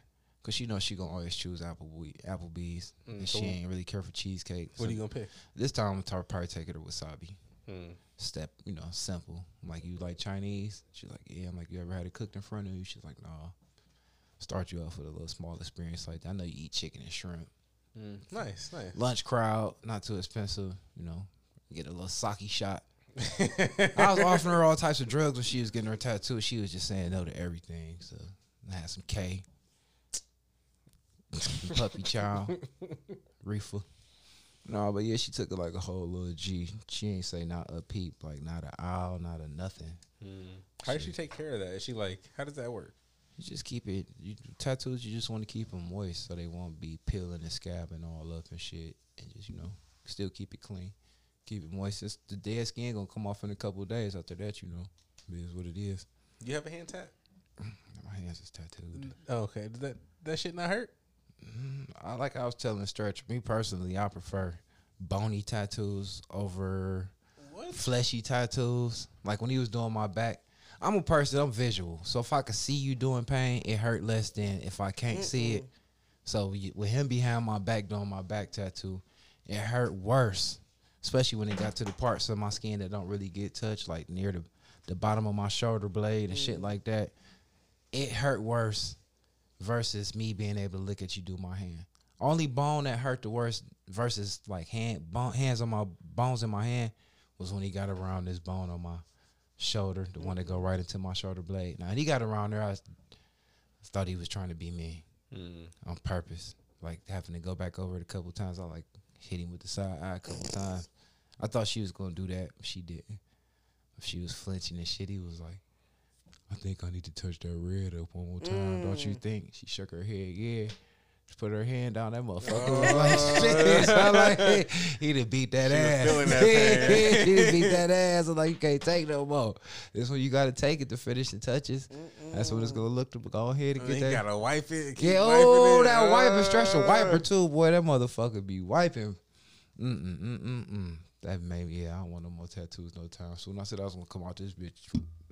Because you know she going to always choose Applebee, Applebee's. Mm, and she cool. ain't really care for cheesecake. What so are you going to pick? This time, I'm going to probably take her to wasabi. Mm. Step, you know, simple. I'm like, you like Chinese? She's like, yeah. I'm like, you ever had it cooked in front of you? She's like, no. Nah. Start you off with a little small experience like that. I know you eat chicken and shrimp. Mm. Nice, nice. Lunch crowd, not too expensive. You know, get a little sake shot. I was offering her all types of drugs when she was getting her tattoo. She was just saying no to everything. So I had some K. Puppy Chow Reefer. No, but yeah, she took it like a whole little G. She ain't say not a peep, like not an owl, not a nothing. Mm. How does she take care of that? Is she like, how does that work? You just keep it. You, tattoos, you just want to keep them moist so they won't be peeling and scabbing all up and shit. And just, you know, still keep it clean. Keep it moist. It's, the dead skin going to come off in a couple of days after that, you know. It is what it is. You have a hand tat? My hands is tattooed. Oh, okay. Does that, that shit not hurt? Mm, I, like I was telling Stretch, me personally, I prefer bony tattoos over what? Fleshy tattoos. Like when he was doing my back. I'm a person, I'm visual. So if I could see you doing pain, it hurt less than if I can't Mm-mm. see it. So with him behind my back doing my back tattoo, it hurt worse. Especially when it got to the parts of my skin that don't really get touched, like near the, the bottom of my shoulder blade and mm. shit like that. It hurt worse versus me being able to look at you do my hand. Only bone that hurt the worst versus like hand bone, hands on my bones in my hand was when he got around this bone on my shoulder, the mm-hmm. one that go right into my shoulder blade. Now, when he got around there, I, was, I thought he was trying to be mean mm. on purpose. Like, having to go back over it a couple times. I, like, hit him with the side eye a couple times. I thought she was going to do that. She didn't. She was flinching and shit. He was like, I think I need to touch that red up one more time. Mm. Don't you think? She shook her head. Yeah. She put her hand down. That motherfucker oh. was like, shit. So I'm like, hey, he done beat that she ass. Was feeling that pain. He done beat that ass. I'm like, you can't take no more. This one, you got to take it to finish the touches. Mm-mm. That's what it's going to look to go ahead and get that. You got to wipe it. Keep yeah, oh, that uh. wiper. Stretch a wiper, too. Boy, that motherfucker be wiping. Mm-mm, mm-mm, mm. That made me, yeah, I don't want no more tattoos no time soon. I said I was going to come out this bitch.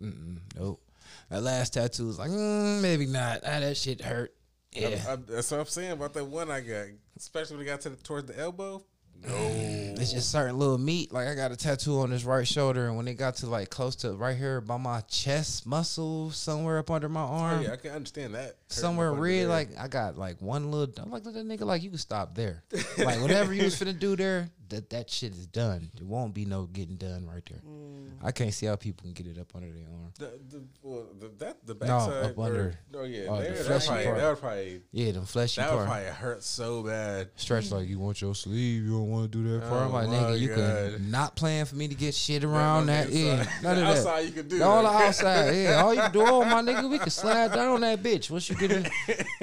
Mm-mm, nope. That last tattoo was like, mm, maybe not. Ah, that shit hurt. Yeah. I, I, that's what I'm saying about that one I got. Especially when it got to the, towards the elbow. No. It's just certain little meat. Like, I got a tattoo on this right shoulder, and when it got to, like, close to right here by my chest muscle, somewhere up under my arm. Oh, yeah, I can understand that. Somewhere red, like, I got, like, one little, I'm like, look at that nigga, like, you can stop there. Like, whatever you was finna do there, that, that shit is done. There won't be no getting done right there. Mm. I can't see how people can get it up under their arm. The, the, well, the, that, the back no, side. No, up under. Or, oh, yeah. Oh, there, the fleshy probably, part. That would probably. Yeah, the fleshy that part. That would probably hurt so bad. Stretch like, you want your sleeve, you don't want to do that part. Oh, I'm like, nigga, you could not plan for me to get shit around that. Yeah, none of that. Outside you can do that. All the outside. Yeah, all you can do, oh, my nigga, we can slide down on that bitch. Once you get in.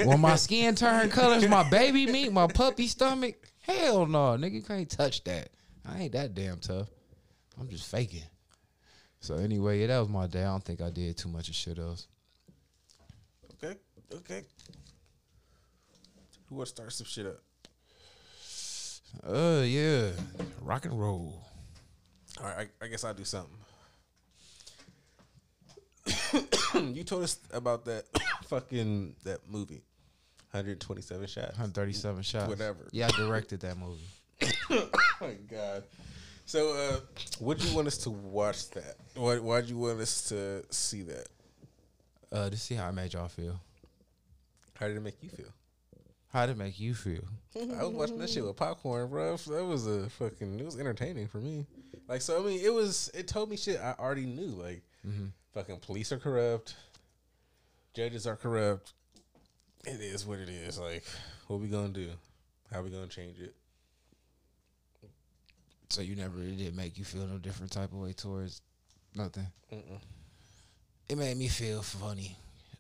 When my skin turn colors, my baby meat, my puppy stomach. Hell no, nigga, you can't touch that. I ain't that damn tough. I'm just faking. So anyway, yeah, that was my day. I don't think I did too much of shit else. Okay, okay. Who wants to start some shit up? Uh, yeah. Rock and roll. All right, I, I guess I'll do something. You told us about that fucking, that movie. one hundred twenty-seven shots. one hundred thirty-seven shots. Whatever. Yeah, I directed that movie. Oh, my God. So, uh, what do you want us to watch that? Why, why'd you want us to see that? Uh, to see how it made y'all feel. How did it make you feel? How did it make you feel? I was watching that shit with popcorn, bro. That was a fucking, it was entertaining for me. Like, so, I mean, it was, it told me shit I already knew. Like, mm-hmm. fucking police are corrupt. Judges are corrupt. It is what it is. Like, what we gonna do? How we gonna change it? So you never, it didn't make you feel no different type of way towards nothing? Mm-mm. It made me feel funny.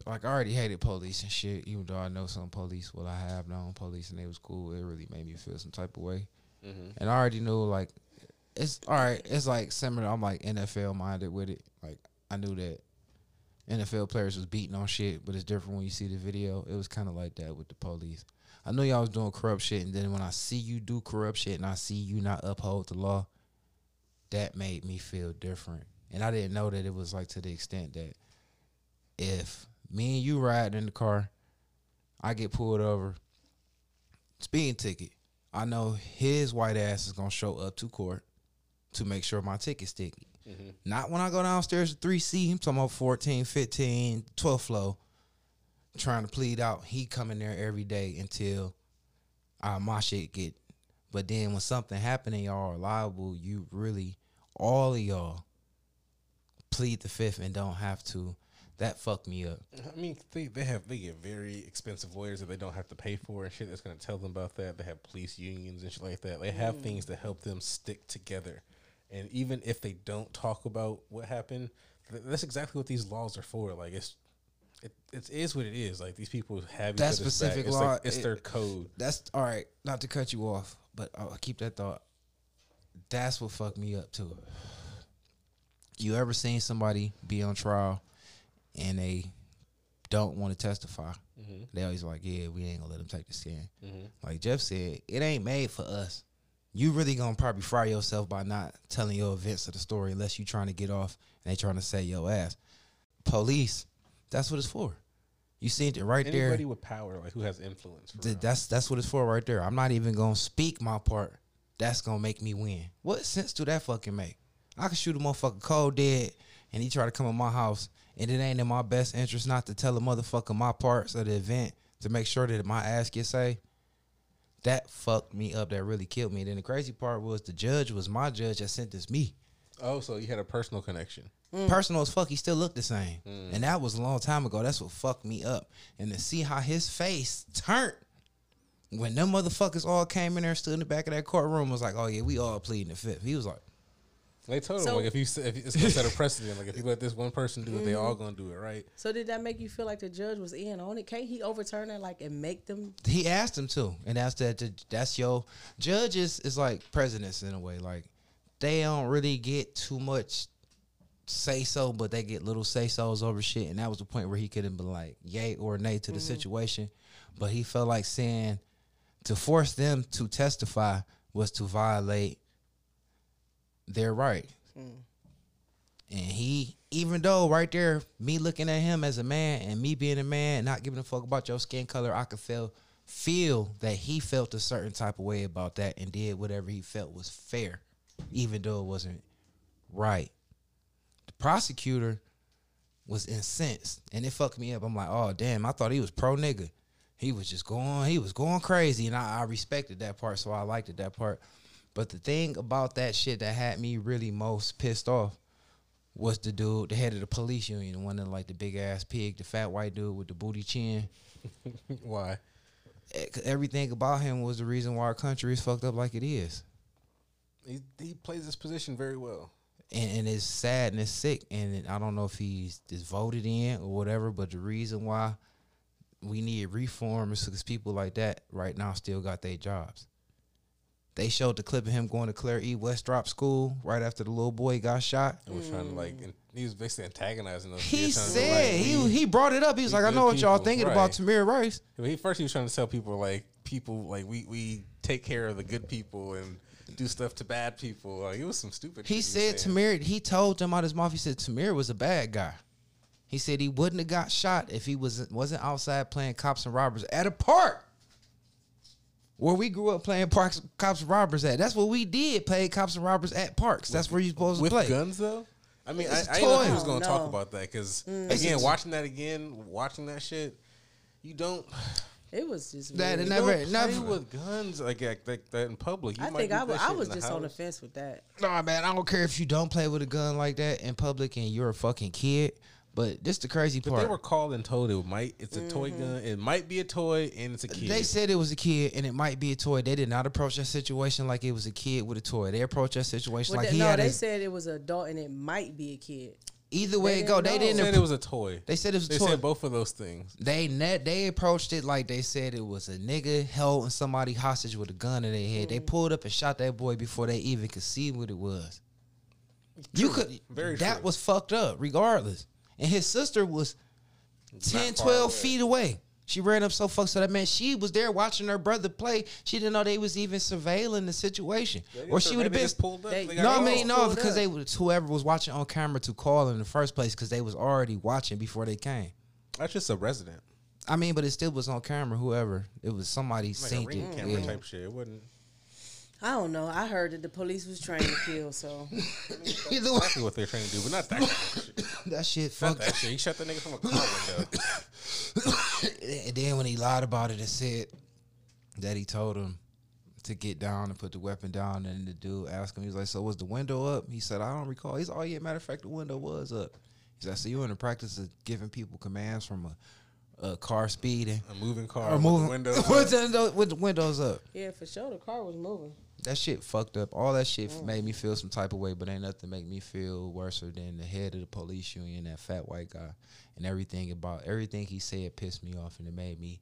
Like, I already hated police and shit. Even though I know some police, well, I have known police and they was cool, it really made me feel some type of way. Mm-hmm. And I already knew, like, it's alright, it's like similar. I'm like N F L minded with it. Like, I knew that N F L players was beating on shit, but it's different when you see the video. It was kind of like that with the police. I know y'all was doing corrupt shit, and then when I see you do corrupt shit and I see you not uphold the law, that made me feel different. And I didn't know that it was like to the extent that if me and you riding in the car, I get pulled over, speeding ticket, I know his white ass is going to show up to court to make sure my ticket's sticky. Mm-hmm. Not when I go downstairs to three C. I'm talking about fourteen, fifteen, twelfth floor, trying to plead out. He coming there every day until uh, my shit get. But then when something happen and y'all are liable, you really, all of y'all plead the fifth and don't have to. That fucked me up. I mean, they, they have they get very expensive lawyers that they don't have to pay for and shit that's going to tell them about that. They have police unions and shit like that. They have mm. things to help them stick together. And even if they don't talk about what happened, th- that's exactly what these laws are for. Like, it's it, it is what it is. Like, these people have that each other's specific back. It's law. Like, it's it, their code. That's all right. Not to cut you off, but I'll keep that thought. That's what fucked me up too. You ever seen somebody be on trial and they don't want to testify? Mm-hmm. They always like, yeah, we ain't gonna let them take the stand. Mm-hmm. Like Jeff said, it ain't made for us. You really gonna probably fry yourself by not telling your events of the story unless you trying to get off and they trying to say your ass. Police, that's what it's for. You seen it right Anybody there. Anybody with power, like who has influence. Th- that's that's what it's for right there. I'm not even gonna speak my part. That's gonna make me win. What sense do that fucking make? I could shoot a motherfucker cold dead and he try to come in my house, and it ain't in my best interest not to tell a motherfucker my parts of the event to make sure that my ass gets saved. That fucked me up. That really killed me. And then the crazy part was the judge was my judge that sentenced me. Oh, so you had a personal connection. Mm. Personal as fuck. He still looked the same. Mm. And that was a long time ago. That's what fucked me up. And to see how his face turned when them motherfuckers all came in there and stood in the back of that courtroom was like, oh, yeah, we all pleading the fifth. He was like, they told him, so, like, if you if it's gonna set a precedent, like if you let this one person do it, mm-hmm. they all gonna do it, right? So did that make you feel like the judge was in on it? Can't he overturn it, like, and make them? He asked him to, and that's that. That's your judges is like presidents in a way, like they don't really get too much say so, but they get little say so's over shit, and that was the point where he couldn't be like yay or nay to the mm-hmm. situation, but he felt like saying to force them to testify was to violate their right. Mm. And he, even though right there, me looking at him as a man and me being a man, not giving a fuck about your skin color, I could feel feel that he felt a certain type of way about that and did whatever he felt was fair, even though it wasn't right. The prosecutor was incensed, and it fucked me up. I'm like, oh damn, I thought he was pro nigga. He was just going, he was going crazy, and I, I respected that part, so I liked it, that part. But the thing about that shit that had me really most pissed off was the dude, the head of the police union, the one that like the big ass pig, the fat white dude with the booty chin. Why? Everything about him was the reason why our country is fucked up like it is. He, he plays his position very well. And, and it's sad and it's sick. And I don't know if he's is voted in or whatever, but the reason why we need reform is because people like that right now still got their jobs. They showed the clip of him going to Claire E. Westrop School right after the little boy got shot. And was trying to like, he was basically antagonizing us. He said, like, he he brought it up. He was like, I know what people, y'all thinking right. about Tamir Rice. I mean, he, first he was trying to tell people like, people like we we take care of the good people and do stuff to bad people. Like, it was some stupid. He said Tamir. He told them out his mouth. He said Tamir was a bad guy. He said he wouldn't have got shot if he wasn't wasn't outside playing cops and robbers at a park. Where we grew up playing parks, cops and robbers at. That's what we did, play cops and robbers at parks. That's with, where you're supposed to play. With guns, though? I mean, it's I, I didn't know who was going to oh, no. talk about that. Because, mm. again, watching that again, watching that shit, you don't... It was just that weird. You never, don't play never. with guns like, like, like that in public. You I might think I, w- I was just house. on the fence with that. Nah, man, I don't care if you don't play with a gun like that in public and you're a fucking kid. But this the crazy part. But they were called and told it might. It's a mm-hmm. toy gun. It might be a toy, and it's a kid. They said it was a kid, and it might be a toy. They did not approach that situation like it was a kid with a toy. They approached that situation well, like they, he no, had. No, they a, said it was an adult, and it might be a kid. Either way they it go, they know. didn't. They said it was a toy. They said it was a they toy. They said both of those things. They net. They approached it like they said it was a nigga held somebody hostage with a gun in their head. Mm-hmm. They pulled up and shot that boy before they even could see what it was. True. You could. Very that true. was fucked up. Regardless. And his sister was ten, twelve feet away. She ran up so fucked. So that meant she was there watching her brother play. She didn't know they was even surveilling the situation. Or she would have been pulled up. They, they no, I mean, no, because they was, whoever was watching on camera to call in the first place because they was already watching before they came. That's just a resident. I mean, but it still was on camera, whoever. It was somebody like seen it. Camera yeah. type shit. It wasn't. I don't know. I heard that the police was trying to kill, so. Either way. What they're trying to do, but not that shit. That shit fucked. Not that shit. He shot that nigga from a car window. And then when he lied about it and said that he told him to get down and put the weapon down, and the dude asked him, he was like, so was the window up? He said, I don't recall. He's, oh yeah, matter of fact, the window was up. I said, you in the practice of giving people commands from a A car speeding, a moving car, or moving with the windows up. with the windows up. Yeah, for sure, the car was moving. That shit fucked up. All that shit yeah. made me feel some type of way, but ain't nothing make me feel worse than the head of the police union, that fat white guy, and everything about everything he said pissed me off, and it made me.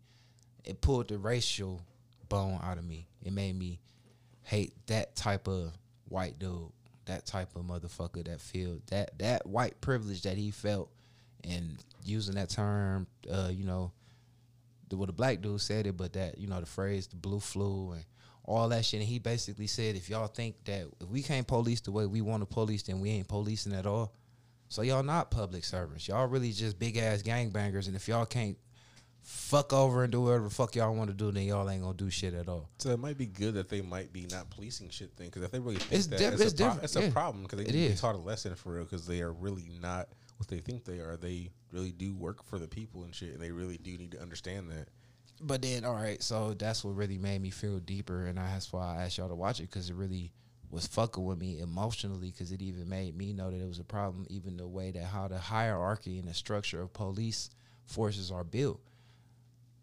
It pulled the racial bone out of me. It made me hate that type of white dude, that type of motherfucker that feel that that white privilege that he felt. And using that term, uh, you know, the, well, the black dude said it, but that, you know, the phrase, the blue flu and all that shit. And he basically said, if y'all think that if we can't police the way we want to police, then we ain't policing at all. So y'all not public servants. Y'all really just big-ass gangbangers. And if y'all can't fuck over and do whatever the fuck y'all want to do, then y'all ain't going to do shit at all. So it might be good that they might be not policing shit thing, because if they really think it's that, it's, it's, a, pro- it's yeah. a problem, because they need to be taught a lesson for real, because they are really not what they think they are. They really do work for the people and shit, and they really do need to understand that. But then, all right, so that's what really made me feel deeper, and I, that's why I asked y'all to watch it, because it really was fucking with me emotionally, because it even made me know that it was a problem, even the way that how the hierarchy and the structure of police forces are built.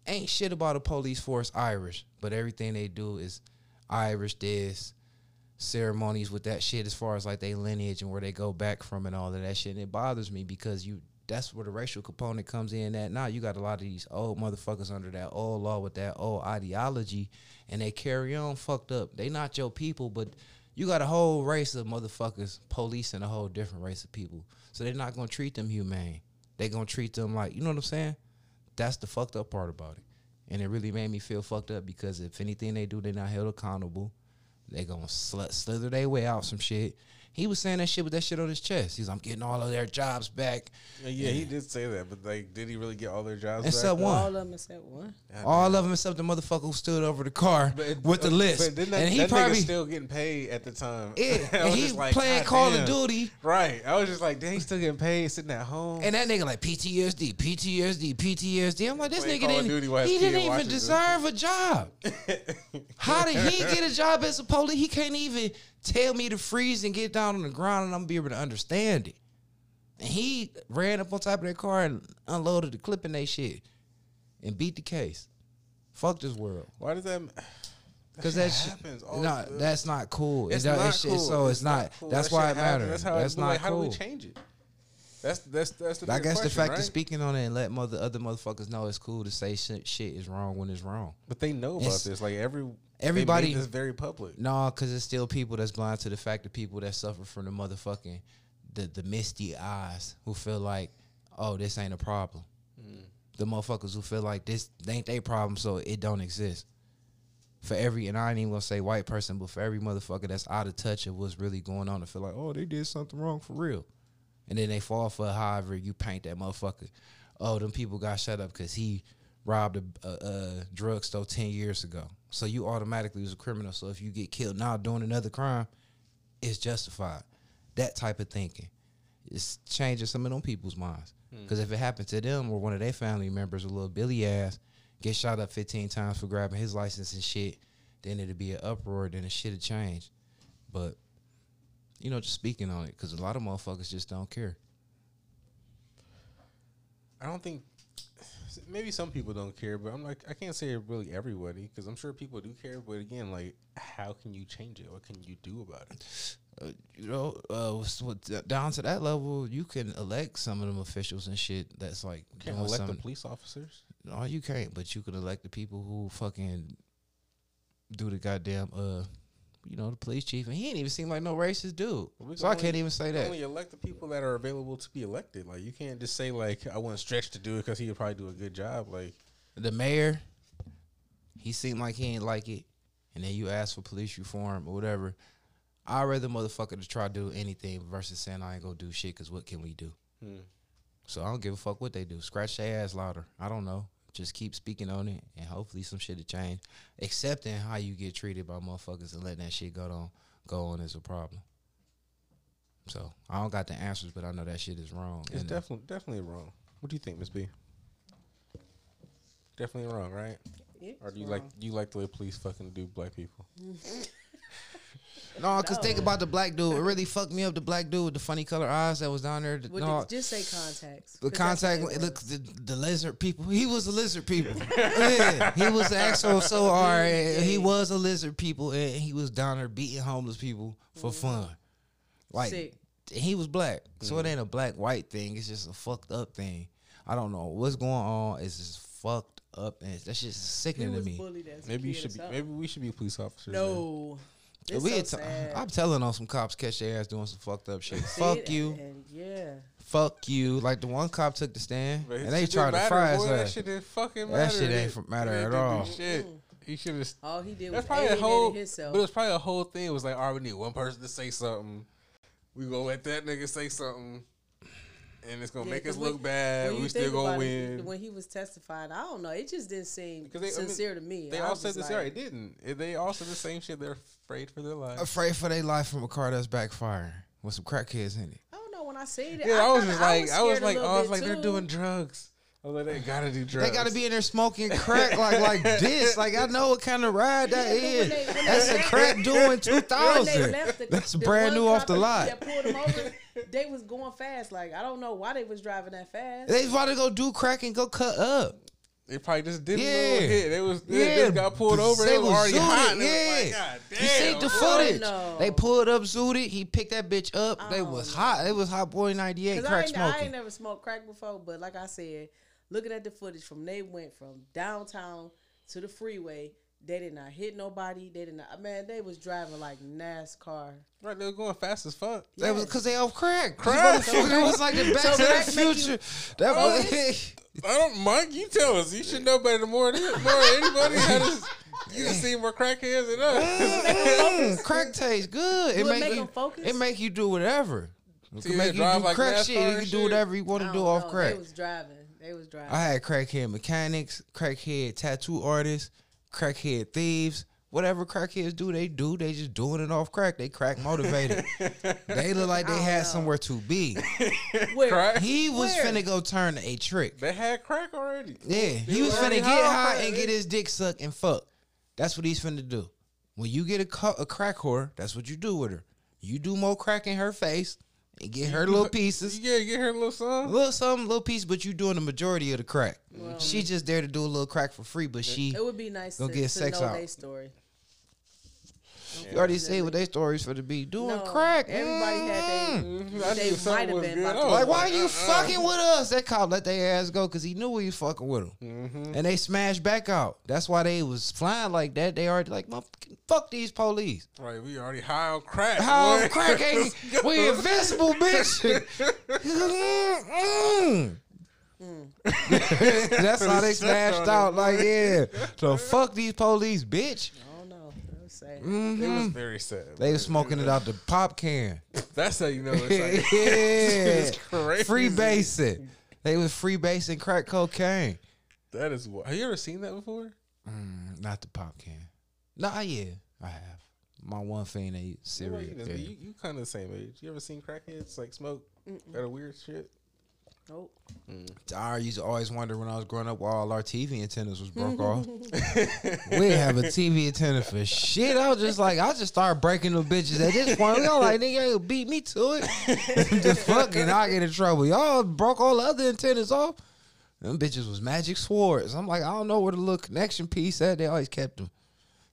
Ain't shit about a police force Irish, but everything they do is Irish this, ceremonies with that shit as far as like they lineage and where they go back from and all of that shit. And it bothers me because you that's where the racial component comes in at now. You got a lot of these old motherfuckers under that old law with that old ideology, and they carry on fucked up. They not your people, but you got a whole race of motherfuckers policing a whole different race of people. So they're not going to treat them humane. They're going to treat them like, you know what I'm saying? That's the fucked up part about it. And it really made me feel fucked up because if anything they do, they're not held accountable. They gonna sl- slither their way out some shit. He was saying that shit with that shit on his chest. He's, I'm getting all of their jobs back. Yeah, yeah, he did say that, but like, did he really get all their jobs except back? Except one. All of them except one. I all know. of them except the motherfucker who stood over the car it, with the uh, list. But that, and he that probably nigga still getting paid at the time. Yeah, and he like, playing God Call damn. of Duty. Right. I was just like, dang, he's still getting paid sitting at home. And that nigga like P T S D, P T S D, P T S D. I'm like, this playing nigga didn't. He didn't even deserve this. a job. How did he get a job as a police? He can't even tell me to freeze and get down on the ground, and I'm be able to understand it. And he ran up on top of that car and unloaded the clip in that shit and beat the case. Fuck this world. Why does that? Because that, that shit happens. All no, the, that's not cool. It's not it's cool. Shit, so it's, it's not. not cool. That's that why it matters. That's, how that's not like, cool. How do we change it? That's that's that's the. I guess question, the fact right? of speaking on it and let mother other motherfuckers know it's cool to say shit, shit is wrong when it's wrong. But they know about it's, this. Like every. Everybody is very public. No, nah, because it's still people that's blind to the fact that people that suffer from the motherfucking the, the misty eyes who feel like, oh, this ain't a problem. Mm. The motherfuckers who feel like this ain't their problem, so it don't exist. For every, and I ain't even gonna say white person, but for every motherfucker that's out of touch of what's really going on and feel like, oh, they did something wrong for real. And then they fall for however you paint that motherfucker. Oh, them people got shut up because he robbed a, a, a drugstore ten years ago. So you automatically was a criminal. So if you get killed now doing another crime, it's justified. That type of thinking is changing some of them people's minds. Because mm. if it happened to them or one of their family members, a little Billy ass, get shot up fifteen times for grabbing his license and shit, then it'd be an uproar, then the shit would change. But, you know, just speaking on it, because a lot of motherfuckers just don't care. I don't think... Maybe some people don't care, but I'm like, I can't say really everybody, because I'm sure people do care. But again, like, how can you change it? What can you do about it? Uh, you know, uh, so down to that level, you can elect some of them officials and shit. That's like, you can't elect some, the police officers. No, you can't. But you can elect the people who fucking do the goddamn, uh, you know, the police chief, and he ain't even seem like no racist dude. Well, so only, I can't even say that. Only elect the people that are available to be elected. Like, you can't just say like, I want Stretch to do it because he would probably do a good job. Like the mayor, he seemed like he ain't like it, and then you ask for police reform or whatever. I'd rather motherfucker to try to do anything versus saying I ain't gonna do shit, because what can we do? Hmm. So I don't give a fuck what they do. Scratch their ass louder. I don't know. Just keep speaking on it, and hopefully some shit will change. Accepting how you get treated by motherfuckers and letting that shit go on, go on is a problem. So I don't got the answers, but I know that shit is wrong. It's definitely it? definitely wrong. What do you think, Miss B? Definitely wrong, right? It's or do you wrong. like you like the way police fucking do black people? No, because no. think about the black dude. It really fucked me up, the black dude with the funny color eyes that was down there. The, no, the, just say contacts. The contact, look, the, the lizard people. He was a lizard people. Yeah, he was the actual soul art. He was a lizard people, and he was down there beating homeless people for mm-hmm. fun. Like, sick. He was black, so mm-hmm. it ain't a black-white thing. It's just a fucked-up thing. I don't know what's going on. It's just fucked up, and that's just sickening to me. Maybe you should be. Maybe we should be police officers. No. Man. It's we so t- I'm telling on some cops catch their ass doing some fucked up shit. Fuck you. And, and yeah. Fuck you. Like the one cop took the stand and they tried to fry us. That shit didn't fucking matter. That shit ain't matter at all. Shit. He should have. All he did was probably a whole. Himself. But it was probably a whole thing. It was like, all right, we need one person to say something. We gonna let that nigga say something. And it's gonna yeah, make us look we, bad. We still gonna win. It, when he was testifying, I don't know. It just didn't seem they, sincere I mean, to me. They I all said the same. Like, it didn't. They all said the same shit. They're afraid for their life. Afraid for their life from a car that's backfiring with some crack kids in it. I don't know. When I said it, yeah, I, I was just like, I was like, I was like, I was like they're doing drugs. I was like, they gotta do drugs. They gotta be in there smoking crack like like this. Like I know what kind of ride that is. When they, when that's a crack doing two thousand. That's the brand new off the lot. That pulled them over, they was going fast. Like I don't know why they was driving that fast. They was about to go do crack and go cut up. They probably just did yeah. a little hit. They was they, yeah. they just got pulled over. They, they was already hot. Yeah, like, God damn, you see the footage. No. They pulled up, zooted. He picked that bitch up. Oh, they was no. hot. They was hot boy ninety eight crack smoking. I ain't never smoked crack before, but like I said, looking at the footage from they went from downtown to the freeway. They did not hit nobody. They did not. Man, they was driving like NASCAR. Right, they were going fast as fuck. Yes. That was because they off crack. Crack. So it was like the Back so to the Future. You, that oh, was. I don't, Mike. You tell us. You should know better more than anybody. You just see more crackheads than us. Crack tastes good. It make, make you. Focus? It make you do whatever. It so can make you do like crack shit. You can do whatever you want to do know. off crack. They was driving. They was driving. I had crackhead mechanics, crackhead tattoo artists, crackhead thieves. Whatever crackheads do, they do. They just doing it off crack. They crack motivated. They look like they had know. somewhere to be. Where? He was Where? finna go turn a trick. They had crack already. Yeah, they he was finna get high and get his dick sucked and fuck. That's what he's finna do. When you get a, co- a crack whore, that's what you do with her. You do more crack in her face and get her little pieces. Yeah, get her little something. Little something, little piece, but you doing the majority of the crack. Well, she just there to do a little crack for free, but she it would be nice to, get sex to know their story. Yeah. You already said what they stories for to be doing no, crack. Everybody mm. had they, mm-hmm. they might have been. Like, like, why are you uh-uh. fucking with us? That cop let their ass go because he knew we was fucking with him. Mm-hmm. And they smashed back out. That's why they was flying like that. They already like, fuck these police. Right, we already high on crack. High on crack ain't, we invincible, bitch. mm. Mm. That's how they smashed out. It. Like, yeah. So fuck these police, bitch. Mm-hmm. It was very sad. They were smoking it out the pop can. That's how you know it's like yeah. It's crazy. Free basing. They was free basing crack cocaine. That is what. Have you ever seen that before? Mm, not the pop can. Nah, yeah, I have. My one thing they eat cereal. You, know, you, you kind of the same age. You ever seen crackheads like smoke that weird shit? Nope. Mm. I used to always wonder when I was growing up why all our T V antennas was broke off. We didn't have a T V antenna for shit. I was just like, I just started breaking the bitches at this point. Y'all like, nigga, you beat me to it. Just fucking, I get in trouble. Y'all broke all the other antennas off. Them bitches was magic swords. I'm like, I don't know where the little connection piece at. They always kept them.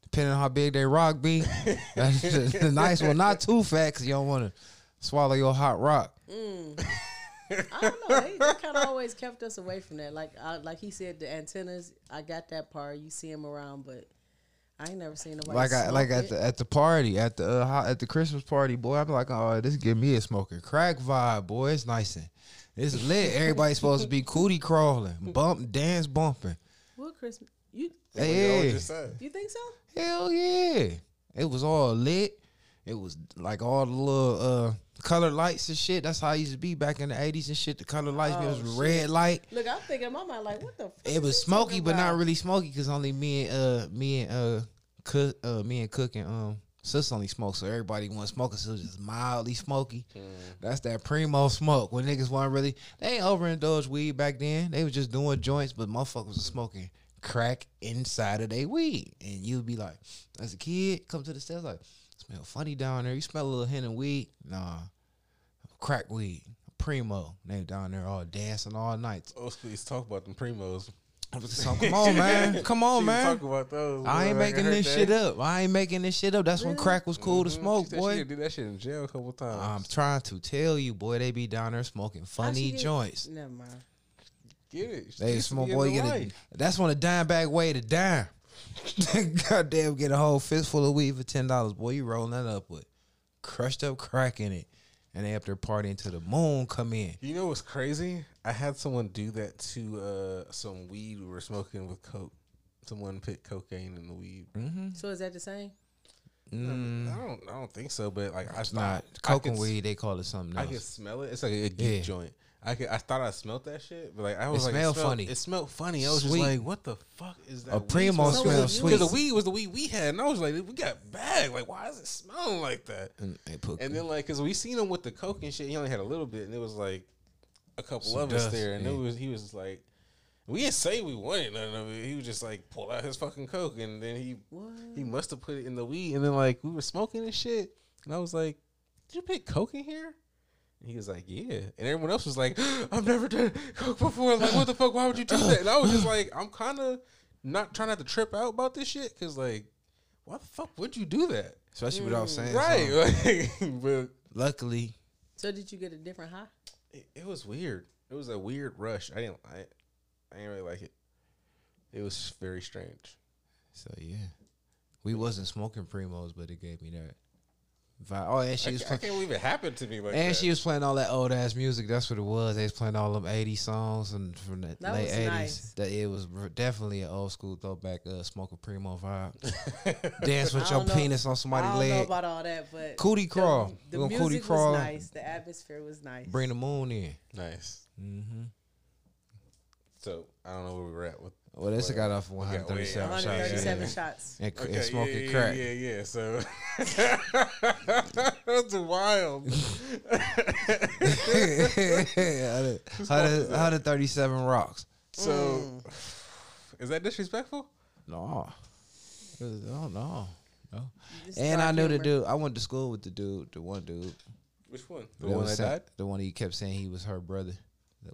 Depending on how big they rock be. the, the nice one, not too fat because you don't want to swallow your hot rock. Mm. I don't know. They, they kind of always kept us away from that. Like, I, like he said, the antennas. I got that part. You see them around, but I ain't never seen nobody. Like, smoke I, like it. at the at the party, at the uh, at the Christmas party, boy. I'm like, oh, this give me a smoking crack vibe, boy. It's nice and it's lit. Everybody's supposed to be cootie crawling, bump, dance, bumping. What Christmas? You? Hey, yeah. You think so? Hell yeah! It was all lit. It was like all the little. Uh, Color lights and shit. That's how I used to be back in the eighties and shit. The color lights, oh, it was shit. Red light. Look, I'm thinking my mind like, what the fuck? It was smoky, but about? not really smoky because only me and uh me and uh cook uh me and cook and um sis only smoke, so everybody want smoking, so it was just mildly smoky. Mm. That's that primo smoke when niggas weren't really they ain't overindulged weed back then. They was just doing joints, but motherfuckers was smoking crack inside of their weed, and you'd be like, as a kid, come to the steps like. Smell funny down there. You smell a little hint of weed? Nah. Crack weed. Primo. They down there all dancing all night. Oh, please talk about them Primos. So, come on, man. Come on, man. Talk about those. I ain't making this that. shit up. I ain't making this shit up. That's really? when crack was cool mm-hmm. to smoke, she boy. She did that shit in jail a couple times. I'm trying to tell you, boy. They be down there smoking funny joints. Never mind. Get it. They smoke, boy. Get it. That's when a dime bag weighed a dime. Goddamn, get a whole fistful of weed for ten dollars, boy. You rolling that up with crushed up crack in it, and they up there partying to the moon come in. You know what's crazy? I had someone do that to uh, some weed we were smoking with coke. Someone put cocaine in the weed. Mm-hmm. So is that the same? Mm. I don't, I don't think so. But like, I it's not coke and weed. They call it something else. I can smell it. It's like a geek yeah. joint. I could, I thought I smelled that shit, but like I was it like, smelled it smelled funny. It smelled funny. I was sweet. just like, what the fuck is that? A Primo smells smell sweet. Because the weed was the weed we had, and I was like, we got bag. Like, why is it smelling like that? And, and then like, because we seen him with the coke and shit, he only had a little bit, and it was like a couple Some of dust, us there, and yeah. it was he was just like, we didn't say we wanted none of it. He was just like pull out his fucking coke, and then he what? he must have put it in the weed, and then like we were smoking and shit, and I was like, did you put coke in here? He was like, yeah. And everyone else was like, I've never done coke before. Like, what the fuck? Why would you do that? And I was just like, I'm kind of not trying not to trip out about this shit. Because, like, why the fuck would you do that? Especially without saying right. So. Like, but luckily. So did you get a different high? It, it was weird. It was a weird rush. I didn't I, I didn't really like it. It was very strange. So, yeah. We wasn't smoking Primos, but it gave me that. Oh, and she I, was I can't believe it happened to me like And that. She was playing all that old ass music. That's what it was. They was playing all them eighties songs and from the that late eighties. Nice. That it was definitely an old school throwback uh, smoke a Primo vibe. Dance with your know, penis on somebody's leg. I don't leg. know about all that, but cootie crawl. The, the music cootie was crawl. nice. The atmosphere was nice. Bring the moon in. Nice. Mm-hmm. So I don't know where we were at with. Well, this got off of one hundred thirty-seven shots. one hundred thirty-seven shots. And, okay, and smoking yeah, yeah, crack. Yeah, yeah, yeah. So that's wild. one hundred thirty-seven rocks. So mm. is that disrespectful? No. No, no. no. And I knew humor. the dude. I went to school with the dude, the one dude. Which one? The, the one, one that died? The one he kept saying he was her brother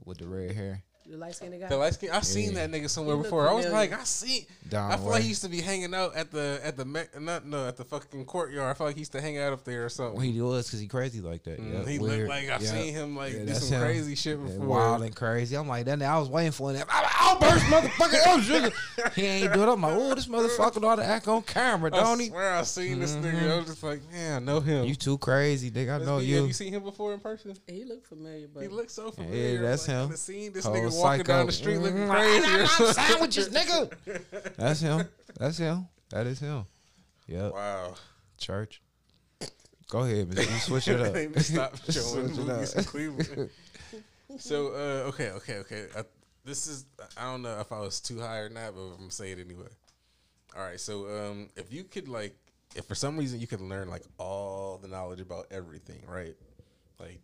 with the red hair. The light skinned guy. The light skin. I seen yeah. that nigga somewhere before. Familiar. I was like, I seen. Don I feel Roy. like he used to be hanging out at the at the not no at the fucking courtyard. I feel like he used to hang out up there or something. Well, he was because he crazy like that. Mm, yep. He Weird. looked like I've yep. seen him like yeah, do some him. crazy shit before. Wild and crazy. I'm like that. I was waiting for him. I'll burst motherfucker. Oh sugar. He ain't do it. I'm like, oh, this motherfucker know how to act on camera, don't he? I swear I seen this mm-hmm. nigga. I was just like, man, I know him. You too crazy, nigga. I that's know you. Have you seen him before in person? He looked familiar, but he looked so familiar. Yeah, that's like, him. I've seen this oh. nigga. Walking down the street mm-hmm. looking crazy. I, I, I, sandwiches, nigga. That's him. That's him. That is him. Yep. Wow. Church. Go ahead, man. You switch it up. Stop showing movies in Cleveland. So, uh, okay, okay, okay. I, this is, I don't know if I was too high or not, but I'm going to say it anyway. All right, so um, if you could, like, if for some reason you could learn, like, all the knowledge about everything, right? Like,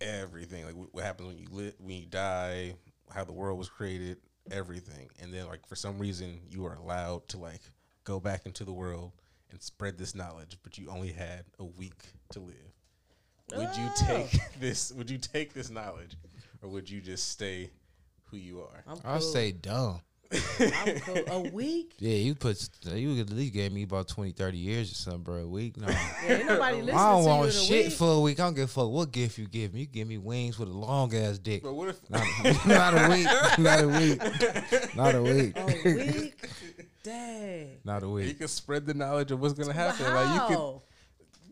everything, like what happens when you lit, when you die, how the world was created, everything, and then like for some reason you are allowed to like go back into the world and spread this knowledge, but you only had a week to live. Would oh. you take this? Would you take this knowledge, or would you just stay who you are? I'm cool. I'll stay dumb. I'm cool. A week? Yeah, you put you at least gave me about twenty, thirty years or something, bro. A week? No, yeah, nobody I don't to want you shit week. for a week. I don't give a fuck what gift you give me. You give me wings with a long ass dick. But what if not, not a week? Not a week? Not a week? A week? Dang! Not a week. You can spread the knowledge of what's gonna happen. Wow. Like you can.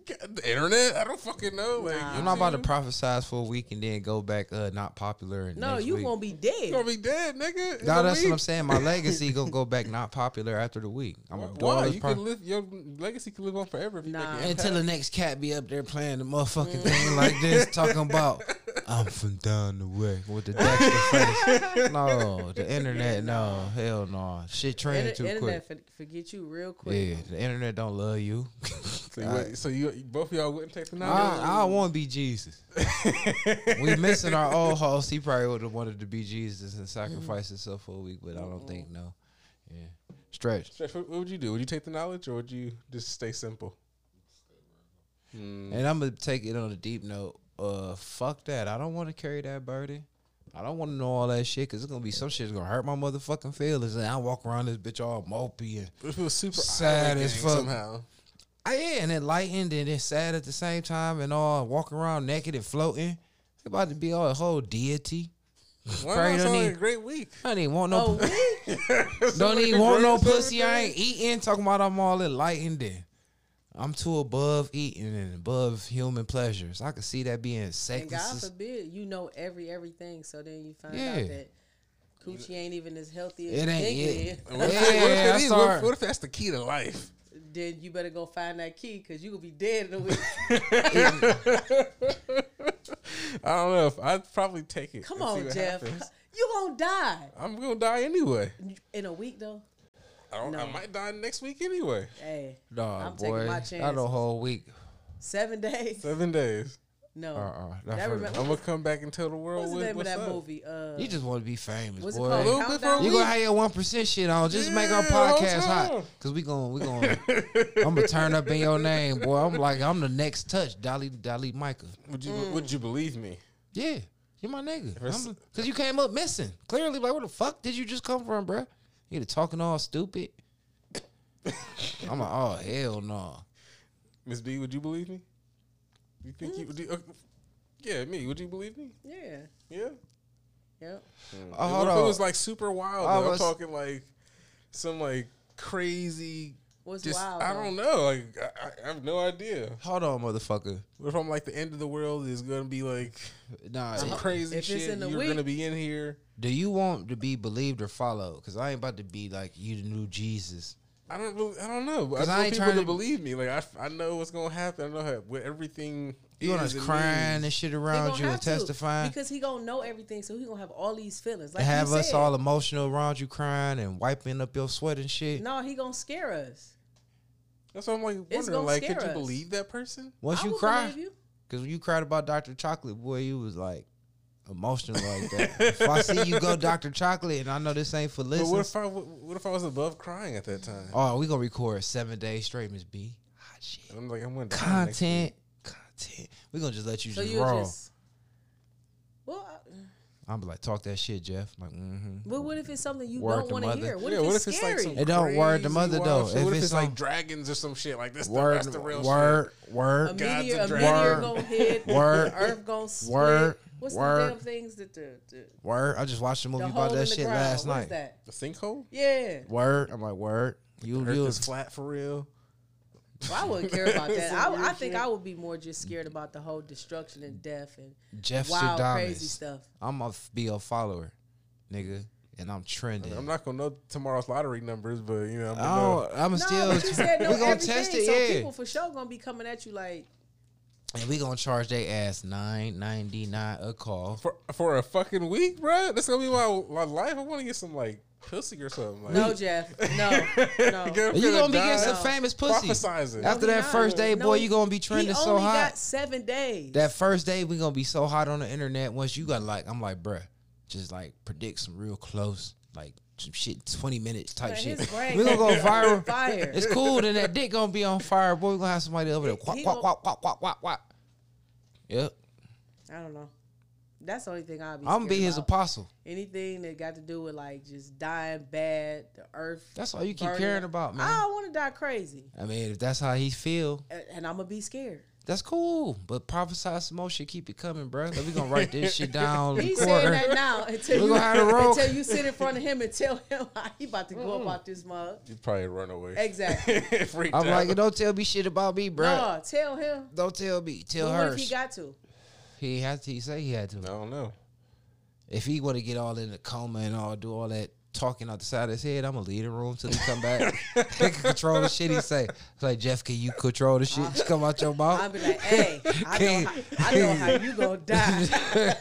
The internet? I don't fucking know. Like, nah, I'm not about to prophesize for a week and then go back uh, not popular. And no, you won't be dead. You gonna be dead, nigga. No, that's week. what I'm saying. My legacy gonna go back not popular after the week. I'm gonna do all this. You can live, your legacy can live on forever if you nah. make it until the next cat be up there playing the motherfucking mm. thing like this, talking about I'm from down the way with the Dexter face. No, the internet, no, hell no. Shit trend Inter- too internet quick. Internet forget you real quick. Yeah, the internet don't love you. So you, right. so you both of y'all wouldn't take the knowledge? I, I want to be Jesus. We missing our old host. He probably would have wanted to be Jesus and sacrifice mm-hmm. himself for a week, but I don't mm-hmm. think no. Yeah, stretch. Stretch. What, what would you do? Would you take the knowledge, or would you just stay simple? Mm. And I'm going to take it on a deep note. Uh, fuck that. I don't want to carry that burden. I don't want to know all that shit because it's going to be some shit that's going to hurt my motherfucking feelings. And I walk around this bitch all mopey and it feels super sad as fuck. Somehow. I, yeah, and enlightened and then sad at the same time and all walking around naked and floating. It's about to be all a whole deity. Why not a great week? I didn't want no oh, don't even want no pussy. I ain't eating. Talking about I'm all enlightened and I'm too above eating and above human pleasures. I could see that being sacred. And God forbid you know every everything, so then you find yeah. out that coochie ain't even as healthy as it ain't. It. Yeah. What, if, yeah, what, if it is, what, what if that's the key to life? Then you better go find that key because you gonna be dead in a week. I don't know. If I'd probably take it. Come on, Jeff. Happens. You gonna die. I'm gonna die anyway. In a week though. I don't. No. I might die next week anyway. Hey, no, I'm boy, taking my chance. Not a whole week. Seven days. Seven days. No. Uh-uh. I'm gonna come back and tell the world. What's the name what's of that up? movie? Uh, you just want to be famous, what's boy. You gonna have your one percent shit on. Just yeah, make our podcast hot, cause we gonna we gonna. I'm gonna turn up in your name, boy. I'm like I'm the next touch, Dolly Dolly Micah. Would you mm. Would you believe me? Yeah, you're my nigga. I'm, Cause you came up missing. Clearly, like where the fuck did you just come from, bruh? You talking all stupid. I'm like, oh hell no. Miss B, would you believe me? You think mm. you would? You, uh, yeah, me. Would you believe me? Yeah. Yeah. Yep. Mm. Oh, hold on. It was like super wild. Oh, I'm talking like some like crazy. What's just, wild? I don't know. Like I, I have no idea. Hold on, motherfucker. What if I'm like the end of the world is gonna be like nah, some crazy shit? You're week, gonna be in here. Do you want to be believed or followed? Because I ain't about to be like you, the new Jesus. I don't. I don't know. I, I want people to, to believe me. Like I, I know what's gonna happen. I know how, what everything. You want us crying and shit around you and testifying because he gonna know everything. So he gonna have all these feelings. Like have us all emotional around you, crying and wiping up your sweat and shit. No, he gonna scare us. That's what I'm like wondering. Like, could you believe that person? Once you cry, because when you cried about Doctor Chocolate, boy, you was like. Emotional like that. If I see you go Doctor Chocolate and I know this ain't for listens. But what if I what if I was above crying at that time? Oh, we gonna record seven days straight, Miss B. Hot shit. I'm like, I'm gonna content, content. We gonna just let you so just roll. Just, well, I, I'm like, talk that shit, Jeff. I'm like, mm-hmm. But what if it's something you word don't want to hear? What yeah, if it's what if scary? It's like it don't word the mother though. If what if it's like dragons or some shit like this? Word, that's the real word, shit. Word, word, a meteor, a meteor gonna hit. Word, earth gonna split. Word. What's Word. the damn things that the, the Word? I just watched a movie about that shit ground. last what night. That? The sinkhole? Yeah. Word. I'm like, Word. You was flat for real. Well, I wouldn't care about that. I, I think I would be more just scared about the whole destruction and death and Jeff wild, Sadamas. crazy stuff. I'm gonna be a follower, nigga. And I'm trending. I'm not gonna know tomorrow's lottery numbers, but you know, I'm gonna oh, know. I'm no, still but you said no we're gonna test it. So yeah. people for sure gonna be coming at you like. And we gonna charge they ass nine ninety nine a call for for a fucking week, bro. That's gonna be my, my life. I want to get some like pussy or something. Like. No, Jeff. No, no. You're you gonna be getting some famous pussy. Prophesizing. After no, that not. first day, no, boy, you gonna be trending so hot. He only got seven days. That first day, we gonna be so hot on the internet. Once you got like, I'm like, bruh, just like predict some real close, like. Some shit, twenty minutes type Man, shit. We're gonna go viral. Fire. It's cool, then that dick gonna be on fire. Boy, we're gonna have somebody over there. Quack, quack, quack, quack, quack, quack, quack. Yep. I don't know. That's the only thing I'll be. I'm gonna be his about. apostle. Anything that got to do with like just dying bad, the earth. That's all you keep burning. caring about, man. I don't wanna die crazy. I mean, if that's how he feel. And, and I'm gonna be scared. That's cool, but prophesize some more shit. Keep it coming, bro. Like, we gonna write this shit down. He's saying that now until you, until you sit in front of him and tell him he about to mm. go about this mug. You probably run away. Exactly. I'm down. like, don't tell me shit about me, bro. No, tell him. Don't tell me. Tell her. What if he got to? He had to. He say he had to. I don't know. If he want to get all in the coma and all, do all that talking out the side of his head, I'm gonna leave the room till he come back. He can control the shit he say. It's like, Jeff, can you control the shit uh, come out your mouth? I'll be like, hey, I know, how, I know how you gonna die.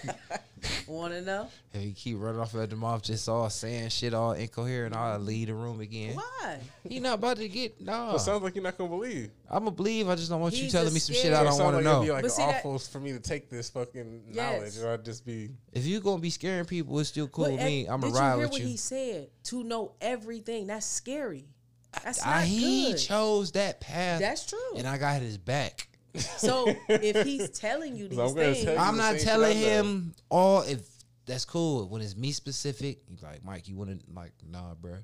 Wanna know? And he keep running off at the mouth, just all saying shit, all incoherent. I'll leave the room again. Why? He not about to get no. Nah. Well, sounds like you're not gonna believe. I'm gonna believe. I just don't want He's you telling me some shit I don't want to like know. It'd be like but awful that, for me to take this fucking yes. knowledge, or I'd just be. If you gonna be scaring people, it's still cool with me. I'm gonna ride with you. Did you hear what he said? To know everything. That's scary. That's I, not I, good. He chose that path. That's true. And I got his back. So if he's telling you these I'm things, you I'm not telling him all. If that's cool, when it's me specific, he's like, Mike, you wouldn't like, nah, bro.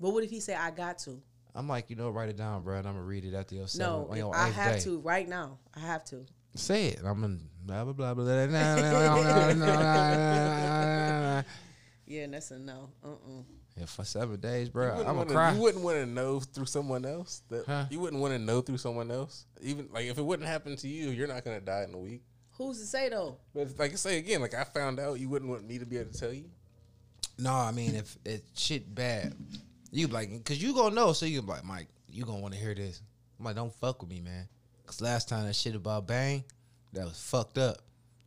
But what if he say, I got to? I'm like, you know, write it down, bro, and I'm gonna read it after your seven. No, your I have day. to right now. I have to say it. I'm gonna blah blah blah blah. blah, blah, blah, blah, blah. Yeah, that's a no. Uh uh. Yeah, for seven days, bro, I'm gonna cry. You wouldn't want to know through someone else. That, huh? You wouldn't want to know through someone else. Even like if it wouldn't happen to you, you're not gonna die in a week. Who's to say though? But like I say again, like I found out, you wouldn't want me to be able to tell you. No, I mean if it's shit bad, you like because you gonna know. So you like Mike, you gonna want to hear this. I'm like, don't fuck with me, man. Cause last time that shit about Bang, that was fucked up.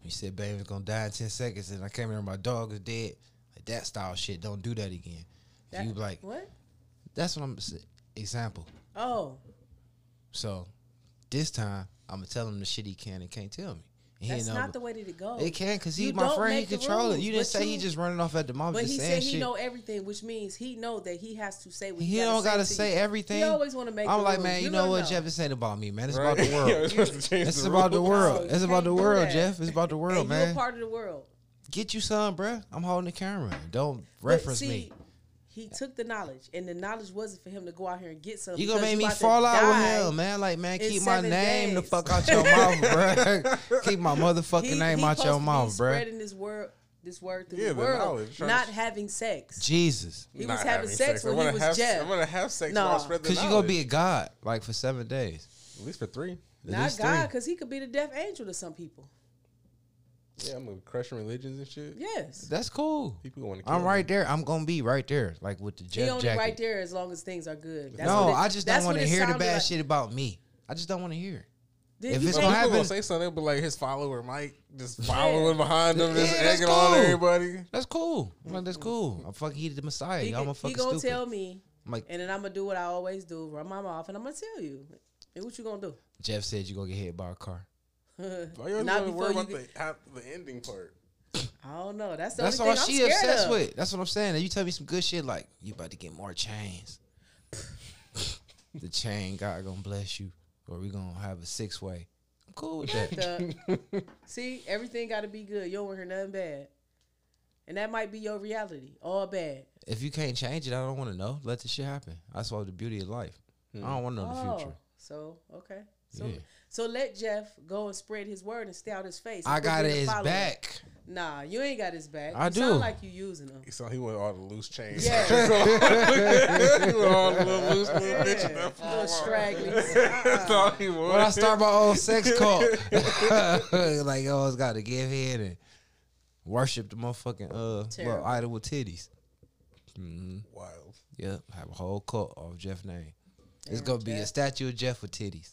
You said Bang was gonna die in ten seconds, and I came here, my dog is dead. Like that style shit, don't do that again. That, you like what? That's what I'm example. Oh, so this time I'm gonna tell him the shit he can and can't tell me. He that's know, not the way that it goes. It can because he's my friend. He control it. You didn't say you, he just running off at the mouth. But he said he shit. know everything, which means he know that he has to say what he, he don't got to say everything. He always want to make. I'm like, man, you, you know what, know. Jeff? This ain't about me, man. It's right. about the world. It's about the world. It's about the world, Jeff. It's about the world, man. You're part of the world. Get you some, bruh. I'm holding the camera. Don't reference me. He took the knowledge, and the knowledge wasn't for him to go out here and get something. You gonna make me fall out with him, man? Like, man, keep my name the fuck out your mouth, bro. Keep my motherfucking name out your mouth, bro. Spreading this word, this word through the world, not having sex. Jesus, he was having sex when he was Jeff. I'm gonna have sex while I spread the knowledge. Cause you gonna be a god, like for seven days, at least for three. Not God, cause he could be the death angel to some people. Yeah, I'm gonna crush religions and shit. Yes, that's cool. People want to. Kill I'm right me. there. I'm gonna be right there, like with the Jeff he only jacket. Right there as long as things are good. That's no, it, I just don't want to hear the bad like. shit about me. I just don't want to hear. It. If it's gonna happen, say something, but like his follower Mike just following yeah. behind him, yeah, just egging cool. on everybody. That's cool. Like, that's cool. I'm fucking he the Messiah. He, I'm a fucking. He gonna stupid. tell me, like, and then I'm gonna do what I always do: run my mouth, and I'm gonna tell you. And what you gonna do? Jeff said you gonna get hit by a car. Why not before about the, the ending part. I don't know. That's the that's only all thing she I'm obsessed of. with. That's what I'm saying. And you tell me some good shit like you about to get more chains. The chain God gonna bless you, or we gonna have a six way. I'm cool with that. See, everything gotta be good. You don't want to hear nothing bad, and that might be your reality. All bad. If you can't change it, I don't want to know. Let this shit happen. That's all the beauty of life. Hmm. I don't want to know oh, the future. So okay. So, yeah. so let Jeff go and spread his word and stay out his face. I got his back. Nah, you ain't got his back. I you do. Sound like you using him. So he went all the loose chains. Yeah. He went all the little loose little yeah. bitches. Little oh, stragglers. Uh-uh. When I start my own sex cult, like I always got to give in and worship the motherfucking uh little idol with titties. Mm-hmm. Wild. Yeah, have a whole cult off Jeff's name. Damn, it's gonna Jeff. be a statue of Jeff with titties.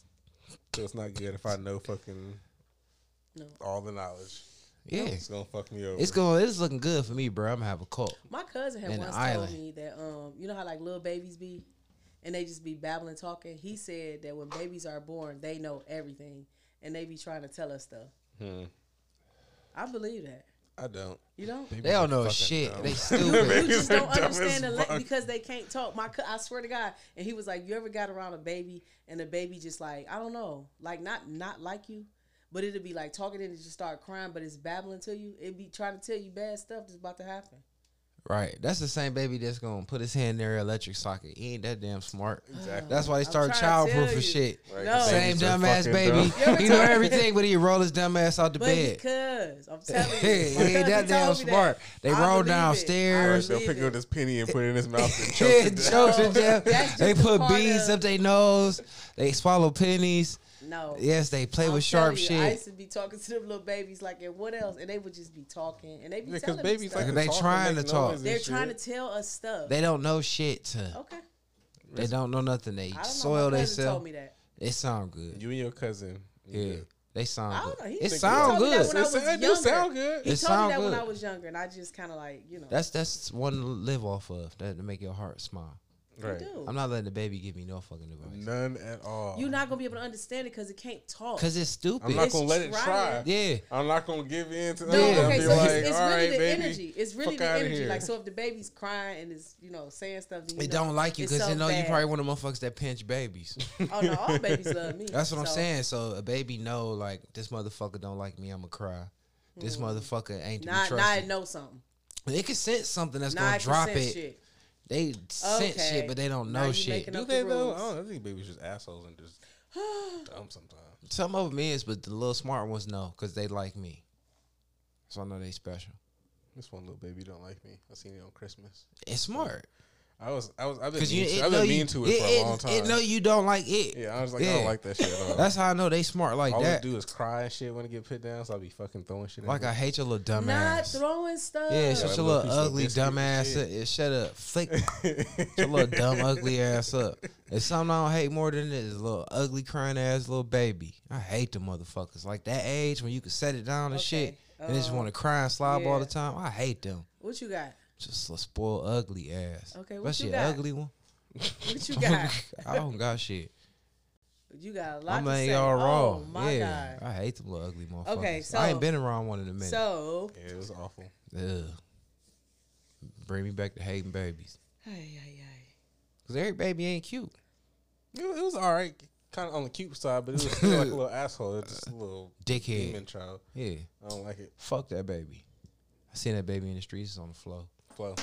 So it's not good if I know fucking no. all the knowledge. Yeah, it's gonna fuck me over. It's going. It's looking good for me, bro. I'm gonna have a cult. My cousin had once told me that um, you know how like little babies be, and they just be babbling, talking. He said that when babies are born, they know everything, and they be trying to tell us stuff. Hmm. I believe that. I don't. You don't. They, they don't know shit. Dumb. They stupid. You just don't understand the la- because they can't talk. My, co- I swear to God. And he was like, "You ever got around a baby and the baby just like, I don't know, like not not like you, but it'll be like talking and it just start crying, but it's babbling to you. It be trying to tell you bad stuff that's about to happen." Right. That's the same baby that's going to put his hand in their electric socket. He ain't that damn smart. Exactly. That's why they start childproof for shit. Right. No. Same dumbass baby. Dumb. He know everything, but he roll his dumbass out the but bed. Because, I'm telling you. He ain't that damn smart. That. They I roll downstairs. They'll pick up this penny and put it in his mouth and choke it down. Choke it down. They put beads of... up their nose. They swallow pennies. No. Yes, they play I'm with sharp you, shit. I used to be talking to them little babies like, and what else? And they would just be talking, and they be yeah, telling babies stuff. Like they trying to talk. They're trying shit. to tell us stuff. They don't know shit. To, okay. They That's don't know nothing. They know soil themselves. It sound good. You and your cousin. You yeah. Good. They sound I don't know. He, good. It sound good. It sound good. He told me that when I was younger, and I just kind of like, you know. That's that's one to live off of. That to make your heart smile. Right. You do. I'm not letting the baby give me no fucking advice. None at all. You're not gonna be able to understand it because it can't talk. Because it's stupid. I'm not it's gonna let it try. Yeah. I'm not gonna give in to that. No, yeah. Okay, so like, it's, it's really right, the baby, energy. It's really the energy. Like, so if the baby's crying and is, you know, saying stuff, you it know, don't like you because so you know bad. You probably one of the motherfuckers that pinch babies. Oh no, all babies love me. That's what so. I'm saying. So a baby know like this motherfucker don't like me. I'm gonna cry. Mm. This motherfucker ain't to be trusted. Now it know something. They can sense something that's gonna drop it. Shit. They sense okay. shit, but they don't know shit. Do they though? I don't I think babies just assholes and just dumb sometimes. Some of them is, but the little smart ones know because they like me, so I know they special. This one little baby don't like me. I seen it on Christmas. It's smart. I was, I was, I've been mean, you, to, I've been mean you, to it, it for a it, long time. It know you don't like it. Yeah, I was like, yeah. I don't like that shit at all. That's how I know they smart like all that. All we do is cry and shit when it get put down, so I'll be fucking throwing shit like, at I me. Hate your little dumbass. Not ass. Throwing stuff. Yeah, it's yeah, just like your little, little ugly dumbass. Uh, shut up. Flick your little dumb, ugly ass up. It's something I don't hate more than this little ugly, crying ass little baby. I hate the motherfuckers. Like that age when you can set it down and okay. shit, uh, and they just want to cry and slob yeah. all the time. I hate them. What you got? Just a spoiled, ugly ass. Okay, what you got? Especially ugly one. What you got? I don't got shit. You got a lot to say. I'm y'all raw. Oh, my yeah. God. I hate them little ugly motherfuckers. Okay, so. I ain't been around one in a minute. So. Yeah, it was awful. Ugh. Bring me back to hating babies. Ay, ay, ay. Because every baby ain't cute. It was, it was all right. Kind of on the cute side, but it was still like a little asshole. It's just a little dickhead. Demon child. Yeah. I don't like it. Fuck that baby. I seen that baby in the streets. It's on the floor. Flow.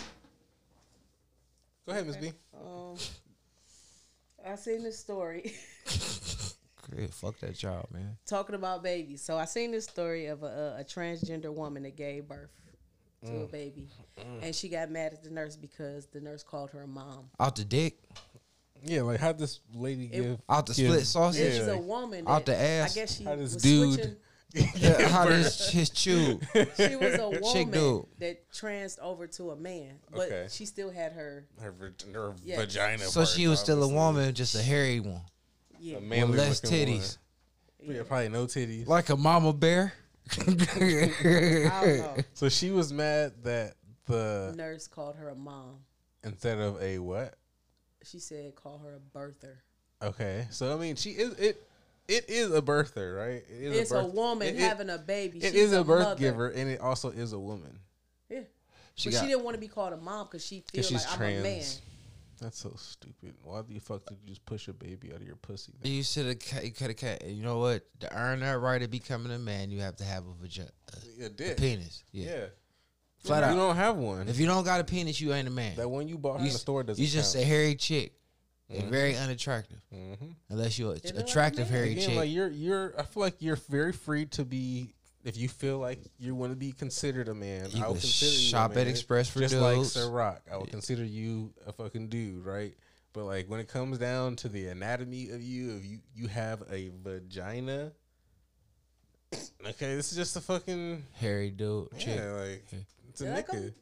Go ahead, Miss B. Um, I seen this story. Great, fuck that child, man. Talking about babies, so I seen this story of a, a, a transgender woman that gave birth to mm. a baby, mm. and she got mad at the nurse because the nurse called her a mom. Out the dick. Yeah, like how this lady it, give out the give, split sausage. She's yeah, like, a woman. Out the ass. I guess she how this was dude. Switching. Yeah, how does his chew? She was a woman that transed over to a man, but okay. she still had her her, her yeah. vagina. So part, she was obviously. Still a woman, just a hairy one, yeah, a with less titties. Yeah. yeah, probably no titties, like a mama bear. I don't know. So she was mad that the nurse called her a mom instead of a what? She said, "Call her a birther." Okay, so I mean, she is it. It is a birther, right? It is it's a, birth a woman it, it, having a baby. It She's is a, a birth mother. Giver, and it also is a woman. Yeah. She but got, she didn't want to be called a mom because she feels like I'm trans. A man. That's so stupid. Why the fuck did you just push a baby out of your pussy? Then? You should have cut a cat. You know what? To earn that right of becoming a man, you have to have a vagina. A, a dick. A penis. Yeah. yeah. Flat out. You don't have one. If you don't got a penis, you ain't a man. That one you bought from the store doesn't You count. Just a hairy chick. Mm-hmm. Very unattractive, mm-hmm. unless you're an attractive hairy Again, chick. Like you're, you're. I feel like you're very free to be. If you feel like you want to be considered a man, you I would consider shop you a man. At Express for just dudes. Like Sir Rock. I would yeah. consider you a fucking dude, right? But like when it comes down to the anatomy of you, if you you have a vagina, okay, this is just a fucking hairy dude. Yeah, chick. Like yeah. it's a nigga.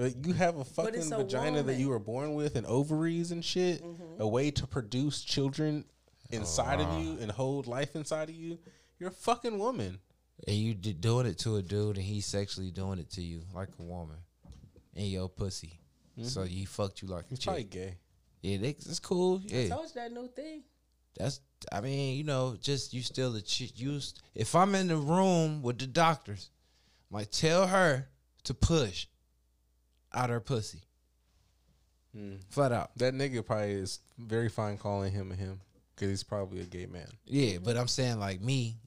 Like you have a fucking a vagina woman. That you were born with and ovaries and shit, mm-hmm. a way to produce children inside oh, wow. of you and hold life inside of you. You're a fucking woman. And you did doing it to a dude and he's sexually doing it to you like a woman in your pussy. Mm-hmm. So he fucked you like he's a chick. Probably gay. Yeah, they, that's cool. Yeah. I told you that new thing. That's, I mean, you know, just you still a chick. You st- if I'm in the room with the doctors, I'm like, tell her to push. Out her pussy. Hmm. Flat out. That nigga probably is very fine calling him a him. Because he's probably a gay man. Yeah, mm-hmm. but I'm saying like me,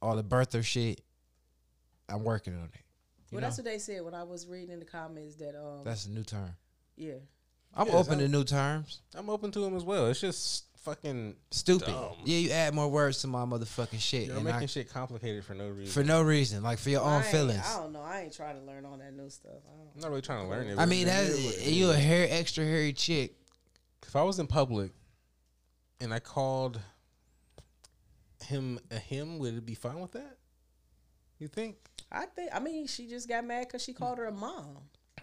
all the birther shit, I'm working on it. Well, know? That's what they said when I was reading in the comments that... um. That's a new term. Yeah. I'm yes, open I'm, to new terms. I'm open to them as well. It's just fucking stupid. Dumb. Yeah, you add more words to my motherfucking shit. You're and making I, shit complicated for no reason. For no reason, like for your I own feelings. I don't know. I ain't trying to learn all that new stuff. I don't I'm not really trying to learn it. I mean, that you a hair extra hairy chick. If I was in public and I called him a him, would it be fine with that? You think? I think. I mean, she just got mad because she called her a mom.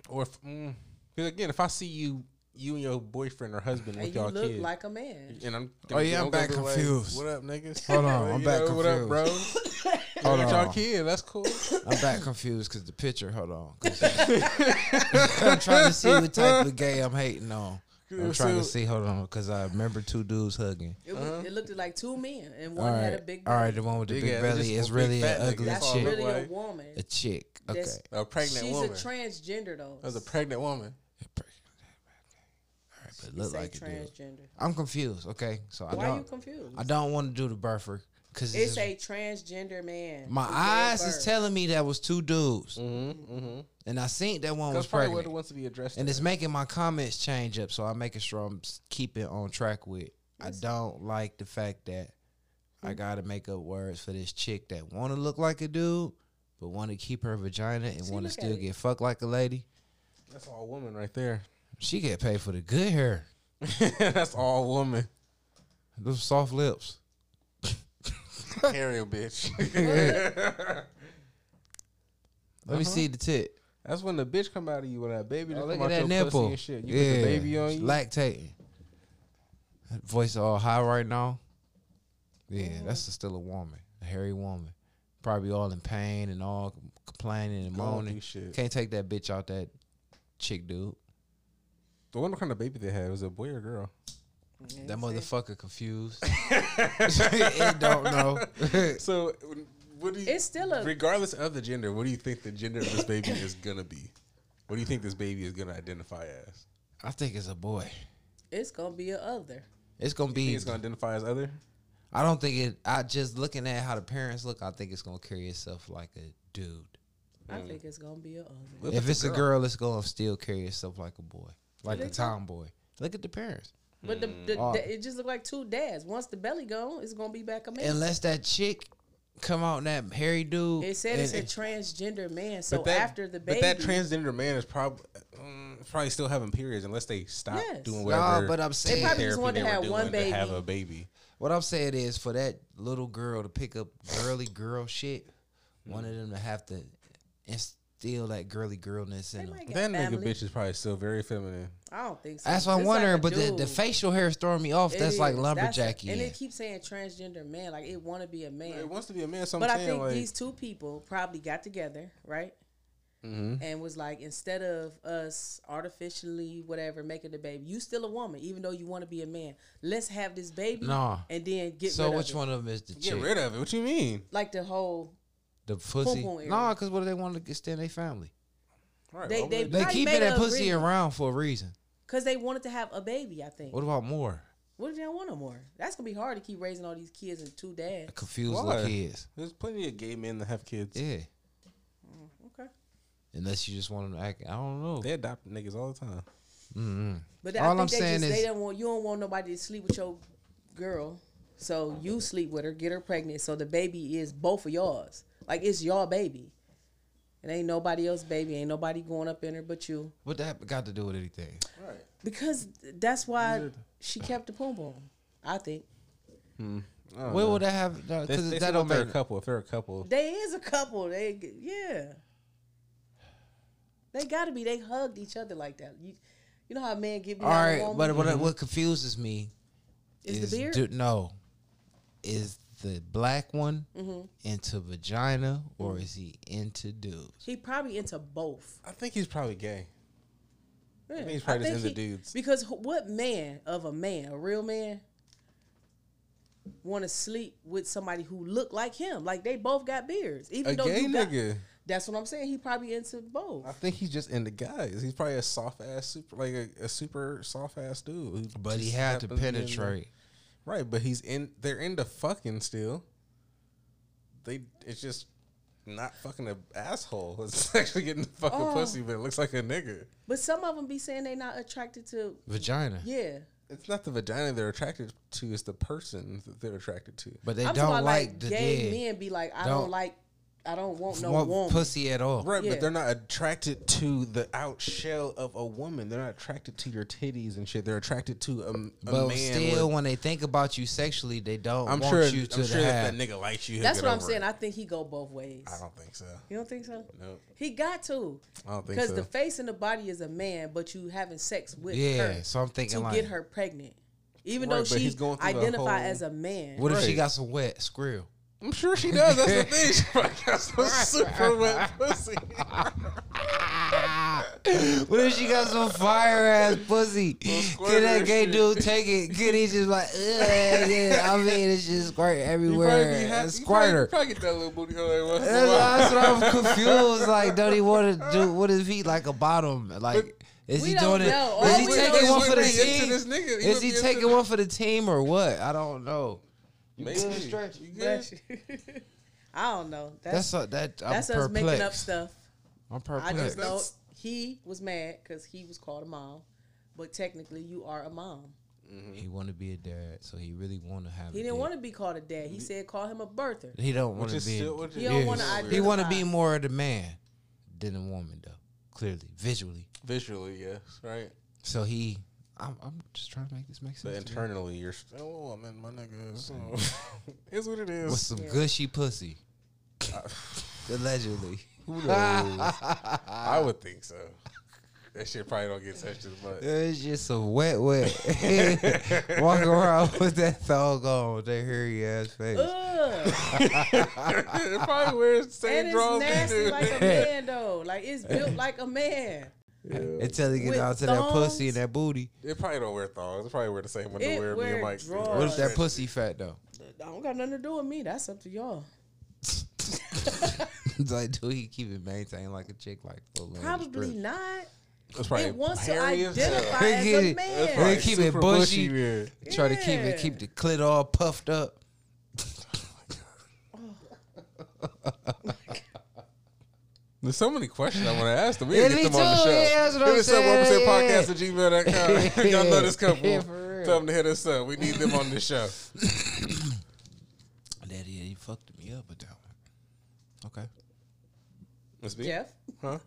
Or if, mm, again, if I see you. You and your boyfriend or husband and with y'all kids. And you look like a man. And I'm oh, yeah, I'm back confused. Like, what up, niggas? Hold on, I'm back confused. What up, bro? Hold on. Y'all kid, that's cool. I'm back confused because the picture, hold on. I'm trying to see what type of gay I'm hating on. I'm trying to see. Hold on, because I remember two dudes hugging. It, was, uh-huh. it looked like two men, and one all right. had a big belly. All right, the one with the big, big belly is really an ugly chick. That's really a woman. A chick. Okay. A pregnant she's woman. She's a transgender, though. That's a pregnant woman. All right, but look like transgender. I'm confused, okay? So Why I don't, are you confused? I don't want to do the burfer. Cause it's, it's a transgender man. My eyes is telling me that was two dudes. Mm-hmm, mm-hmm. And I seen that one was pregnant. Wants to be addressed and it's that. Making my comments change up, so I'm making sure I'm keeping on track with. Yes. I don't like the fact that mm-hmm. I got to make up words for this chick that want to look like a dude, but want to keep her vagina and want to still get fucked like a lady. That's all woman right there. She get paid for the good hair. That's all woman. Those soft lips. Ariel, bitch. Let uh-huh. me see the tit. That's when the bitch come out of you with that baby. Just oh, look come at out that your nipple. And shit. You yeah, put the baby on you. Lactating. That voice all high right now. Yeah, mm-hmm. that's a still a woman, a hairy woman, probably all in pain and all complaining and moaning. Shit. Can't take that bitch out that chick dude. I wonder what kind of baby they had. Was it a boy or a girl? That motherfucker confused. It don't know. So, what do you? It's still a regardless of the gender. What do you think the gender of this baby is gonna be? What do you think this baby is gonna identify as? I think it's a boy. It's gonna be an other. It's gonna you be. Think it's gonna identify as other. I don't think it. I just looking at how the parents look. I think it's gonna carry itself like a dude. I mm. think it's gonna be an other. If, if it's a girl, a girl, it's gonna still carry itself like a boy, like a tomboy. Look at the parents. But the, the, oh. the, it just look like two dads. Once the belly gone, it's gonna be back a man. Unless that chick come out and that hairy dude. It said it's a transgender man. So that, after the baby, but that transgender man is probably um, probably still having periods unless they stop yes. doing whatever. No, but I'm saying they probably just want to have one baby. Have a baby. What I'm saying is for that little girl to pick up girly girl shit, one of them to have to instill that girly girlness in them. That family. Nigga bitch is probably still very feminine. I don't think so. That's what I'm wondering, like but the, the facial hair is throwing me off. It that's is. Like lumberjacky. And it keeps saying transgender man. Like, it want to be a man. It wants to be a man. So but I'm saying, I think like, these two people probably got together, right? Mm-hmm. And was like, instead of us artificially, whatever, making the baby, you still a woman, even though you want to be a man. Let's have this baby nah. and then get so rid of it. So which one of them is the chick? Get rid of it? What you mean? Like the whole the pussy? No, nah, because what do they want to extend their family? Right, they they, they keeping that pussy reason. Around for a reason. Cause they wanted to have a baby, I think. What about more? What if they don't want no more? That's gonna be hard to keep raising all these kids and two dads. Confused little kids. There's plenty of gay men that have kids. Yeah. Mm, okay. Unless you just want them to act, I don't know. They adopt niggas all the time. Mm-hmm. But all I think I'm they saying just, is they don't want you don't want nobody to sleep with your girl, so you sleep with her, get her pregnant, so the baby is both of yours. Like it's your baby. It ain't nobody else's baby. Ain't nobody going up in her but you. What that got to do with anything? Right. Because that's why yeah. she kept the poom poom, I think. Hmm. I what know. Would that have? No, they, they that don't they're a couple. If they're a couple. They is a couple. They yeah. They got to be. They hugged each other like that. You, you know how men give me all right, but mm-hmm. what, what confuses me is, is the beard? Do, no. Is the black one mm-hmm. into vagina or is he into dudes? He probably into both. I think he's probably gay. Yeah. I think he's probably think just into he, dudes. Because what man of a man, a real man, want to sleep with somebody who look like him? Like they both got beards. Even a though gay you nigga. Got, that's what I'm saying. He probably into both. I think he's just into guys. He's probably a soft ass, super like a, a super soft ass dude. But he had to penetrate. Right, but he's in. They're into fucking still. They. It's just not fucking an asshole. It's actually getting the fucking oh. pussy, but it looks like a nigga. But some of them be saying they not attracted to vagina. Yeah, it's not the vagina they're attracted to. It's the person that they're attracted to. But they I'm don't like, like the gay dead. Men. Be like, I don't, don't like. I don't want no want woman. Pussy at all. Right, yeah. But they're not attracted to the out shell of a woman. They're not attracted to your titties and shit. They're attracted to a, a but man. But still, with, when they think about you sexually, they don't I'm want sure, you to I'm sure have. If that nigga likes you, that's what I'm saying. It. I think he go both ways. I don't think so. You don't think so? No. Nope. He got to. I don't think so. Because the face and the body is a man, but you having sex with yeah, her. Yeah, so I'm thinking to like. To get her pregnant. Even right, though she identified as a man. What right. if she got some wet squirrel? I'm sure she does. That's the thing. She probably got some super wet pussy. What if she got some fire ass pussy? Can that gay dude take it? Can he just like, yeah, I mean, it's just squirt everywhere. Happy, squirter. Probably, probably get that little booty hole. That's, that's what I'm confused. Like, don't he want to do? What if he like a bottom? Like, but is he doing it? Is he taking one for the team? Is he taking one for the team or what? I don't know. You good, Stretch? You good? I don't know. That's that's, a, that, that's us making up stuff. I'm perplexed. I just know he was mad because he was called a mom, but technically you are a mom. Mm-hmm. He want to be a dad, so he really want to have. He a didn't want to be called a dad. He said call him a birther. He don't want to be. Still, he don't want to. He want to be more of the man than a woman, though. Clearly, visually. Visually, yes, right. So he. I'm, I'm just trying to make this make sense. But internally, you're still oh, a woman, my nigga. So it's what it is. With some yeah. gushy pussy. Allegedly. Who knows? I would think so. That shit probably don't get touched as much. It's just a wet, wet. Walk around with that thong on, that hairy ass face. It probably wears the same drawers. It's nasty like a man, though. Like, it's built like a man. Yeah. Until he get out to that pussy and that booty. It probably don't wear thongs. It probably wear the same underwear me and Mike. What if that pussy fat though? I don't got nothing to do with me. That's up to y'all. It's like, do he keep it maintained like a chick? Like probably not. It's probably it wants to identify as a man. They keep it bushy. bushy yeah. Try to keep it, keep the clit all puffed up. Oh my god. There's so many questions I want to ask them. We yeah, can get them too. on the show. Yeah, that's what I'm saying. Hit us up, one percent podcast at gmail dot com. Y'all know this couple. Yeah, Tell them to hit us up. We need them on the show. Daddy, you fucked me up with that one. Okay. Let's be. Jeff? Huh?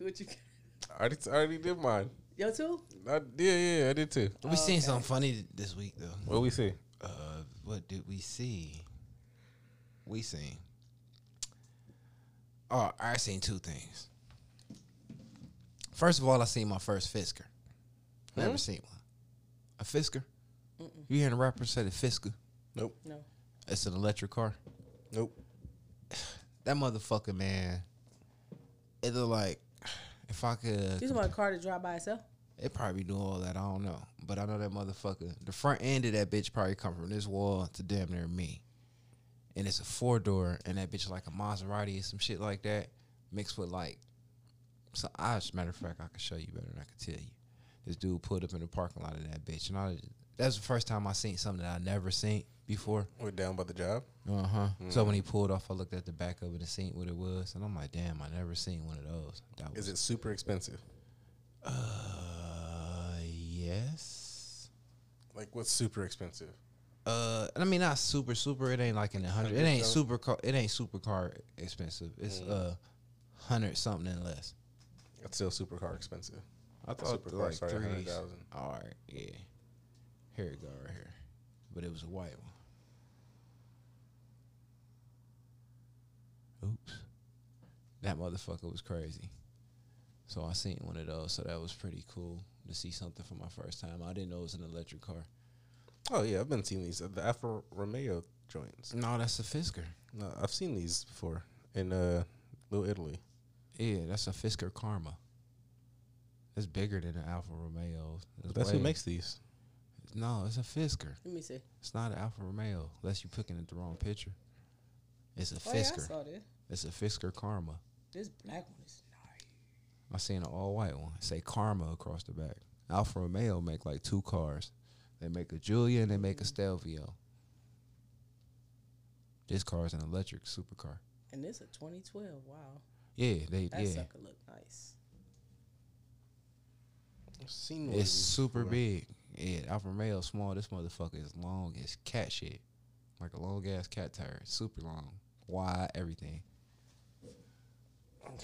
What you got? I already, I already did mine. Yo, too? I, yeah, yeah, I did too. We oh, seen okay. something funny this week, though. What we see? Uh, what did we see? We seen. Oh, I seen two things. First of all, I seen my first Fisker. Hmm? Never seen one. A Fisker? Mm-mm. You hear the rapper say the Fisker? Nope. No. It's an electric car? Nope. That motherfucker, man. It look like if I could. You just want a car to drive by itself? It probably do all that. I don't know. But I know that motherfucker. The front end of that bitch probably come from this wall to damn near me. And it's a four-door, and that bitch like a Maserati or some shit like that, mixed with like, so I, as a matter of fact, I can show you better than I can tell you. This dude pulled up in the parking lot of that bitch, and I, that's the first time I seen something that I never seen before. We're down by the job? Uh-huh. Mm. So when he pulled off, I looked at the back of it and seen what it was, and I'm like, damn, I never seen one of those. That Is was it super expensive? Uh, yes. Like, what's super expensive? Uh, I mean, not super, super. It ain't like in the hundred. It ain't super car. It ain't super car expensive. It's mm. uh, hundred something and less. That's still super car expensive. I thought super car started like hundred thousand. All right, yeah. Here it go right here, but it was a white one. Oops, that motherfucker was crazy. So I seen one of those. So that was pretty cool to see something for my first time. I didn't know it was an electric car. Oh, yeah, I've been seeing these. Uh, the Alfa Romeo joints. No, that's a Fisker. No, I've seen these before in uh, Little Italy. Yeah, that's a Fisker Karma. It's bigger than the Alfa Romeo. That's, that's who makes these. No, it's a Fisker. Let me see. It's not an Alfa Romeo, unless you're picking at the wrong picture. It's a oh Fisker. Yeah, I saw this. It's a Fisker Karma. This black one is nice. I seen an all-white one. It say Karma across the back. Alfa Romeo make like two cars. They make a Giulia and they make a Stelvio. This car is an electric supercar. And this is a twenty twelve. Wow. Yeah, they that yeah. sucker look nice. I've seen it's super before. big. Yeah, Alfa Romeo small. This motherfucker is long as cat shit, like a long ass cat tire. Super long, wide, everything.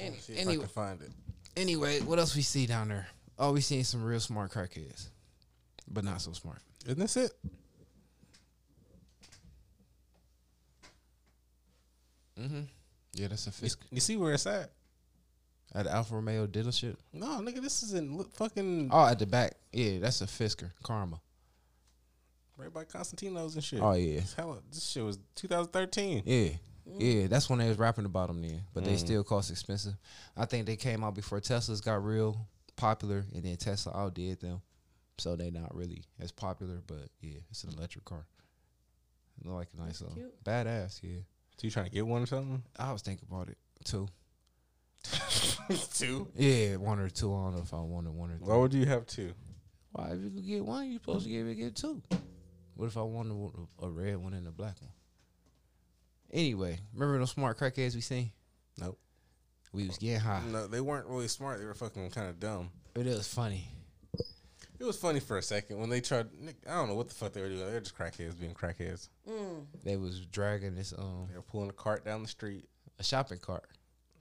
Any, see if anyway, I can find it. Anyway, what else we see down there? Oh, we seen some real smart crackheads. But not so smart. Isn't this it? Mm-hmm. Yeah, that's a Fisker. You, you see where it's at? At the Alfa Romeo dealership? No, nigga, this is in fucking... Oh, at the back. Yeah, that's a Fisker Karma. Right by Constantinos and shit. Oh, yeah. Hell, this shit was twenty thirteen. Yeah. Yeah, that's when they was rapping about them then. But mm. they still cost expensive. I think they came out before Teslas got real popular, and then Tesla outdid them. So they not really as popular, but yeah, it's an electric car. I like a nice little badass, yeah. So you trying to get one or something? I was thinking about it. Two. Two? Yeah, one or two. I don't know if I wanted one or two. Why would you have two? Why, if you could get one, you're supposed to get, get two. What if I wanted a red one and a black one? Anyway, remember those smart crackheads we seen? Nope. We was getting high. No, they weren't really smart. They were fucking kind of dumb. But it was funny. It was funny for a second when they tried. I don't know what the fuck they were doing. They were just crackheads being crackheads. Mm. They was dragging this. Um, they were pulling a cart down the street, a shopping cart,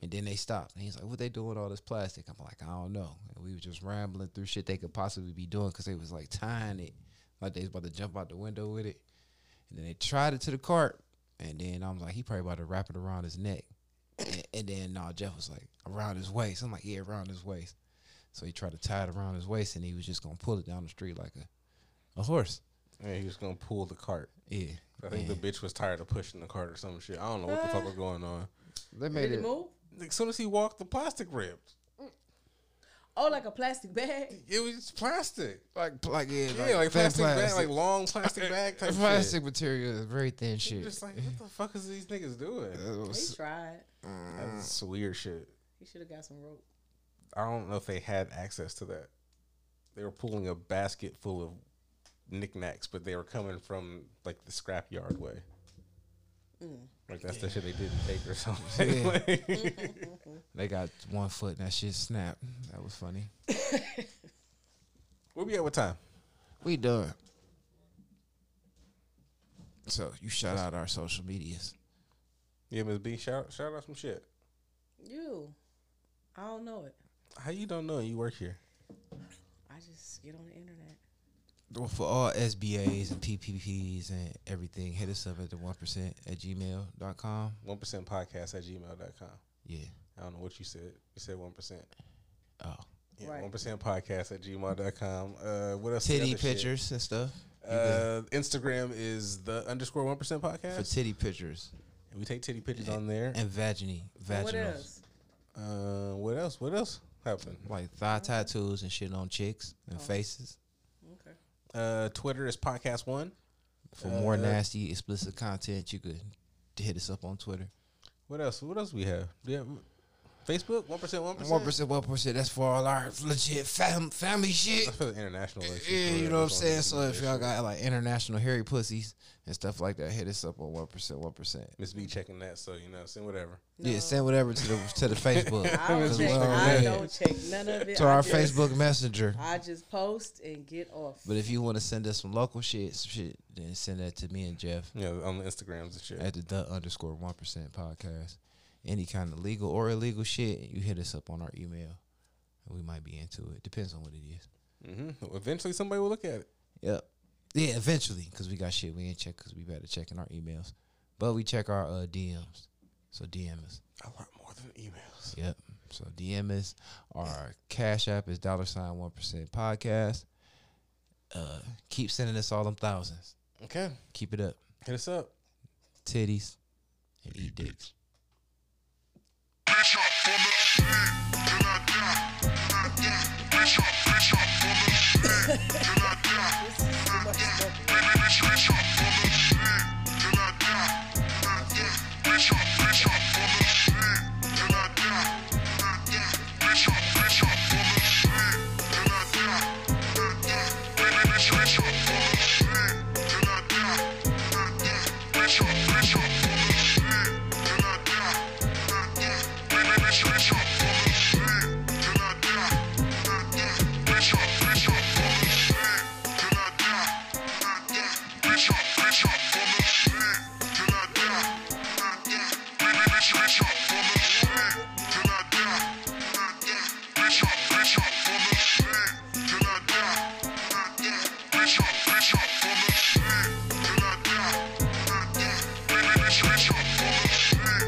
and then they stopped. And he's like, "What they doing with all this plastic?" I'm like, "I don't know." And we were just rambling through shit they could possibly be doing because they was like tying it, like they was about to jump out the window with it. And then they tried it to the cart, and then I'm like, "He probably about to wrap it around his neck." And, and then no, Jeff was like, "Around his waist." I'm like, "Yeah, around his waist." So he tried to tie it around his waist, and he was just going to pull it down the street like a, a horse. Yeah, he was going to pull the cart. Yeah. I think yeah. the bitch was tired of pushing the cart or some shit. I don't know what the uh, fuck was going on. They made Did it. move? As soon as he walked, the plastic ripped. Oh, like a plastic bag? It was plastic. Like, like yeah, yeah, like, like plastic, plastic bag, like long plastic bag type plastic shit. Material is very thin shit. You're just like, what the fuck is these niggas doing? They tried. Mm. That's weird shit. He should have got some rope. I don't know if they had access to that. They were pulling a basket full of knickknacks, but they were coming from like the scrapyard way. Mm. Like that's yeah. the shit they didn't take or something. Yeah. Like they got one foot and that shit snapped. That was funny. Where we at? What time? We done. So you shout that's out our social medias. Yeah, Miz B, shout shout out some shit. You, I don't know it. How you don't know you work here? I just get on the internet. Well, for all S B As and P P Ps and everything, hit us up at the one percent at gmail dot com. one percent podcast at gmail dot com. Yeah. I don't know what you said. You said one percent. Oh. Yeah, right. one percent podcast at gmail dot com. Uh, what else? Titty pictures shit? and stuff. Uh, Instagram is the underscore one percent podcast. For titty pictures. And we take titty pictures and, on there. And vaginy. Vaginals. What else? Uh, what else? What else? Happened like thigh tattoos and shit on chicks and oh. faces. Okay. Uh, Twitter is podcast one. For uh, more nasty, explicit content, you could hit us up on Twitter. What else? What else we have? Yeah, Facebook. One percent. One percent. One percent. One percent. That's for all our legit fam family shit. That's for the international. Yeah, you know what I'm saying. So if y'all got like international hairy pussies and stuff like that, hit us up on one percent. One percent. Miss B checking that, so you know, send whatever. No. Yeah, send whatever to the to the Facebook. I don't, check, I don't check none of it. To I our just, Facebook Messenger. I just post and get off. But if you want to send us some local shit, some shit, then send that to me and Jeff. Yeah, on the Instagrams and shit. At the, the underscore one percent podcast. Any kind of legal or illegal shit, you hit us up on our email. We might be into it. Depends on what it is. Mm-hmm. Eventually, somebody will look at it. Yep. Yeah, eventually, because we got shit we ain't check because we better check in our emails. But we check our uh, D Ms. So D M us. I want more than emails. Yep. So D M us. Our Cash App is dollar sign one percent podcast. Uh, keep sending us all them thousands. Okay. Keep it up. Hit us up. Titties and eat dicks. Bitch up for the man, till I die, till I die. Bitch up, bitch up for the man, till I die, till I die. Bitch, bitch up for the man, till I die, till I die. Bitch up, bitch up for the man, till I die, till I die. Bitch up, bitch up for the man, till I die, till I die. Bitch, bitch up for the man, till I die, till I die. Bitch up, bitch up for the man, till I die. Bitch up for the man, till I die, till I die. Bitch up, bitch up for the man, till I die, till I die. Bitch up, bitch up for the man, till I die, till I die. Bitch, bitch up for the man, till I die, till I die. Bitch up, bitch up for the man, till I die, till I die. Bitch up, bitch up for the man, till I die, till I die. Bitch, bitch up for the man, till I die. Bitch up, bitch up for the man, till I die, till I die. Bitch, bitch up for the man, till I die, till I die. Bitch up,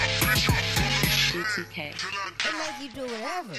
bitch up for the man. two K. And like you do whatever.